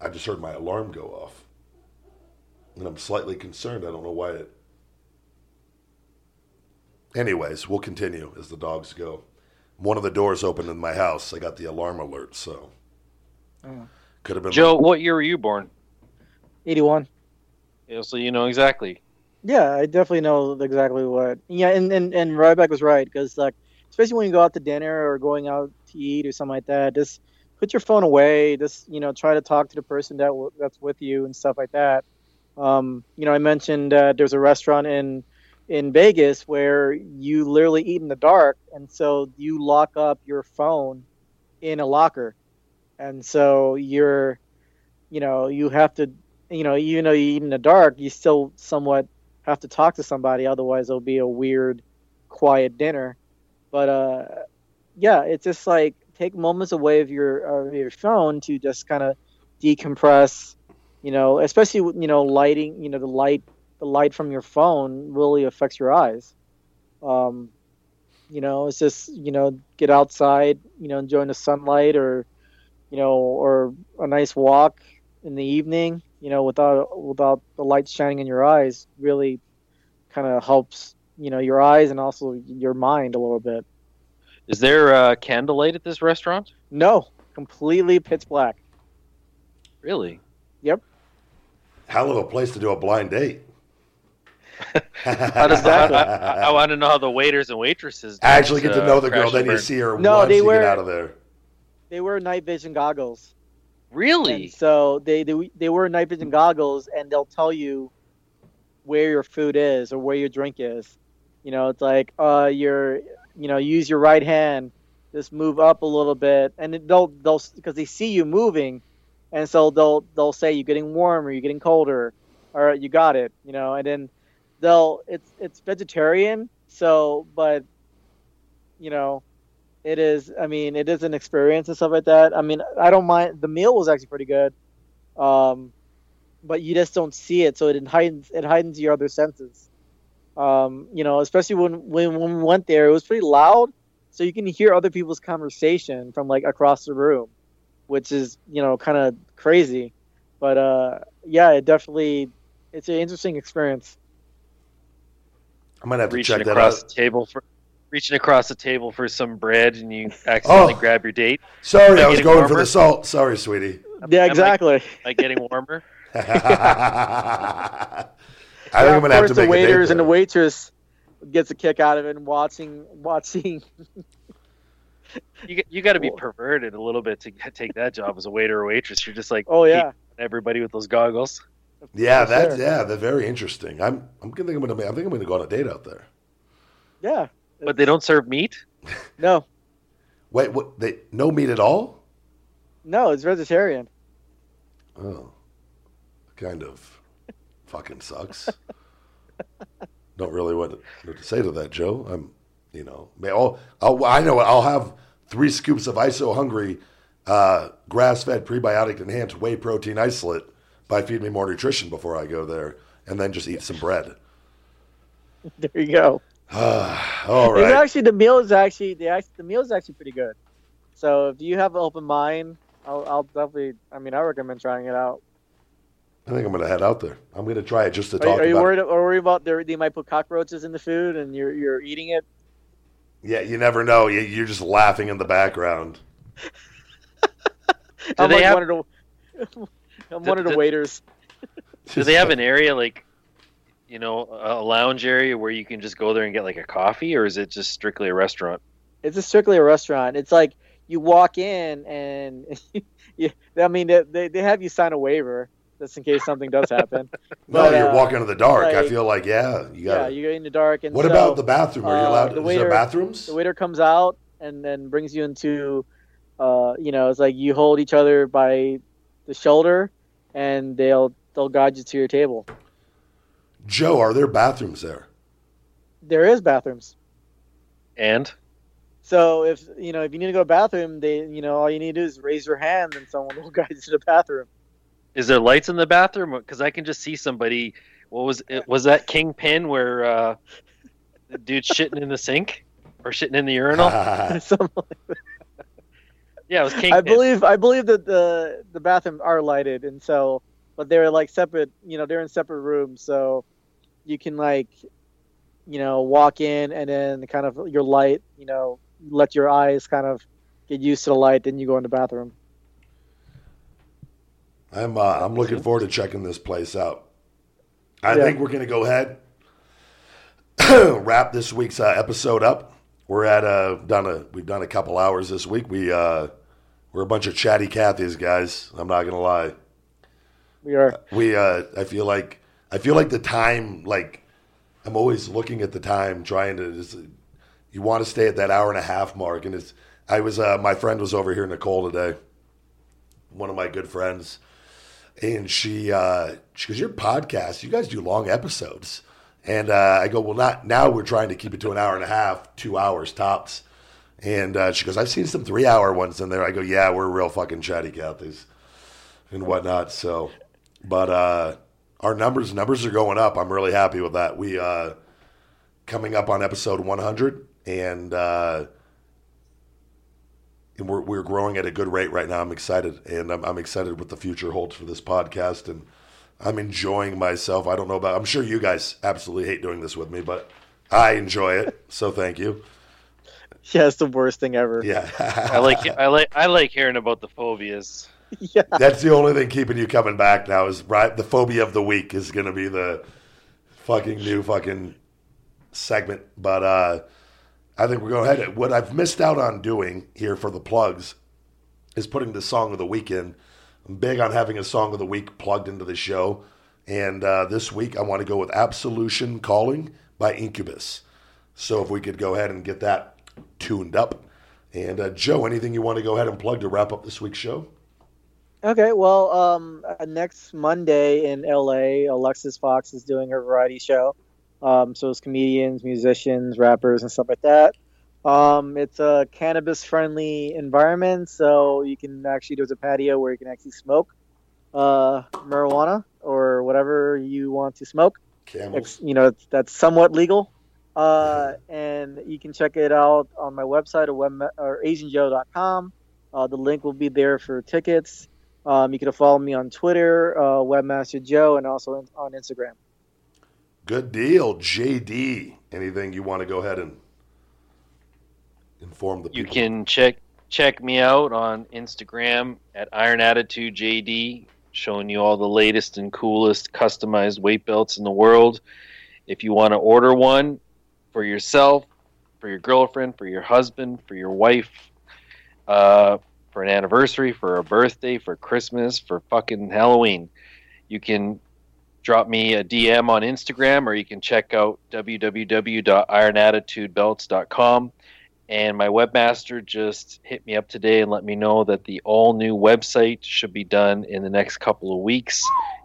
I just heard my alarm go off, and I'm slightly concerned. I don't know why it. Anyways, we'll continue as the dogs go. One of the doors opened in my house. I got the alarm alert, so could have been. Joe, what year were you born? 81. Yeah, so you know exactly. Yeah, I definitely know exactly what. Yeah, and Ryback was right, because like. Especially when you go out to dinner or going out to eat or something like that, just put your phone away. Just, you know, try to talk to the person that's with you and stuff like that. You know, I mentioned there's a restaurant in Vegas where you literally eat in the dark, and so you lock up your phone in a locker, and so you're, you know, you have to, you know, even though you eat in the dark, you still somewhat have to talk to somebody. Otherwise, it'll be a weird, quiet dinner. But, yeah, it's just like take moments away of your phone to just kind of decompress you know, especially, you know, lighting, you know, the light from your phone really affects your eyes. You know, it's just, you know, get outside, you know, enjoying the sunlight, or, you know, or a nice walk in the evening, you know, without the light shining in your eyes, really kind of helps, you know, your eyes and also your mind a little bit. Is there candlelight at this restaurant? No, completely pitch black. Really? Yep. Hell of a place to do a blind date. I want to know how the waiters and waitresses actually get to know the girl. Then you see her once you get out of there. They wear night vision goggles. Really? And so they wear night vision goggles, and they'll tell you where your food is or where your drink is. You know, it's like use your right hand, just move up a little bit, and they'll because they see you moving, and so they'll say you're getting warmer, you're getting colder, or you got it, you know, and then. It's vegetarian, so, but, you know, it is, I mean, it is an experience and stuff like that. I mean, I don't mind, the meal was actually pretty good, but you just don't see it, so it heightens your other senses. You know, especially when we went there, it was pretty loud, so you can hear other people's conversation from, like, across the room, which is, you know, kind of crazy, but, yeah, it's an interesting experience. I might have to check that out. Reaching across the table for some bread, and you accidentally grab your date. Sorry, I was going warmer? For the salt. Sorry, sweetie. Yeah, exactly. Am I getting warmer? I think I'm going to have to make a date. Of course, the waiters and the waitress gets a kick out of it, and watching. You got to be perverted a little bit to take that job as a waiter or waitress. You're just like, oh yeah, everybody with those goggles. Yeah, they're very interesting. I think I'm going to go on a date out there. Yeah, but they don't serve meat. No. Wait, what? They no meat at all? No, it's vegetarian. Oh, kind of. Fucking sucks. Don't really know what to say to that, Joe. I know. I'll have 3 scoops of ISO Hungry, grass-fed prebiotic enhanced whey protein isolate. By Feed Me More Nutrition before I go there, and then just eat some bread. There you go. All right. Actually, the meal is actually pretty good. So if you have an open mind, I'll definitely. I mean, I recommend trying it out. I think I'm going to head out there. I'm going to try it just to talk about. Are you worried? Or worried about they might put cockroaches in the food, and you're eating it? Yeah, you never know. You're just laughing in the background. I'm one of the waiters. Do they have an area, like, you know, a lounge area where you can just go there and get, like, a coffee, or is it just strictly a restaurant? It's just strictly a restaurant. It's like you walk in and, I mean, they have you sign a waiver just in case something does happen. Well, you're walking into the dark. Like, I feel like, you got you go in the dark. And what about the bathroom? Are you allowed is there bathrooms? The waiter comes out and then brings you into, you know, it's like you hold each other by the shoulder. And they'll guide you to your table. Joe, are there bathrooms there? There is bathrooms. And? So if you need to go to the bathroom, all you need to do is raise your hand and someone will guide you to the bathroom. Is there lights in the bathroom? Because I can just see somebody. What was it? Was that Kingpin where the dude's shitting in the sink or shitting in the urinal? Something like that. Yeah, it was Kingpin. I believe that the bathrooms are lighted, and so, but they're like separate. You know, they're in separate rooms, so you can, like, you know, walk in and then kind of your light. You know, let your eyes kind of get used to the light, then you go in the bathroom. I'm looking forward to checking this place out. I think we're gonna go ahead wrap this week's episode up. We're at we've done a couple hours this week. We're a bunch of chatty Cathys, guys. I'm not gonna lie. We are. I feel like the time. Like, I'm always looking at the time, trying to. You want to stay at that hour and a half mark, and it's. I was. My friend was over here, Nicole, today. One of my good friends, and she goes, "Your podcast, you guys do long episodes." And I go, well, not now. We're trying to keep it to an hour and a half, 2 hours tops. And she goes, I've seen some 3-hour ones in there. I go, yeah, we're real fucking chatty Cathys and whatnot. So But our numbers are going up. I'm really happy with that. We coming up on episode 100, and we're growing at a good rate right now. I'm excited, and I'm excited what the future holds for this podcast, and I'm enjoying myself. I don't know about. I'm sure you guys absolutely hate doing this with me, but I enjoy it. So thank you. Yeah, it's the worst thing ever. Yeah, I like hearing about the phobias. Yeah, that's the only thing keeping you coming back now is right. The phobia of the week is going to be the fucking new fucking segment. But I think we're going ahead. What I've missed out on doing here for the plugs is putting the song of the week in. I'm big on having a song of the week plugged into the show, and this week I want to go with "Absolution Calling" by Incubus. So if we could go ahead and get that tuned up, and Joe, anything you want to go ahead and plug to wrap up this week's show? Okay, well, next Monday in LA, Alexis Fox is doing her variety show. So it's comedians, musicians, rappers, and stuff like that. It's a cannabis-friendly environment, so you can actually, there's a patio where you can actually smoke marijuana or whatever you want to smoke. Camels. You know, that's somewhat legal. And you can check it out on my website or AsianJoe.com. The link will be there for tickets. You can follow me on Twitter, Webmaster Joe, and also on Instagram. Good deal, JD. Anything you want to go ahead and inform the people? You can check me out on Instagram at IronAttitudeJD, showing you all the latest and coolest customized weight belts in the world. If you want to order one for yourself, for your girlfriend, for your husband, for your wife, for an anniversary, for a birthday, for Christmas, for fucking Halloween. You can drop me a DM on Instagram, or you can check out www.ironattitudebelts.com. And my webmaster just hit me up today and let me know that the all-new website should be done in the next couple of weeks.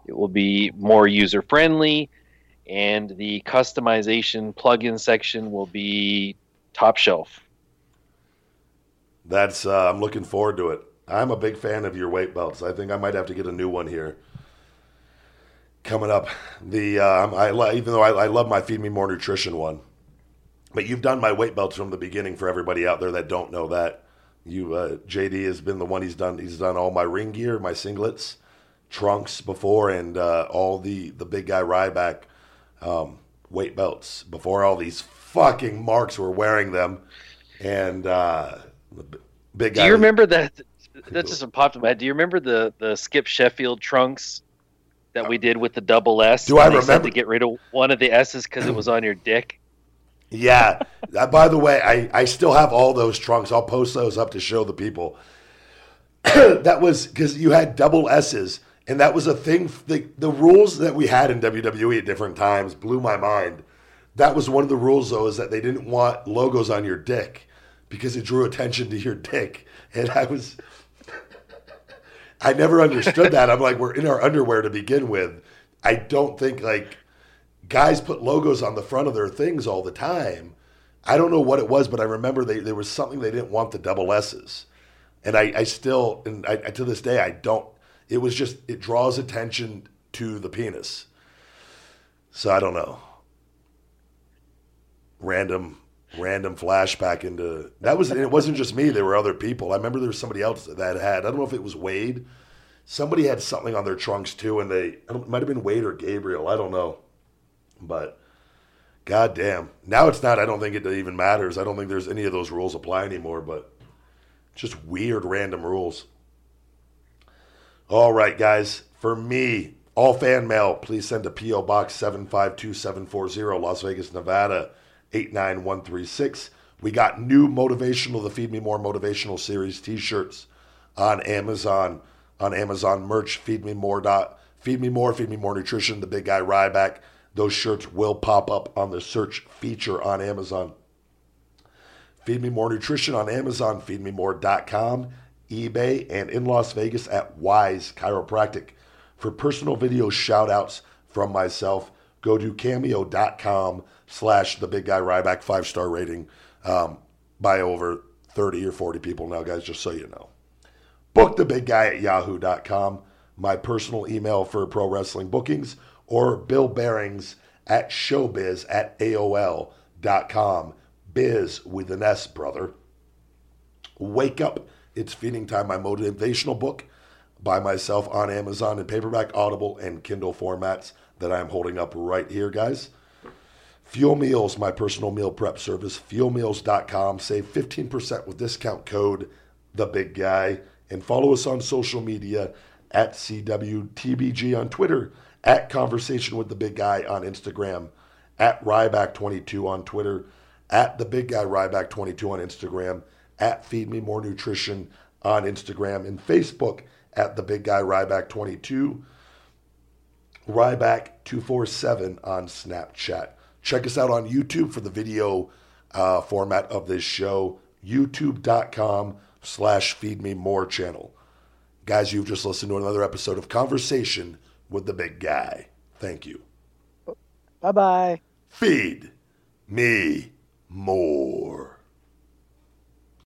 It will be more user-friendly, and the customization plugin section will be top shelf. That's I'm looking forward to it. I'm a big fan of your weight belts. I think I might have to get a new one here coming up. The I love my Feed Me More Nutrition one, but you've done my weight belts from the beginning. For everybody out there that don't know that, you JD has been the one. He's done all my ring gear, my singlets, trunks before, and all the big guy Ryback weight belts before all these fucking marks were wearing them, and. Big guy. Do you remember that? That just popped in my head. Do you remember the Skip Sheffield trunks that we did with the double S? Do I remember to get rid of one of the S's because it was on your dick? Yeah. By the way, I still have all those trunks. I'll post those up to show the people. That was because you had double S's, and that was a thing. The rules that we had in WWE at different times blew my mind. That was one of the rules, though, is that they didn't want logos on your dick, because it drew attention to your dick. And I never understood that. I'm like, we're in our underwear to begin with. I don't think, like, guys put logos on the front of their things all the time. I don't know what it was, but I remember there was something they didn't want the double S's. And I still, to this day, I don't, it was just, it draws attention to the penis. So I don't know. Random flashback into that was, and it wasn't just me. There were other people. I remember there was somebody else that had. I don't know if it was Wade. Somebody had something on their trunks too, and it might have been Wade or Gabriel. I don't know, but goddamn, now it's not. I don't think it even matters. I don't think there's any of those rules apply anymore. But just weird random rules. All right, guys. For me, all fan mail, please send to P.O. Box 752740, Las Vegas, Nevada. 89136. We got new the Feed Me More Motivational Series t-shirts on Amazon. On Amazon merch, Feed Me More Nutrition, the big guy Ryback. Those shirts will pop up on the search feature on Amazon. Feed Me More Nutrition on Amazon, feedmemore.com, eBay, and in Las Vegas at Wise Chiropractic. For personal video shout-outs from myself, go to cameo.com/thebigguy Ryback, 5-star rating by over 30 or 40 people now, guys, just so you know. Book the big guy at yahoo.com. my personal email for pro wrestling bookings, or billbearings@showbiz@aol.com. Biz with an S, brother. Wake Up, It's Feeding Time, my motivational book by myself on Amazon in paperback, Audible, and Kindle formats that I'm holding up right here, guys. Fuel Meals, my personal meal prep service, fuelmeals.com. Save 15% with discount code The Big Guy. And follow us on social media at CWTBG on Twitter, at Conversation with the Big Guy on Instagram, at Ryback22 on Twitter, at The Big Guy Ryback22 on Instagram, at Feed Me More Nutrition on Instagram, and Facebook at The Big Guy Ryback22, Ryback247 on Snapchat. Check us out on YouTube for the video format of this show, youtube.com/feedmemore channel. Guys, you've just listened to another episode of Conversation with the Big Guy. Thank you. Bye-bye. Feed me more.